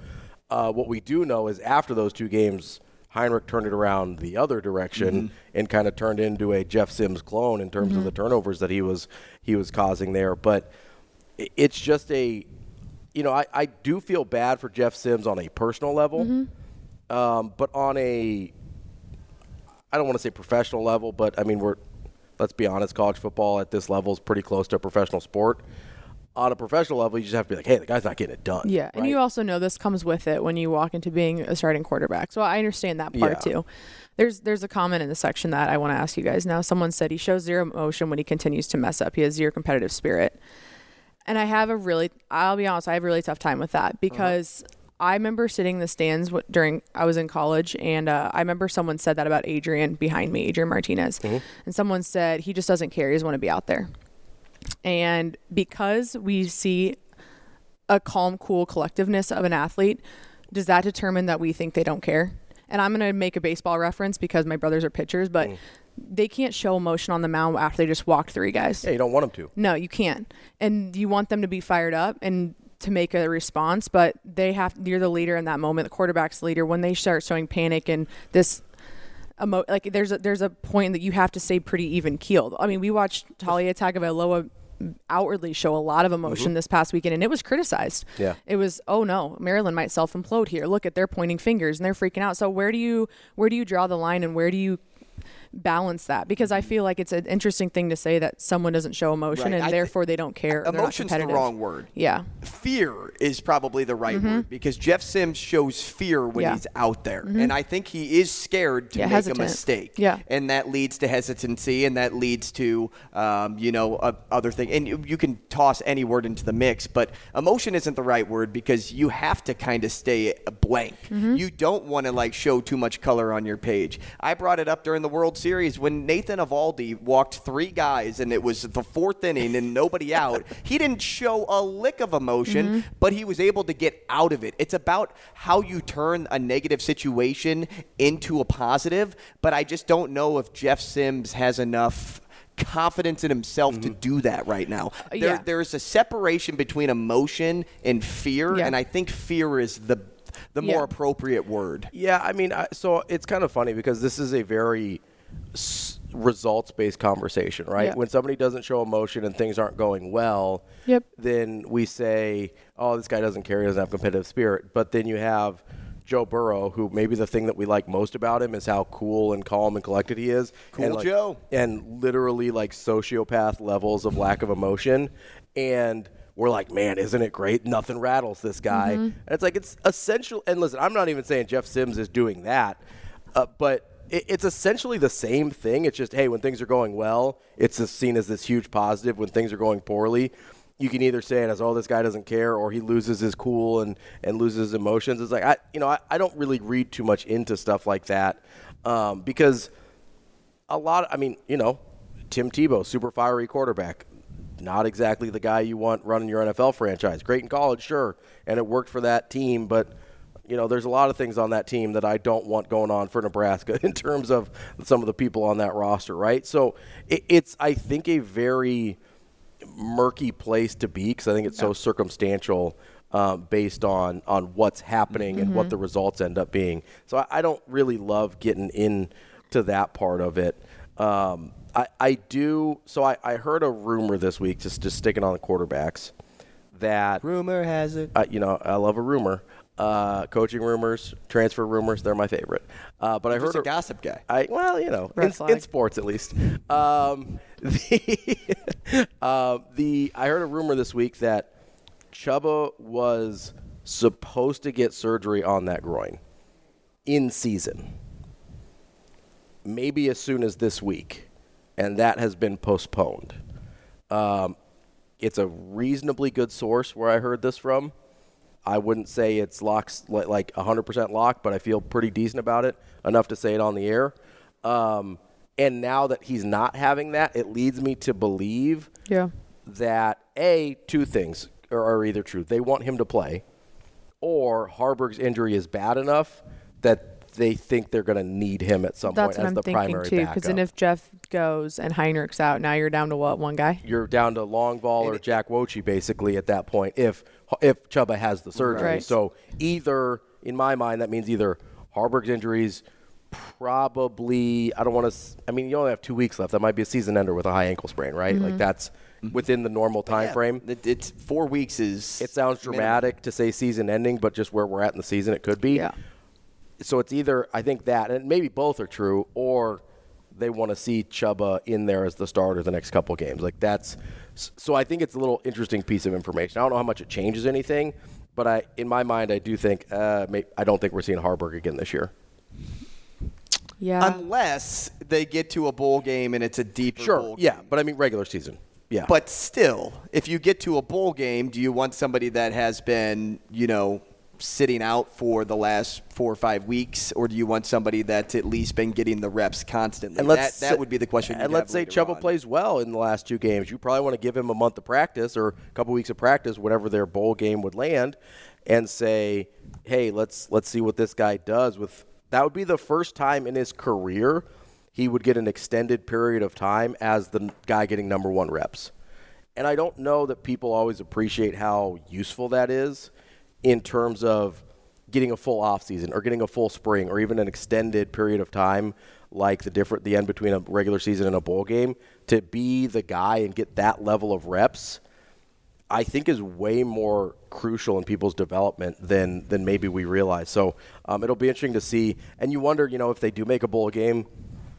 Uh, what we do know is after those two games, Heinrich turned it around the other direction mm-hmm. and kind of turned into a Jeff Sims clone in terms mm-hmm. of the turnovers that he was he was causing there. But it's just a, you know, I, I do feel bad for Jeff Sims on a personal level, mm-hmm. um, but on a, I don't want to say professional level, but I mean, we're, let's be honest, college football at this level is pretty close to a professional sport. On a professional level, you just have to be like, hey, the guy's not getting it done. Yeah, right? And you also know this comes with it when you walk into being a starting quarterback. So I understand that part, yeah. too. There's there's a comment in the section that I want to ask you guys now. Someone said he shows zero emotion when he continues to mess up. He has zero competitive spirit. And I have a really – I'll be honest, I have a really tough time with that because uh-huh. – I remember sitting in the stands during I was in college, and uh, I remember someone said that about Adrian behind me, Adrian Martinez. Mm-hmm. And someone said he just doesn't care. He doesn't want to be out there. And because we see a calm, cool collectiveness of an athlete, does that determine that we think they don't care? And I'm going to make a baseball reference because my brothers are pitchers, but mm. they can't show emotion on the mound after they just walked three guys. Yeah, you don't want them to. No, you can't. And you want them to be fired up and to make a response, but they have, you're the leader in that moment. The quarterback's the leader. When they start showing panic and this emo, like there's a, there's a point that you have to stay pretty even keeled. I mean, we watched Talia Tagovailoa outwardly show a lot of emotion mm-hmm. this past weekend, and it was criticized. Yeah, it was, oh no, Maryland might self-implode here. Look at, they're pointing fingers and they're freaking out. So where do you where do you draw the line, and where do you balance that? Because I feel like it's an interesting thing to say that someone doesn't show emotion right. and I therefore th- they don't care. Emotion's the wrong word. Yeah, fear is probably the right mm-hmm. word, because Jeff Sims shows fear when yeah. he's out there, mm-hmm. and I think he is scared to yeah, make hesitant. a mistake. Yeah, and that leads to hesitancy, and that leads to um, you know uh, other things. And you, you can toss any word into the mix, but emotion isn't the right word, because you have to kind of stay blank. Mm-hmm. You don't want to like show too much color on your page. I brought it up during the World Series when Nathan Eovaldi walked three guys and it was the fourth inning and nobody out. He didn't show a lick of emotion, mm-hmm. but he was able to get out of it. It's about how you turn a negative situation into a positive, but I just don't know if Jeff Sims has enough confidence in himself mm-hmm. to do that right now. There, yeah. There's a separation between emotion and fear, yeah. and I think fear is the the yeah. more appropriate word. Yeah, I mean, so it's kind of funny because this is a very results-based conversation, right? Yep. When somebody doesn't show emotion and things aren't going well, yep. then we say, oh, this guy doesn't care, he doesn't have competitive spirit. But then you have Joe Burrow, who maybe the thing that we like most about him is how cool and calm and collected he is. Cool and like, Joe. And literally like sociopath levels of lack of emotion. And we're like, man, isn't it great? Nothing rattles this guy. Mm-hmm. And it's like, it's essential. And listen, I'm not even saying Jeff Sims is doing that, uh, but it, it's essentially the same thing. It's just, hey, when things are going well, it's seen as this huge positive. When things are going poorly, you can either say it as, oh, this guy doesn't care, or he loses his cool and, and loses his emotions. It's like, I, you know, I, I don't really read too much into stuff like that um, because a lot of, I mean, you know, Tim Tebow, super fiery quarterback. Not exactly the guy you want running your N F L franchise. Great in college, sure, and it worked for that team, but you know, there's a lot of things on that team that I don't want going on for Nebraska in terms of some of the people on that roster, right? So it, it's, I think, a very murky place to be because I think it's so circumstantial uh, based on, on what's happening mm-hmm. and what the results end up being. So I, I don't really love getting into that part of it. Um, I, I do. So I, I heard a rumor this week, just, just sticking on the quarterbacks, that rumor has it. Uh, you know, I love a rumor. Uh, coaching rumors, transfer rumors, they're my favorite. Uh, but You're I heard just a, a gossip guy. I well, you know, in, in sports at least. Um, the uh, the I heard a rumor this week that Chubba was supposed to get surgery on that groin in season, maybe as soon as this week, and that has been postponed. Um, it's a reasonably good source where I heard this from. I wouldn't say it's locks like one hundred percent locked, but I feel pretty decent about it, enough to say it on the air. Um, and now that he's not having that, it leads me to believe yeah. that, A, two things are, are either true. They want him to play, or Harburg's injury is bad enough that they think they're going to need him at some That's point as I'm the primary too, backup. That's what I'm thinking, too, because then if Jeff goes and Heinrich's out, now you're down to what, one guy? You're down to Longvall or Jack Wojci, basically, at that point, if if Chubba has the surgery. Right. So either, in my mind, that means either Harburg's injuries probably, I don't want to, I mean, you only have two weeks left. That might be a season ender with a high ankle sprain, right? Mm-hmm. Like that's within the normal time yeah, frame. It's four weeks is. It sounds dramatic minimum. To say season ending, but just where we're at in the season, it could be. Yeah. So it's either, I think, that, and maybe both are true, or they want to see Chubba in there as the starter the next couple games. Like that's, so I think it's a little interesting piece of information. I don't know how much it changes anything, but I, in my mind, I do think, uh, maybe, I don't think we're seeing Harburg again this year. Yeah. Unless they get to a bowl game and it's a deeper sure, bowl game. Sure, yeah, but I mean regular season. Yeah. But still, if you get to a bowl game, do you want somebody that has been, you know, sitting out for the last four or five weeks, or do you want somebody that's at least been getting the reps constantly? And let's, that, that would be the question. And let's say Chubba on. plays well in the last two games. You probably want to give him a month of practice or a couple weeks of practice, whatever their bowl game would land, and say, hey, let's let's see what this guy does. With that would be the first time in his career he would get an extended period of time as the guy getting number one reps. And I don't know that people always appreciate how useful that is in terms of getting a full offseason or getting a full spring or even an extended period of time like the different the end between a regular season and a bowl game to be the guy and get that level of reps, I think is way more crucial in people's development than than maybe we realize. So um, it'll be interesting to see. And you wonder, you know, if they do make a bowl game,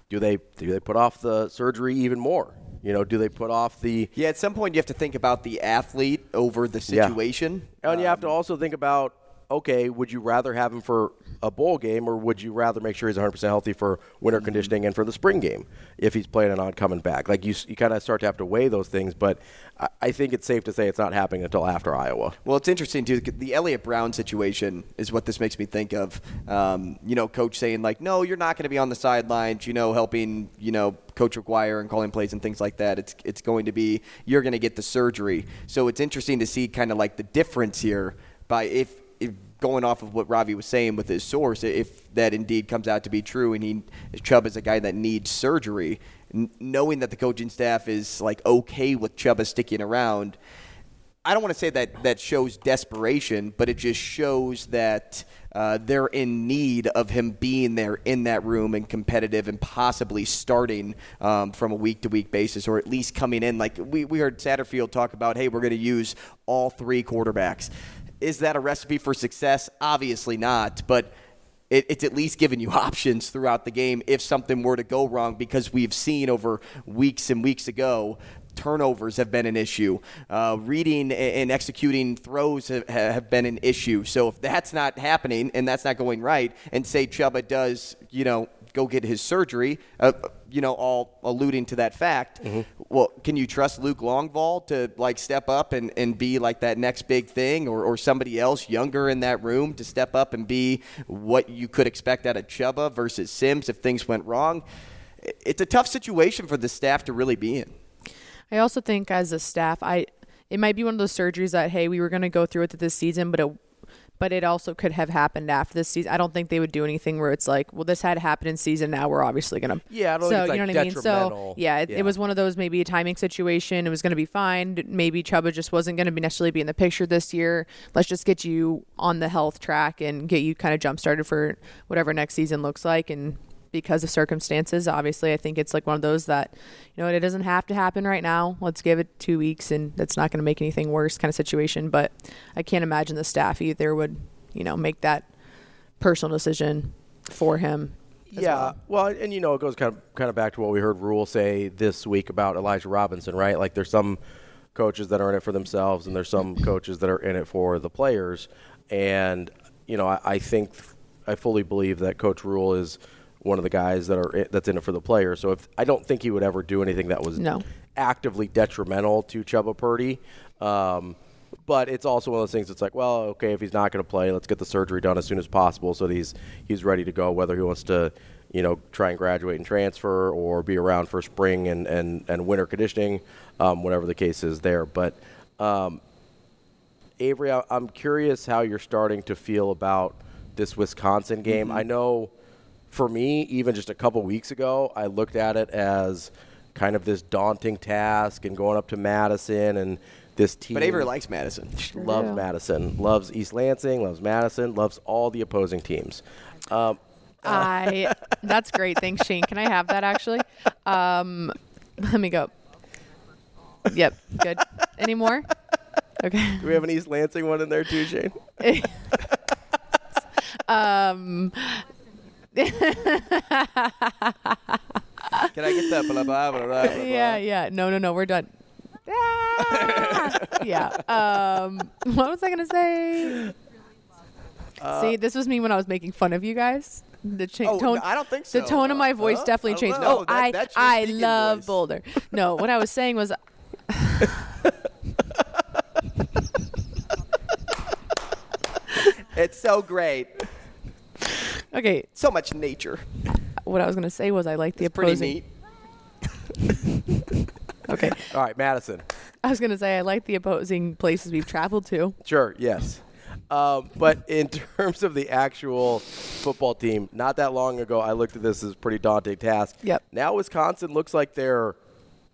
do they do they put off the surgery even more? You know, do they put off the... Yeah, at some point you have to think about the athlete over the situation. Yeah. And um, you have to also think about, okay, would you rather have him for a bowl game or would you rather make sure he's one hundred percent healthy for winter conditioning and for the spring game if he's playing and on coming back? Like, you you kind of start to have to weigh those things, but I, I think it's safe to say it's not happening until after Iowa. Well, it's interesting, too. The Elliott Brown situation is what this makes me think of. Um, you know, coach saying, like, no, you're not going to be on the sidelines, you know, helping, you know, Coach McGuire and calling plays and things like that. It's it's going to be you're going to get the surgery. So it's interesting to see kind of like the difference here by if, if going off of what Ravi was saying with his source, if that indeed comes out to be true and he Chubb is a guy that needs surgery, n- knowing that the coaching staff is like okay with Chubb sticking around. I don't want to say that that shows desperation, but it just shows that uh, they're in need of him being there in that room and competitive and possibly starting um, from a week-to-week basis or at least coming in. Like we, we heard Satterfield talk about, hey, we're going to use all three quarterbacks. Is that a recipe for success? Obviously not, but it, it's at least giving you options throughout the game if something were to go wrong because we've seen over weeks and weeks ago turnovers have been an issue. Uh, reading and executing throws have, have been an issue. So if that's not happening and that's not going right, and say Chubba does, you know, go get his surgery, uh, you know, all alluding to that fact, mm-hmm. Well, can you trust Luke Longval to, like, step up and, and be, like, that next big thing or, or somebody else younger in that room to step up and be what you could expect out of Chubba versus Sims if things went wrong? It's a tough situation for the staff to really be in. I also think as a staff, I it might be one of those surgeries that, hey, we were going to go through with it this season, but it, but it also could have happened after this season. I don't think they would do anything where it's like, well, this had happened in season, now we're obviously going to. Yeah, I don't so, think it's you like know what detrimental. I mean? So, yeah, it, yeah, it was one of those maybe a timing situation. It was going to be fine. Maybe Chubba just wasn't going to be necessarily be in the picture this year. Let's just get you on the health track and get you kind of jump-started for whatever next season looks like and – because of circumstances, obviously, I think it's like one of those that, you know, it doesn't have to happen right now. Let's give it two weeks and that's not going to make anything worse kind of situation. But I can't imagine the staff either would, you know, make that personal decision for him. Yeah. Well. well, and, you know, it goes kind of kind of back to what we heard Rule say this week about Elijah Robinson, right? Like there's some coaches that are in it for themselves and there's some coaches that are in it for the players. And, you know, I, I think I fully believe that Coach Rule is – one of the guys that are that's in it for the player. So if I don't think he would ever do anything that was no. actively detrimental to Chubba Purdy. Um, but it's also one of those things that's like, well, okay, if he's not going to play, let's get the surgery done as soon as possible so that he's, he's ready to go, whether he wants to, you know, try and graduate and transfer or be around for spring and, and, and winter conditioning, um, whatever the case is there. But, um, Avery, I, I'm curious how you're starting to feel about this Wisconsin game. Mm-hmm. I know... For me, even just a couple weeks ago, I looked at it as kind of this daunting task and going up to Madison and this team. But Avery likes Madison. Sure loves do. Madison. Loves East Lansing. Loves Madison. Loves all the opposing teams. Um, I. That's great. Thanks, Shane. Can I have that, actually? Um, let me go. Yep. Good. Any more? Okay. Do we have an East Lansing one in there, too, Shane? um... Can I get that? Blah, blah, blah, blah, blah. Yeah, yeah. No, no, no. We're done. Ah! Yeah. Um, what was I gonna say? Uh, See, this was me when I was making fun of you guys. The ch- oh, tone. No, I don't think so. The tone uh, of my voice huh? definitely Hello. changed. Oh, that, I, that I love voice. Boulder. No, what I was saying was. It's so great. Okay. So much nature. What I was going to say was I like the it's opposing. Pretty neat. Okay. All right, Madison. I was going to say I like the opposing places we've traveled to. Sure, yes. Um, but in terms of the actual football team, not that long ago, I looked at this as a pretty daunting task. Yep. Now Wisconsin looks like they're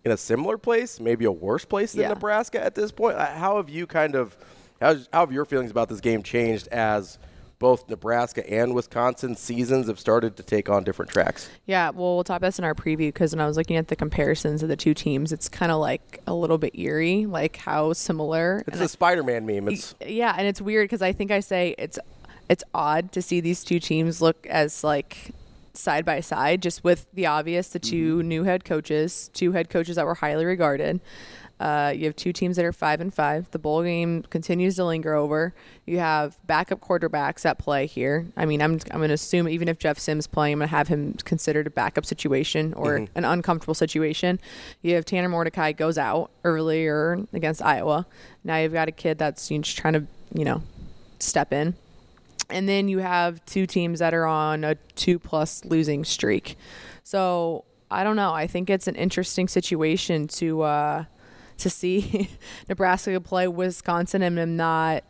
in a similar place, maybe a worse place than yeah. Nebraska at this point. How have you kind of how, – how have your feelings about this game changed as – both Nebraska and Wisconsin seasons have started to take on different tracks? Yeah, well, we'll talk about this in our preview because when I was looking at the comparisons of the two teams, it's kind of like a little bit eerie, like how similar. It's and a I, Spider-Man meme. It's Yeah, and it's weird because I think I say it's it's odd to see these two teams look as like side by side, just with the obvious, the two mm-hmm. new head coaches, two head coaches that were highly regarded. Uh, you have two teams that are five and five. The bowl game continues to linger over. You have backup quarterbacks at play here. I mean, I'm I'm going to assume even if Jeff Sims playing, I'm going to have him considered a backup situation or mm-hmm. an uncomfortable situation. You have Tanner Mordecai goes out earlier against Iowa. Now you've got a kid that's you know, just trying to, you know, step in. And then you have two teams that are on a two-plus losing streak. So I don't know. I think it's an interesting situation to uh, – to see Nebraska play Wisconsin and them not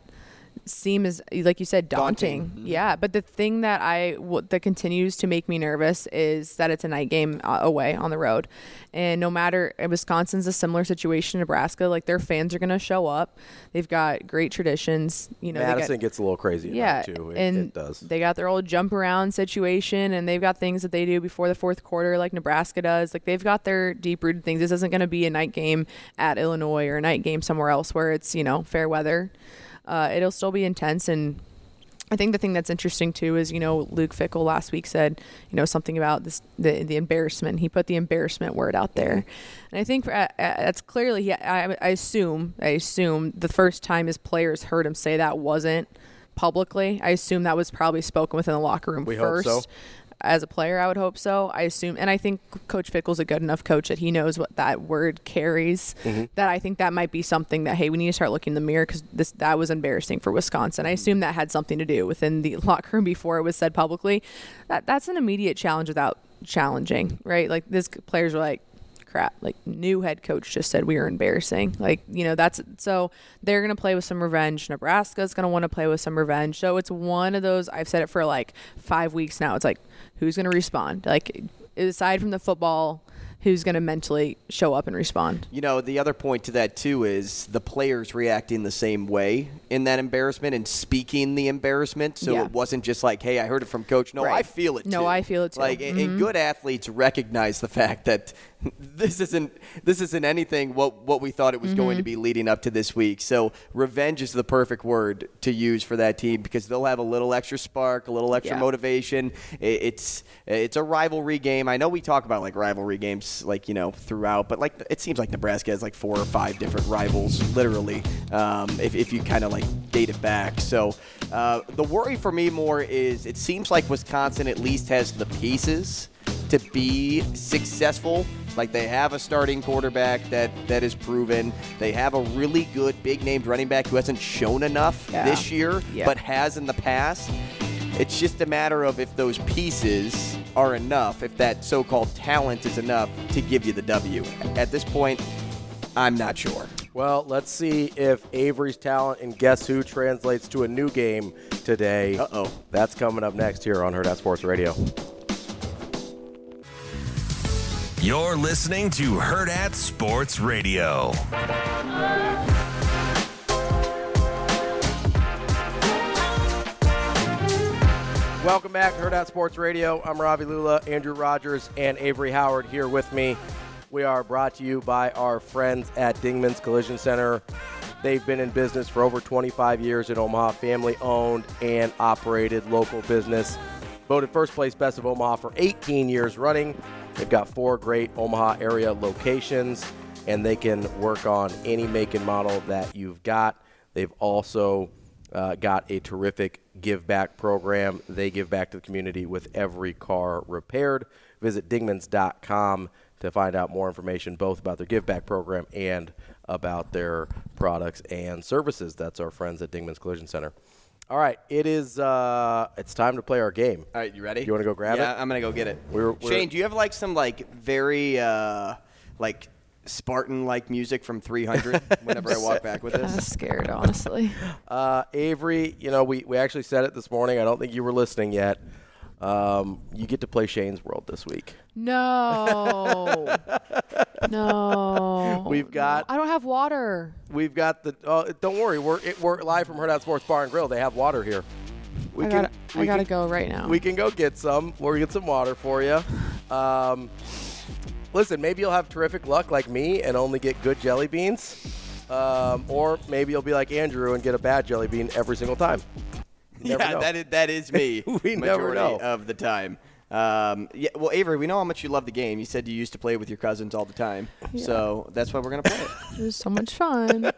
seem as, like you said, daunting. daunting. Yeah, but the thing that I w- that continues to make me nervous is that it's a night game away on the road. And no matter, Wisconsin's a similar situation to Nebraska. Like, their fans are going to show up. They've got great traditions. You know, Madison got, gets a little crazy. Yeah, too. It, and it does. They got their old jump-around situation, and they've got things that they do before the fourth quarter like Nebraska does. Like, they've got their deep-rooted things. This isn't going to be a night game at Illinois or a night game somewhere else where it's, you know, fair weather. Uh, it'll still be intense, and I think the thing that's interesting too is, you know, Luke Fickell last week said, you know, something about this, the the embarrassment. He put the embarrassment word out there, and I think for, uh, that's clearly. He, I, I assume, I assume the first time his players heard him say that wasn't publicly. I assume that was probably spoken within the locker room we first. Hope so. As a player, I would hope so. I assume, and I think Coach Fickell's a good enough coach that he knows what that word carries. Mm-hmm. That I think that might be something that, hey, we need to start looking in the mirror because this that was embarrassing for Wisconsin. I assume that had something to do within the locker room before it was said publicly. That that's an immediate challenge without challenging, right? Like, these players were like, crap, like, new head coach just said we were embarrassing. Like, you know, that's so they're going to play with some revenge. Nebraska's going to want to play with some revenge. So it's one of those, I've said it for like five weeks now. It's like, who's going to respond? Like, aside from the football, who's going to mentally show up and respond? You know, the other point to that, too, is the players reacting the same way in that embarrassment and speaking the embarrassment. So yeah. It wasn't just like, hey, I heard it from coach. No, right. I feel it, no, too. No, I feel it, too. Like, mm-hmm. And good athletes recognize the fact that this isn't this isn't anything what, what we thought it was mm-hmm. going to be leading up to this week. So revenge is the perfect word to use for that team because they'll have a little extra spark, a little extra yeah. motivation. It, it's, it's a rivalry game. I know we talk about, like, rivalry games. Like, you know, throughout, but like it seems like Nebraska has like four or five different rivals, literally, um, if, if you kind of like date it back. So uh, the worry for me more is it seems like Wisconsin at least has the pieces to be successful. Like, they have a starting quarterback that, that is proven. They have a really good big-named running back who hasn't shown enough yeah. this year, yeah. but has in the past. It's just a matter of if those pieces are enough, if that so-called talent is enough to give you the W. At this point, I'm not sure. Well, let's see if Avery's talent and Guess Who translates to a new game today. Uh-oh. That's coming up next here on Hurrdat Sports Radio. You're listening to Hurrdat Sports Radio. Welcome back to Hurrdat Sports Radio. I'm Ravi Lulla, Andrew Rogers, and Avery Howard here with me. We are brought to you by our friends at Dingman's Collision Center. They've been in business for over twenty-five years in Omaha, family-owned and operated local business. Voted first place best of Omaha for eighteen years running. They've got four great Omaha area locations, and they can work on any make and model that you've got. They've also uh, got a terrific give back program. They give back to the community with every car repaired. Visit dingmans dot com to find out more information, both about their give back program and about their products and services. That's our friends at Dingman's Collision Center. All right, it is. Uh, it's time to play our game. All right, you ready? You want to go grab yeah, it? Yeah, I'm gonna go get it. We're, we're Shane, do you have like some like very uh, like Spartan like music from three hundred? Whenever I walk back with this, I'm scared, honestly. uh, Avery, you know, we we actually said it this morning. I don't think you were listening yet. Um, you get to play Shane's World this week. No, no. We've got. No. I don't have water. We've got the. Uh, don't worry, we're it, we're live from Hurrdat Sports Bar and Grill. They have water here. We I gotta, can. I we gotta can, go right now. We can go get some. We'll get some water for you. Um, listen, maybe you'll have terrific luck like me and only get good jelly beans, um, or maybe you'll be like Andrew and get a bad jelly bean every single time. Never yeah, know. that is that is me. we never know of the time. Um, yeah, well, Avery, we know how much you love the game. You said you used to play it with your cousins all the time, yeah. So that's why we're gonna play it. It was so much fun.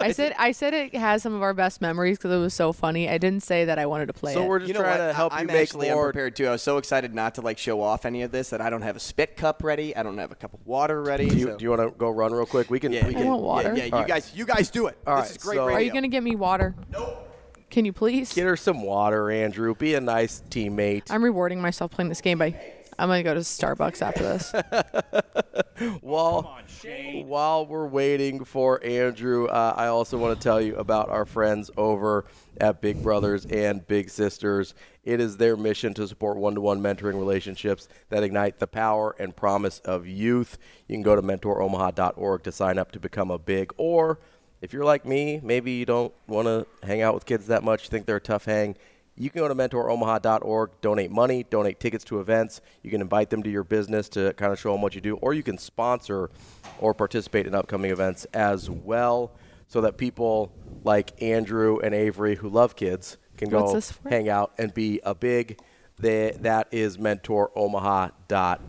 I said I said it has some of our best memories because it was so funny. I didn't say that I wanted to play so it. So we're just you know trying what? to help I'm you make more. I'm actually unprepared, too. I was so excited not to, like, show off any of this that I don't have a spit cup ready. I don't have a cup of water ready. Do you, so. you want to go run real quick? We can. Yeah, we I can, want water. Yeah, yeah you right. guys you guys do it. All this right, is great so. radio. Are you going to get me water? Nope. Can you please? Get her some water, Andrew. Be a nice teammate. I'm rewarding myself playing this game by I'm going to go to Starbucks after this. while, on, while we're waiting for Andrew, uh, I also want to tell you about our friends over at Big Brothers and Big Sisters. It is their mission to support one-to-one mentoring relationships that ignite the power and promise of youth. You can go to mentor omaha dot org to sign up to become a big or if you're like me, maybe you don't want to hang out with kids that much, you think they're a tough hang, you can go to mentor omaha dot org, donate money, donate tickets to events. You can invite them to your business to kind of show them what you do, or you can sponsor or participate in upcoming events as well so that people like Andrew and Avery who love kids can go hang out and be a big. They, that is mentor omaha dot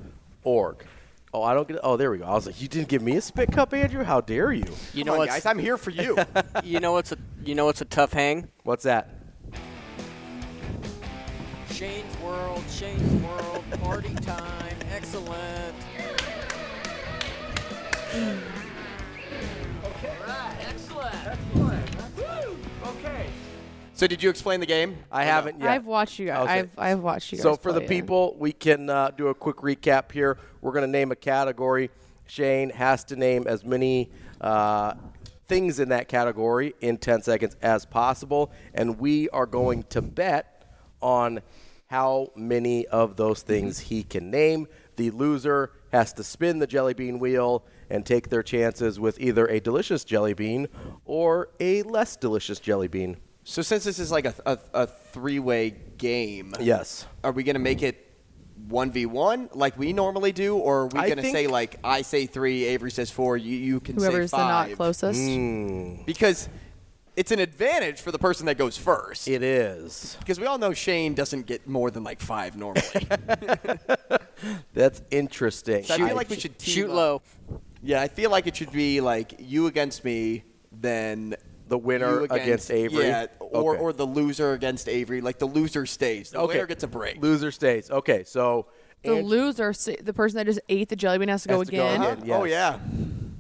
org. Oh, I don't get it. Oh, there we go. I was like, you didn't give me a spit cup, Andrew? How dare you? You know what, guys? I'm here for you. you know what's a you know what's a tough hang? What's that? Shane's World, Shane's World, party time, excellent. Okay, all right, excellent, excellent. Woo! Okay. So did you explain the game? I haven't yet. I've watched you guys. Okay. I've, I've watched you guys. So for the people, we can uh, do a quick recap here. We're going to name a category. Shane has to name as many uh, things in that category in ten seconds as possible, and we are going to bet on how many of those things he can name. The loser has to spin the jelly bean wheel and take their chances with either a delicious jelly bean or a less delicious jelly bean. So since this is like a, a, a three-way game, yes, are we going to make it one v one like we normally do, or are we going to say like I say three, Avery says four, you, you can say five? Whoever's the not closest. Mm. Because it's an advantage for the person that goes first. It is. Because we all know Shane doesn't get more than like five normally. That's interesting. So I feel like we should team shoot up. low. Yeah, I feel like it should be like you against me, then the winner against, against Avery? Yeah, or, okay. or the loser against Avery. Like, the loser stays. The okay. winner gets a break. Loser stays. Okay, so. The Andrew, loser, the person that just ate the jelly bean has to has go to again? Go again. Yes. Oh, yeah.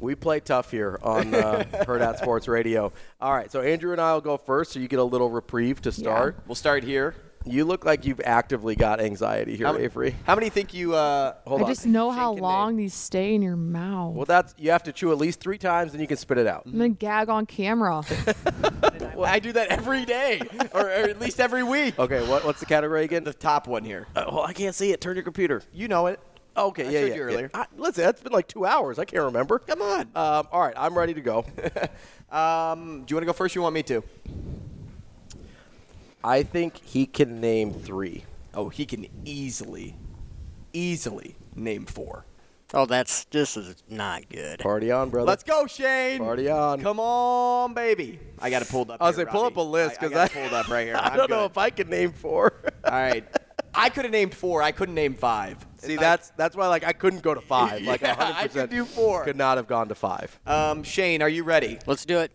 We play tough here on uh, Hurrdat Sports Radio. All right, so Andrew and I will go first, so you get a little reprieve to start. Yeah. We'll start here. You look like you've actively got anxiety here, how, Avery. How many think you uh, – hold I on. I just know Shane how long name. these stay in your mouth. Well, that's you have to chew at least three times, and you can spit it out. I'm going to gag on camera. Well, I do that every day or, or at least every week. Okay, what, what's the category again? The top one here. Uh, well, I can't see it. Turn your computer. You know it. Okay, I yeah, showed yeah, you earlier. Yeah. I, listen, that's been like two hours. I can't remember. Come on. Um, all right, I'm ready to go. um, do you want to go first or you want me to? I think he can name three. Oh, he can easily, easily name four. Oh, that's this is not good. Party on, brother. Let's go, Shane. Party on. Come on, baby. I got it pulled up. I was going to pull up a list because I, I, I pulled up right here. I I'm don't good. know if I could name four. All right, I could have named four. I couldn't name five. See, if that's I, that's why like I couldn't go to five. Like yeah, one hundred percent I could do four. Could not have gone to five. Um, Shane, are you ready? Let's do it.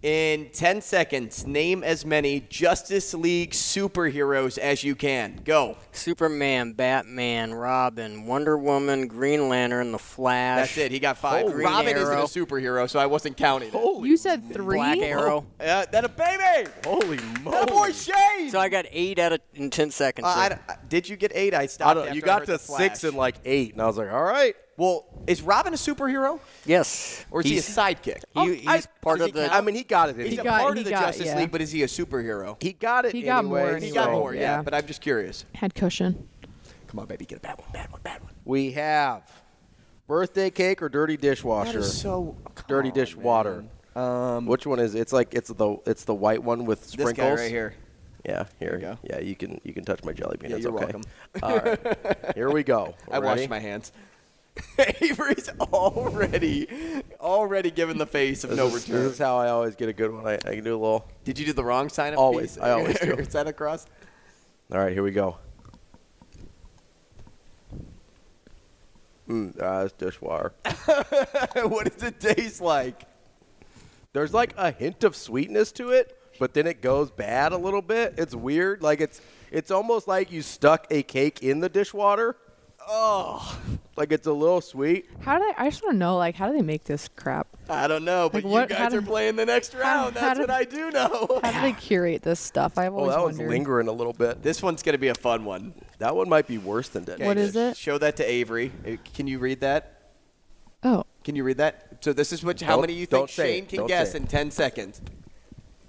In ten seconds, name as many Justice League superheroes as you can. Go. Superman, Batman, Robin, Wonder Woman, Green Lantern, The Flash. That's it. He got five. Oh, Robin Arrow. Isn't a superhero, so I wasn't counting. Holy, you said three? Black Arrow. Oh, uh, that a baby. Holy moly. That boy Shade. So I got eight out of in ten seconds. Uh, I, I, did you get eight? I stopped I after You got I to six and like eight, and I was like, all right. Well, is Robin a superhero? Yes. Or is he's, he a sidekick? He, he's I, part of he the – I mean, he got it. Anyway. He's a got, part of the got, Justice yeah. League, but is he a superhero? He got it He got anyway. more. Anyway. He got more, yeah. yeah. But I'm just curious. Head cushion. Come on, baby. Get a bad one, bad one, bad one. We have birthday cake or dirty dishwasher. That is so – Dirty dishwater. Um, Which one is it? It's like it's the, it's the white one with sprinkles. This guy right here. Yeah, here we go. Yeah, you can, you can touch my jelly bean. Yeah, you're okay. welcome. All right. Here we go. We're I ready? Washed my hands. Avery's already, already given the face of this no is, return. This is how I always get a good one. I, I can do a little. Did you do the wrong sign-up? Always, piece? I always do. Is that across? All right, here we go. Mm, ah, it's dishwater. What does it taste like? There's like a hint of sweetness to it, but then it goes bad a little bit. It's weird. Like it's, it's almost like you stuck a cake in the dishwater. Oh, like it's a little sweet. How do they, I just want to know, like, how do they make this crap? I don't know, but like what, you guys are do, playing the next round. How, how That's do, what I do know. How do they curate this stuff? I've always wondered. Oh, that wondered. one's lingering a little bit. This one's going to be a fun one. That one might be worse than dead. What is it? Show that to Avery. Can you read that? Oh. Can you read that? So this is what, how don't, many you think Shane can don't guess in ten seconds.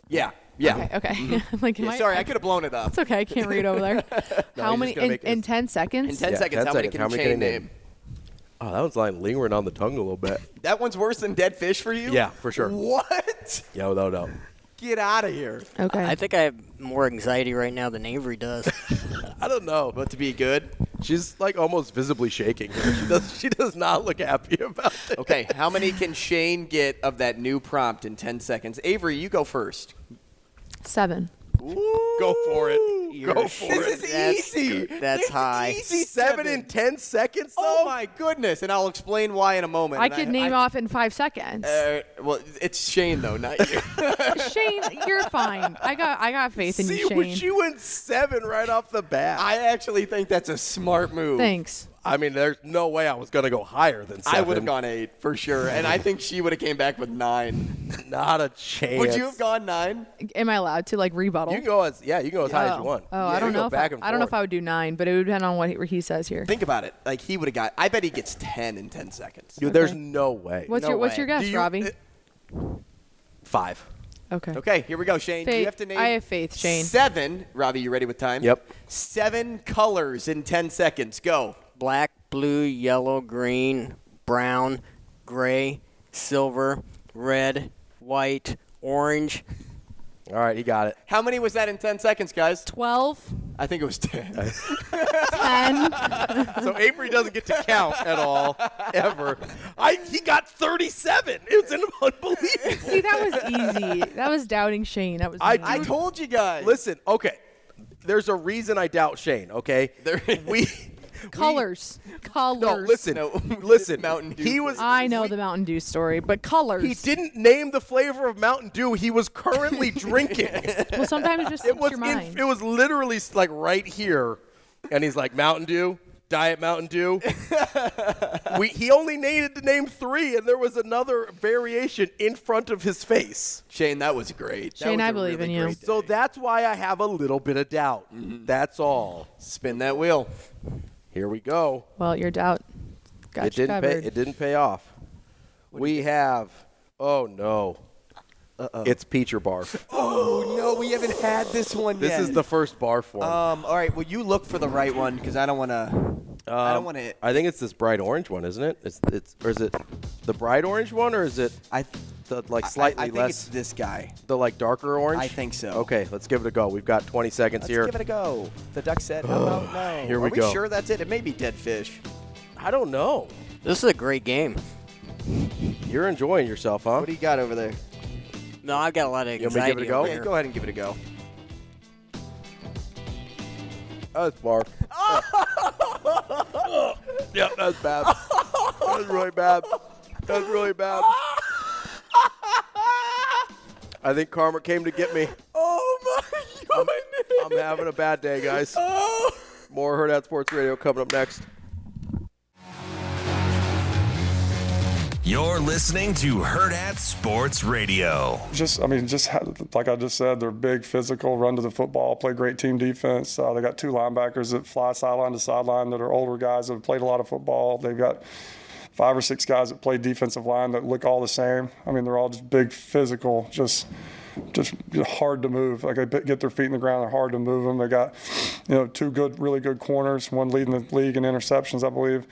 Yeah. Yeah. Okay. okay. Mm-hmm. Like, yeah, I, sorry, I could have blown it up. It's okay. I can't read over there. no, how many in, in ten seconds? In ten yeah, seconds, ten how many seconds. can Shane name? Oh, that one's like lingering on the tongue a little bit. That one's worse than dead fish for you? Yeah, for sure. What? Yeah, no, no. Get out of here. Okay. I think I have more anxiety right now than Avery does. I don't know. But to be good, she's like almost visibly shaking. She does, she does not look happy about it. Okay. How many can Shane get of that new prompt in ten seconds? Avery, you go first. Seven. Ooh, go for it. You're go for this it. Is that's easy. Good. That's this high. Easy. Seven, Seven in ten seconds, though? Oh, my goodness. And I'll explain why in a moment. I and could I, name I, off in five seconds. Uh, well, it's Shane, though, not you. Shane, you're fine. I got I got faith in See, you, Shane. See, you went seven right off the bat. I actually think that's a smart move. Thanks. I mean, there's no way I was going to go higher than seven. I would have gone eight for sure, and I think she would have came back with nine. Not a chance. Would you have gone nine? Am I allowed to, like, rebuttal? You can go as, yeah, you can go as high oh. as you want. Oh, yeah, I don't know. If I, I don't know if I would do nine, but it would depend on what he, what he says here. Think about it. Like, he would have got – I bet he gets ten in ten seconds. Dude, okay. There's no way. What's no your What's way. your guess, you, Robbie? Uh, five. Okay. Okay, here we go, Shane. Faith. You have to name I have faith, Shane. Seven. Robbie, you ready with time? Yep. Seven colors in ten seconds. Go. Black, blue, yellow, green, brown, gray, silver, red, white, orange. All right, he got it. How many was that in ten seconds, guys? twelve. I think it was ten. ten. So Avery doesn't get to count at all, ever. I He got thirty-seven. It was unbelievable. See, that was easy. That was doubting Shane. That was. I, I told you guys. Listen, okay, there's a reason I doubt Shane, okay? There is. We... Colors. We, colors. No, listen. No, listen. Mountain Dew. He was, I know we, the Mountain Dew story, but colors. He didn't name the flavor of Mountain Dew he was currently drinking. Well, sometimes it just slips your mind. It, it was literally like right here, and he's like, Mountain Dew, Diet Mountain Dew. we, he only needed to name three, and there was another variation in front of his face. Shane, that was great. Shane, was I believe really in you. So that's why I have a little bit of doubt. Mm-hmm. That's all. Spin that wheel. Here we go. Well, your doubt got it you didn't covered. Pay, it didn't pay off. What we have, oh, no. Uh-oh. It's peach or barf. Oh, no, we haven't had this one this yet. This is the first barf one. Um, all right, well, you look for the right one because I don't want to – I don't want to – I think it's this bright orange one, isn't it? It's, it's Or is it the bright orange one or is it I the, like slightly I, I think less – it's this guy. The, like, darker orange? I think so. Okay, let's give it a go. We've got twenty seconds let's here. Let's give it a go. The duck said, how about no? Here we Are go. Are we sure that's it? It may be dead fish. I don't know. This is a great game. You're enjoying yourself, huh? What do you got over there? No, I've got a lot of anxiety. You want me to give it a go? Yeah, go ahead and give it a go. That's barf. Oh! Yeah, that's bad. That's really bad. That's really bad. I think Karma came to get me. Oh, my goodness. I'm, I'm having a bad day, guys. Oh. More Hurrdat Sports Radio coming up next. You're listening to Hurrdat Sports Radio. Just, I mean, just like I just said, they're big, physical, run to the football, play great team defense. Uh, they got two linebackers that fly sideline to sideline that are older guys that have played a lot of football. They've got five or six guys that play defensive line that look all the same. I mean, they're all just big, physical, just just hard to move. Like, they get their feet in the ground, they're hard to move them. They got, you know, two good, really good corners, one leading the league in interceptions, I believe.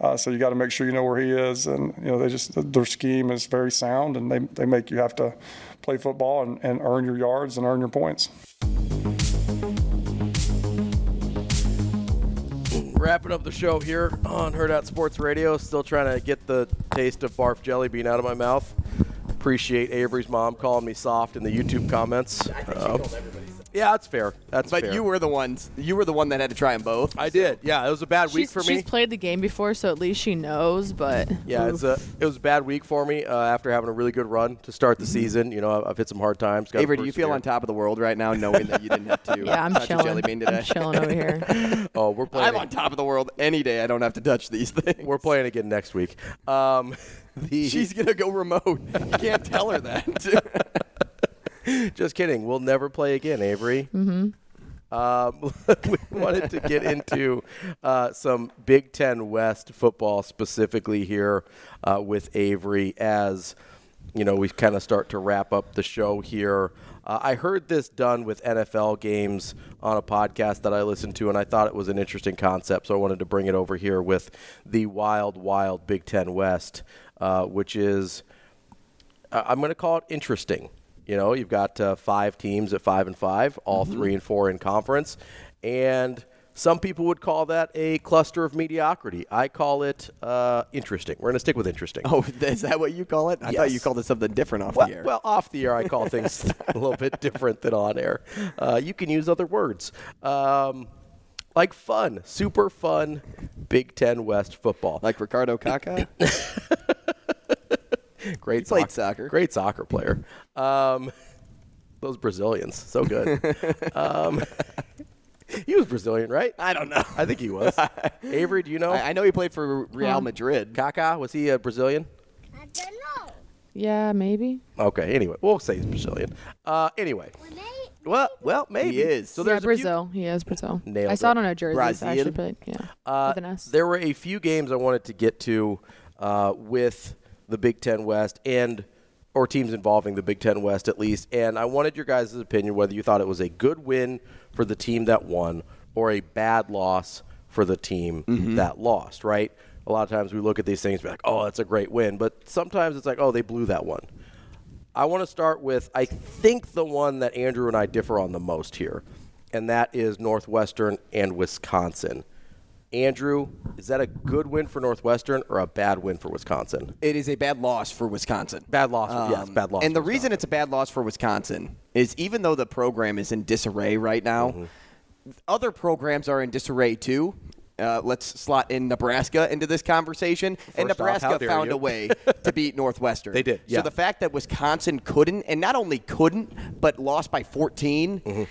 Uh, so you got to make sure you know where he is, and you know they just their scheme is very sound, and they, they make you have to play football and, and earn your yards and earn your points. Wrapping up the show here on Hurrdat Sports Radio. Still trying to get the taste of barf jelly bean out of my mouth. Appreciate Avery's mom calling me soft in the YouTube comments. I think she um, told everybody. Yeah, that's fair. That's but fair. You were the ones. You were the one that had to try them both. I so. did. Yeah, it was a bad she's, week for me. She's played the game before, so at least she knows. But yeah, oof. it's a it was a bad week for me uh, after having a really good run to start the season. You know, I've hit some hard times. Avery, do you feel on top of the world right now, knowing that you didn't have to? Yeah, I'm touch chilling. A jelly bean today? I'm chilling over here. Oh, we're playing. I'm on top of the world any day. I don't have to touch these things. We're playing again next week. Um, the she's gonna go remote. You can't tell her that. Just kidding. We'll never play again, Avery. Mm-hmm. Um, we wanted to get into uh, some Big Ten West football specifically here uh, with Avery as, you know, we kind of start to wrap up the show here. Uh, I heard this done with N F L games on a podcast that I listened to, and I thought it was an interesting concept, so I wanted to bring it over here with the wild, wild Big Ten West, uh, which is, uh, I'm going to call it interesting. You know, you've got uh, five teams at five and five, all mm-hmm. three and four in conference. And some people would call that a cluster of mediocrity. I call it uh, interesting. We're going to stick with interesting. Oh, is that what you call it? I yes. thought you called it something different off well, the air. Well, off the air, I call things a little bit different than on air. Uh, you can use other words. Um, like fun, super fun Big Ten West football. Like Ricardo Kaká? Great soccer. Played soccer. Great soccer player. Um, those Brazilians, so good. um, he was Brazilian, right? I don't know. I think he was. Avery, do you know? I, I know he played for Real huh? Madrid. Kaká, was he a Brazilian? I don't know. Yeah, maybe. Okay, anyway. We'll say he's Brazilian. Uh, anyway. Well, well, maybe. He is. So yeah, Brazil. Few... He is Brazil. Nailed I saw it, it on a jersey. Brazil. I actually played, yeah, uh, with an S. There were a few games I wanted to get to uh, with – the Big Ten West and or teams involving the Big Ten West at least. And I wanted your guys' opinion whether you thought it was a good win for the team that won or a bad loss for the team mm-hmm. that lost, right? A lot of times we look at these things and be like, oh, that's a great win. But sometimes it's like, oh, they blew that one. I want to start with, I think, the one that Andrew and I differ on the most here, and that is Northwestern and Wisconsin. Andrew, is that a good win for Northwestern or a bad win for Wisconsin? It is a bad loss for Wisconsin. Bad loss, um, yes, bad loss. And the reason it's a bad loss for Wisconsin is even though the program is in disarray right now, mm-hmm. other programs are in disarray too. Uh, let's slot in Nebraska into this conversation. First and Nebraska off, found you? a way to beat Northwestern. They did, yeah. So the fact that Wisconsin couldn't, and not only couldn't, but lost by fourteen mm-hmm.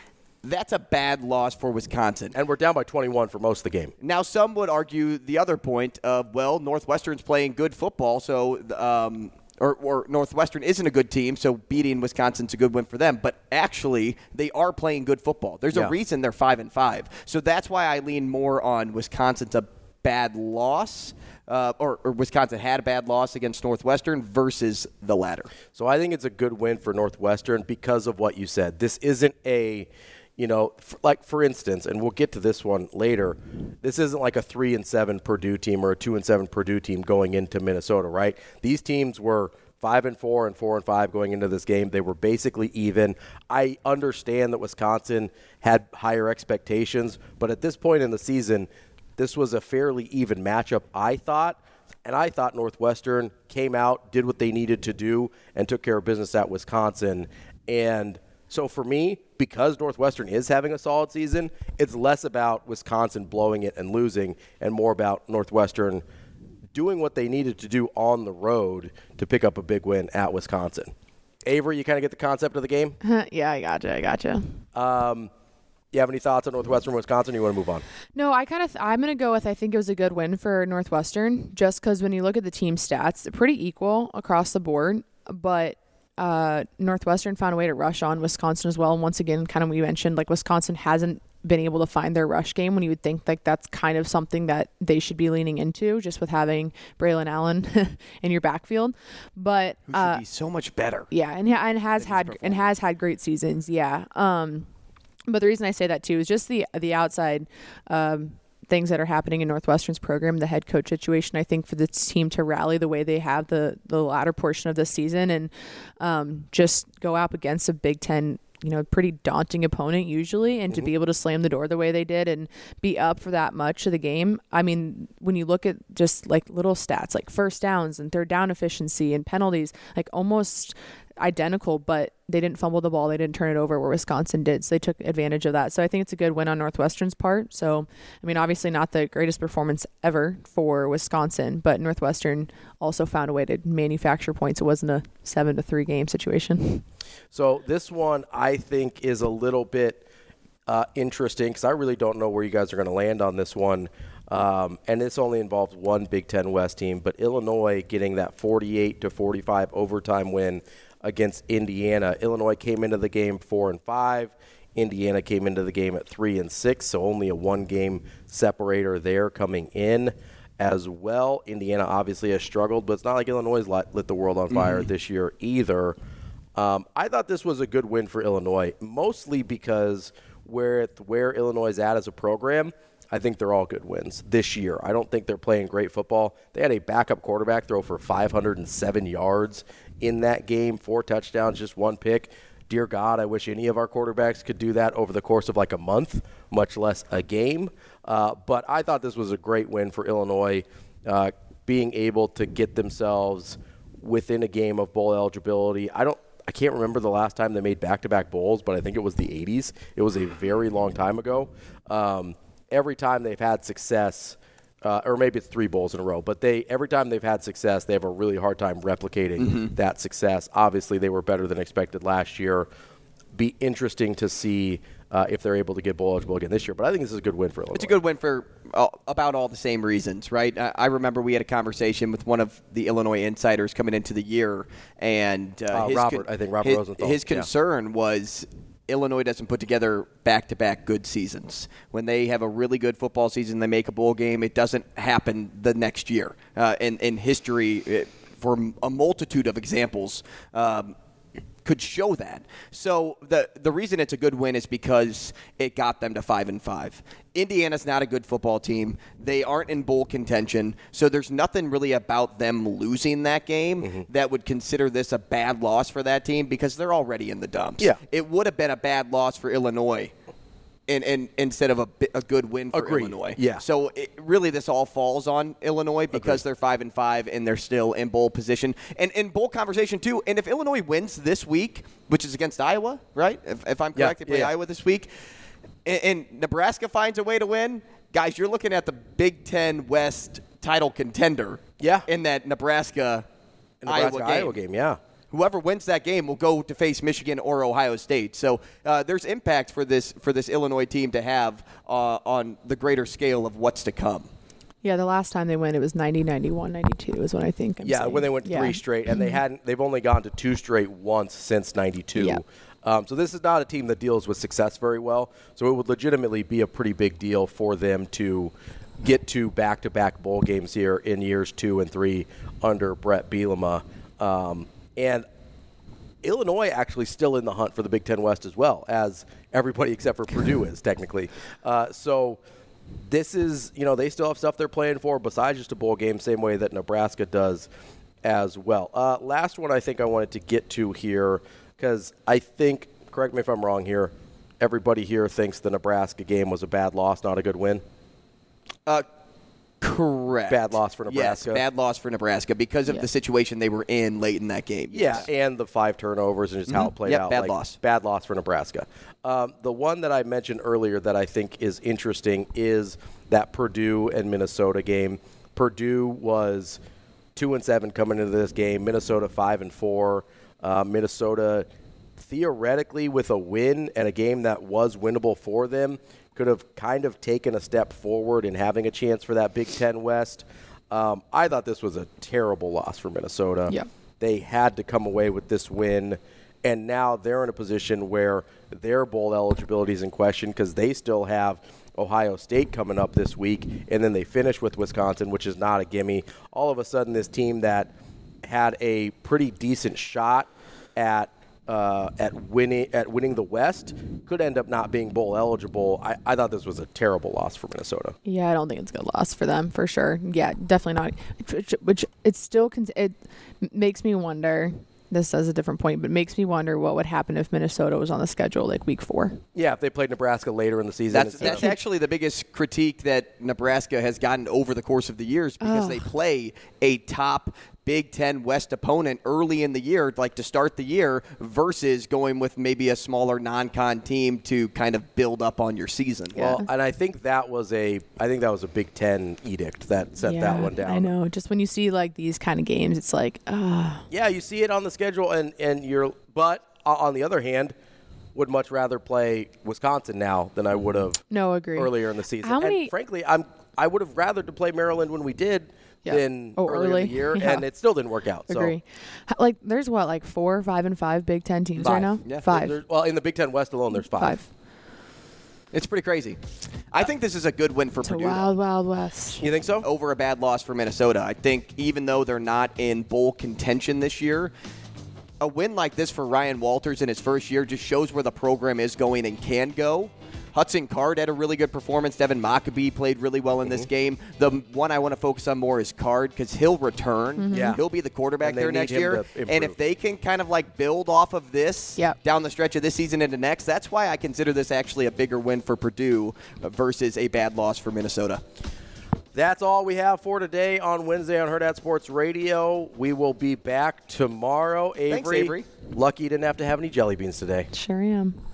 that's a bad loss for Wisconsin. And we're down by twenty-one for most of the game. Now, some would argue the other point of, well, Northwestern's playing good football, so um, or, or Northwestern isn't a good team, so beating Wisconsin's a good win for them. But actually, they are playing good football. There's yeah. a reason they're five and five. So that's why I lean more on Wisconsin's a bad loss, uh, or, or Wisconsin had a bad loss against Northwestern versus the latter. So I think it's a good win for Northwestern because of what you said. This isn't a... You know, like, for instance, and we'll get to this one later, this isn't like a three and seven Purdue team or a two and seven Purdue team going into Minnesota, right? These teams were five and four and four and five going into this game. They were basically even. I understand that Wisconsin had higher expectations, but at this point in the season, this was a fairly even matchup, I thought. And I thought Northwestern came out, did what they needed to do, and took care of business at Wisconsin. And so for me, because Northwestern is having a solid season, it's less about Wisconsin blowing it and losing and more about Northwestern doing what they needed to do on the road to pick up a big win at Wisconsin. Avery, you kind of get the concept of the game? Yeah, I gotcha. I gotcha. Um, you have any thoughts on Northwestern, Wisconsin, or you want to move on? No, I kind of th- I'm going to go with I think it was a good win for Northwestern just because when you look at the team stats, they're pretty equal across the board, but uh, Northwestern found a way to rush on Wisconsin as well. And once again, kind of we mentioned, like Wisconsin hasn't been able to find their rush game when you would think like that's kind of something that they should be leaning into just with having Braylon Allen in your backfield, but who should uh, be so much better. Yeah, and and has had and has had great seasons. Yeah, um, but the reason I say that too is just the the outside um, things that are happening in Northwestern's program, the head coach situation. I think for this team to rally the way they have the the latter portion of the season and um, just go up against a Big Ten, you know, pretty daunting opponent usually, and mm-hmm. to be able to slam the door the way they did and be up for that much of the game. I mean, when you look at just like little stats, like first downs and third down efficiency and penalties, like almost identical, but they didn't fumble the ball. They didn't turn it over where Wisconsin did. So they took advantage of that. So I think it's a good win on Northwestern's part. So, I mean, obviously not the greatest performance ever for Wisconsin, but Northwestern also found a way to manufacture points. It wasn't a seven to three game situation. So this one I think is a little bit uh, interesting because I really don't know where you guys are going to land on this one. Um, and this only involved one Big Ten West team, but Illinois getting that forty-eight to forty-five overtime win against Indiana. Illinois came into the game four and five. Indiana came into the game at three and six, so only a one-game separator there coming in as well. Indiana obviously has struggled, but it's not like Illinois lit the world on fire mm. this year either. Um, I thought this was a good win for Illinois, mostly because where where Illinois is at as a program, I think they're all good wins this year. I don't think they're playing great football. They had a backup quarterback throw for five hundred seven yards in that game, four touchdowns, just one pick. Dear God, I wish any of our quarterbacks could do that over the course of like a month, much less a game. Uh, but I thought this was a great win for Illinois, uh, being able to get themselves within a game of bowl eligibility. I don't, I can't remember the last time they made back-to-back bowls, but I think it was the eighties. It was a very long time ago. Um, every time they've had success, Uh, or maybe it's three bowls in a row, but they every time they've had success, they have a really hard time replicating mm-hmm. that success. Obviously, they were better than expected last year. Be interesting to see uh, if they're able to get bowl eligible again this year. But I think this is a good win for Illinois. It's a good win for uh, about all the same reasons, right? I, I remember we had a conversation with one of the Illinois insiders coming into the year, and uh, uh, his Robert, con- I think Robert his, Rosenthal. His concern yeah. was Illinois doesn't put together back-to-back good seasons. When they have a really good football season, they make a bowl game, it doesn't happen the next year. Uh, and, and history, it, for a multitude of examples, um, could show that. So the the reason it's a good win is because it got them to five and five. Indiana's not a good football team. They aren't in bowl contention. So there's nothing really about them losing that game mm-hmm. that would consider this a bad loss for that team because they're already in the dumps. Yeah. It would have been a bad loss for Illinois and, and instead of a, a good win for Agreed. Illinois. Yeah. So it, really this all falls on Illinois because Agreed. They're five and five and they're still in bowl position. And in bowl conversation too, and if Illinois wins this week, which is against Iowa, right? If, if I'm correct, yeah. they play yeah. Iowa this week. And Nebraska finds a way to win, guys, you're looking at the Big Ten West title contender yeah. in that Nebraska, Nebraska Iowa, game. Iowa game. Yeah, whoever wins that game will go to face Michigan or Ohio State. So uh, there's impact for this for this Illinois team to have uh, on the greater scale of what's to come. Yeah, the last time they went, it was ninety, ninety-one, ninety-two is what I think I'm Yeah, saying. When they went yeah. three straight, and they hadn't, they've only gone to two straight once since ninety-two. Yeah. Um, so this is not a team that deals with success very well. So it would legitimately be a pretty big deal for them to get to back-to-back bowl games here in years two and three under Brett Bielema. Um, and Illinois actually still in the hunt for the Big Ten West as well, as everybody except for Purdue is technically. Uh, so this is, you know, they still have stuff they're playing for besides just a bowl game, same way that Nebraska does as well. Uh, last one I think I wanted to get to here. Because I think, correct me if I'm wrong here, everybody here thinks the Nebraska game was a bad loss, not a good win? Uh, correct. Bad loss for Nebraska. Yes, bad loss for Nebraska because of yeah. the situation they were in late in that game. Yes. Yeah, and the five turnovers and just mm-hmm. how it played yep, out. Bad like, loss. Bad loss for Nebraska. Um, the one that I mentioned earlier that I think is interesting is that Purdue and Minnesota game. Purdue was two and seven coming into this game. Minnesota five and four. Uh, Minnesota, theoretically, with a win and a game that was winnable for them, could have kind of taken a step forward in having a chance for that Big Ten West. Um, I thought this was a terrible loss for Minnesota. Yeah. They had to come away with this win, and now they're in a position where their bowl eligibility is in question because they still have Ohio State coming up this week, and then they finish with Wisconsin, which is not a gimme. All of a sudden, this team that had a pretty decent shot at uh, at winning at winning the West could end up not being bowl eligible. I, I thought this was a terrible loss for Minnesota. Yeah, I don't think it's a good loss for them for sure. Yeah, definitely not. Which, which it's still it makes me wonder. This does a different point, but makes me wonder what would happen if Minnesota was on the schedule like week four. Yeah, if they played Nebraska later in the season. That's, that's actually the biggest critique that Nebraska has gotten over the course of the years because oh. they play a top Big Ten West opponent early in the year, like to start the year, versus going with maybe a smaller non-con team to kind of build up on your season. Yeah. Well, and I think that was a, I think that was a Big Ten edict that set yeah, that one down. I know. Just when you see like these kind of games, it's like, ah. Uh. Yeah, you see it on the schedule, and and you're. But on the other hand, would much rather play Wisconsin now than I would have. No, agree. Earlier in the season, How many- and frankly, I'm I would have rather to play Maryland when we did. Yeah. In oh, earlier early. in the year, yeah. and it still didn't work out. Agree. So. Like, there's what, like four, five, and five Big Ten teams five. right now? Yeah. Five. There's, well, in the Big Ten West alone, there's five. Five. It's pretty crazy. I think this is a good win for it's Purdue. It's a wild, though. wild west. You think so? Over a bad loss for Minnesota. I think even though they're not in bowl contention this year, a win like this for Ryan Walters in his first year just shows where the program is going and can go. Hudson Card had a really good performance. Devin Mockabee played really well in this mm-hmm. game. The one I want to focus on more is Card because he'll return. Mm-hmm. Yeah. He'll be the quarterback there next year. And if they can kind of like build off of this yep. down the stretch of this season into next, that's why I consider this actually a bigger win for Purdue versus a bad loss for Minnesota. That's all we have for today on Wednesday on Hurrdat Sports Radio. We will be back tomorrow. Avery, Thanks, Avery. Lucky you didn't have to have any jelly beans today. Sure am.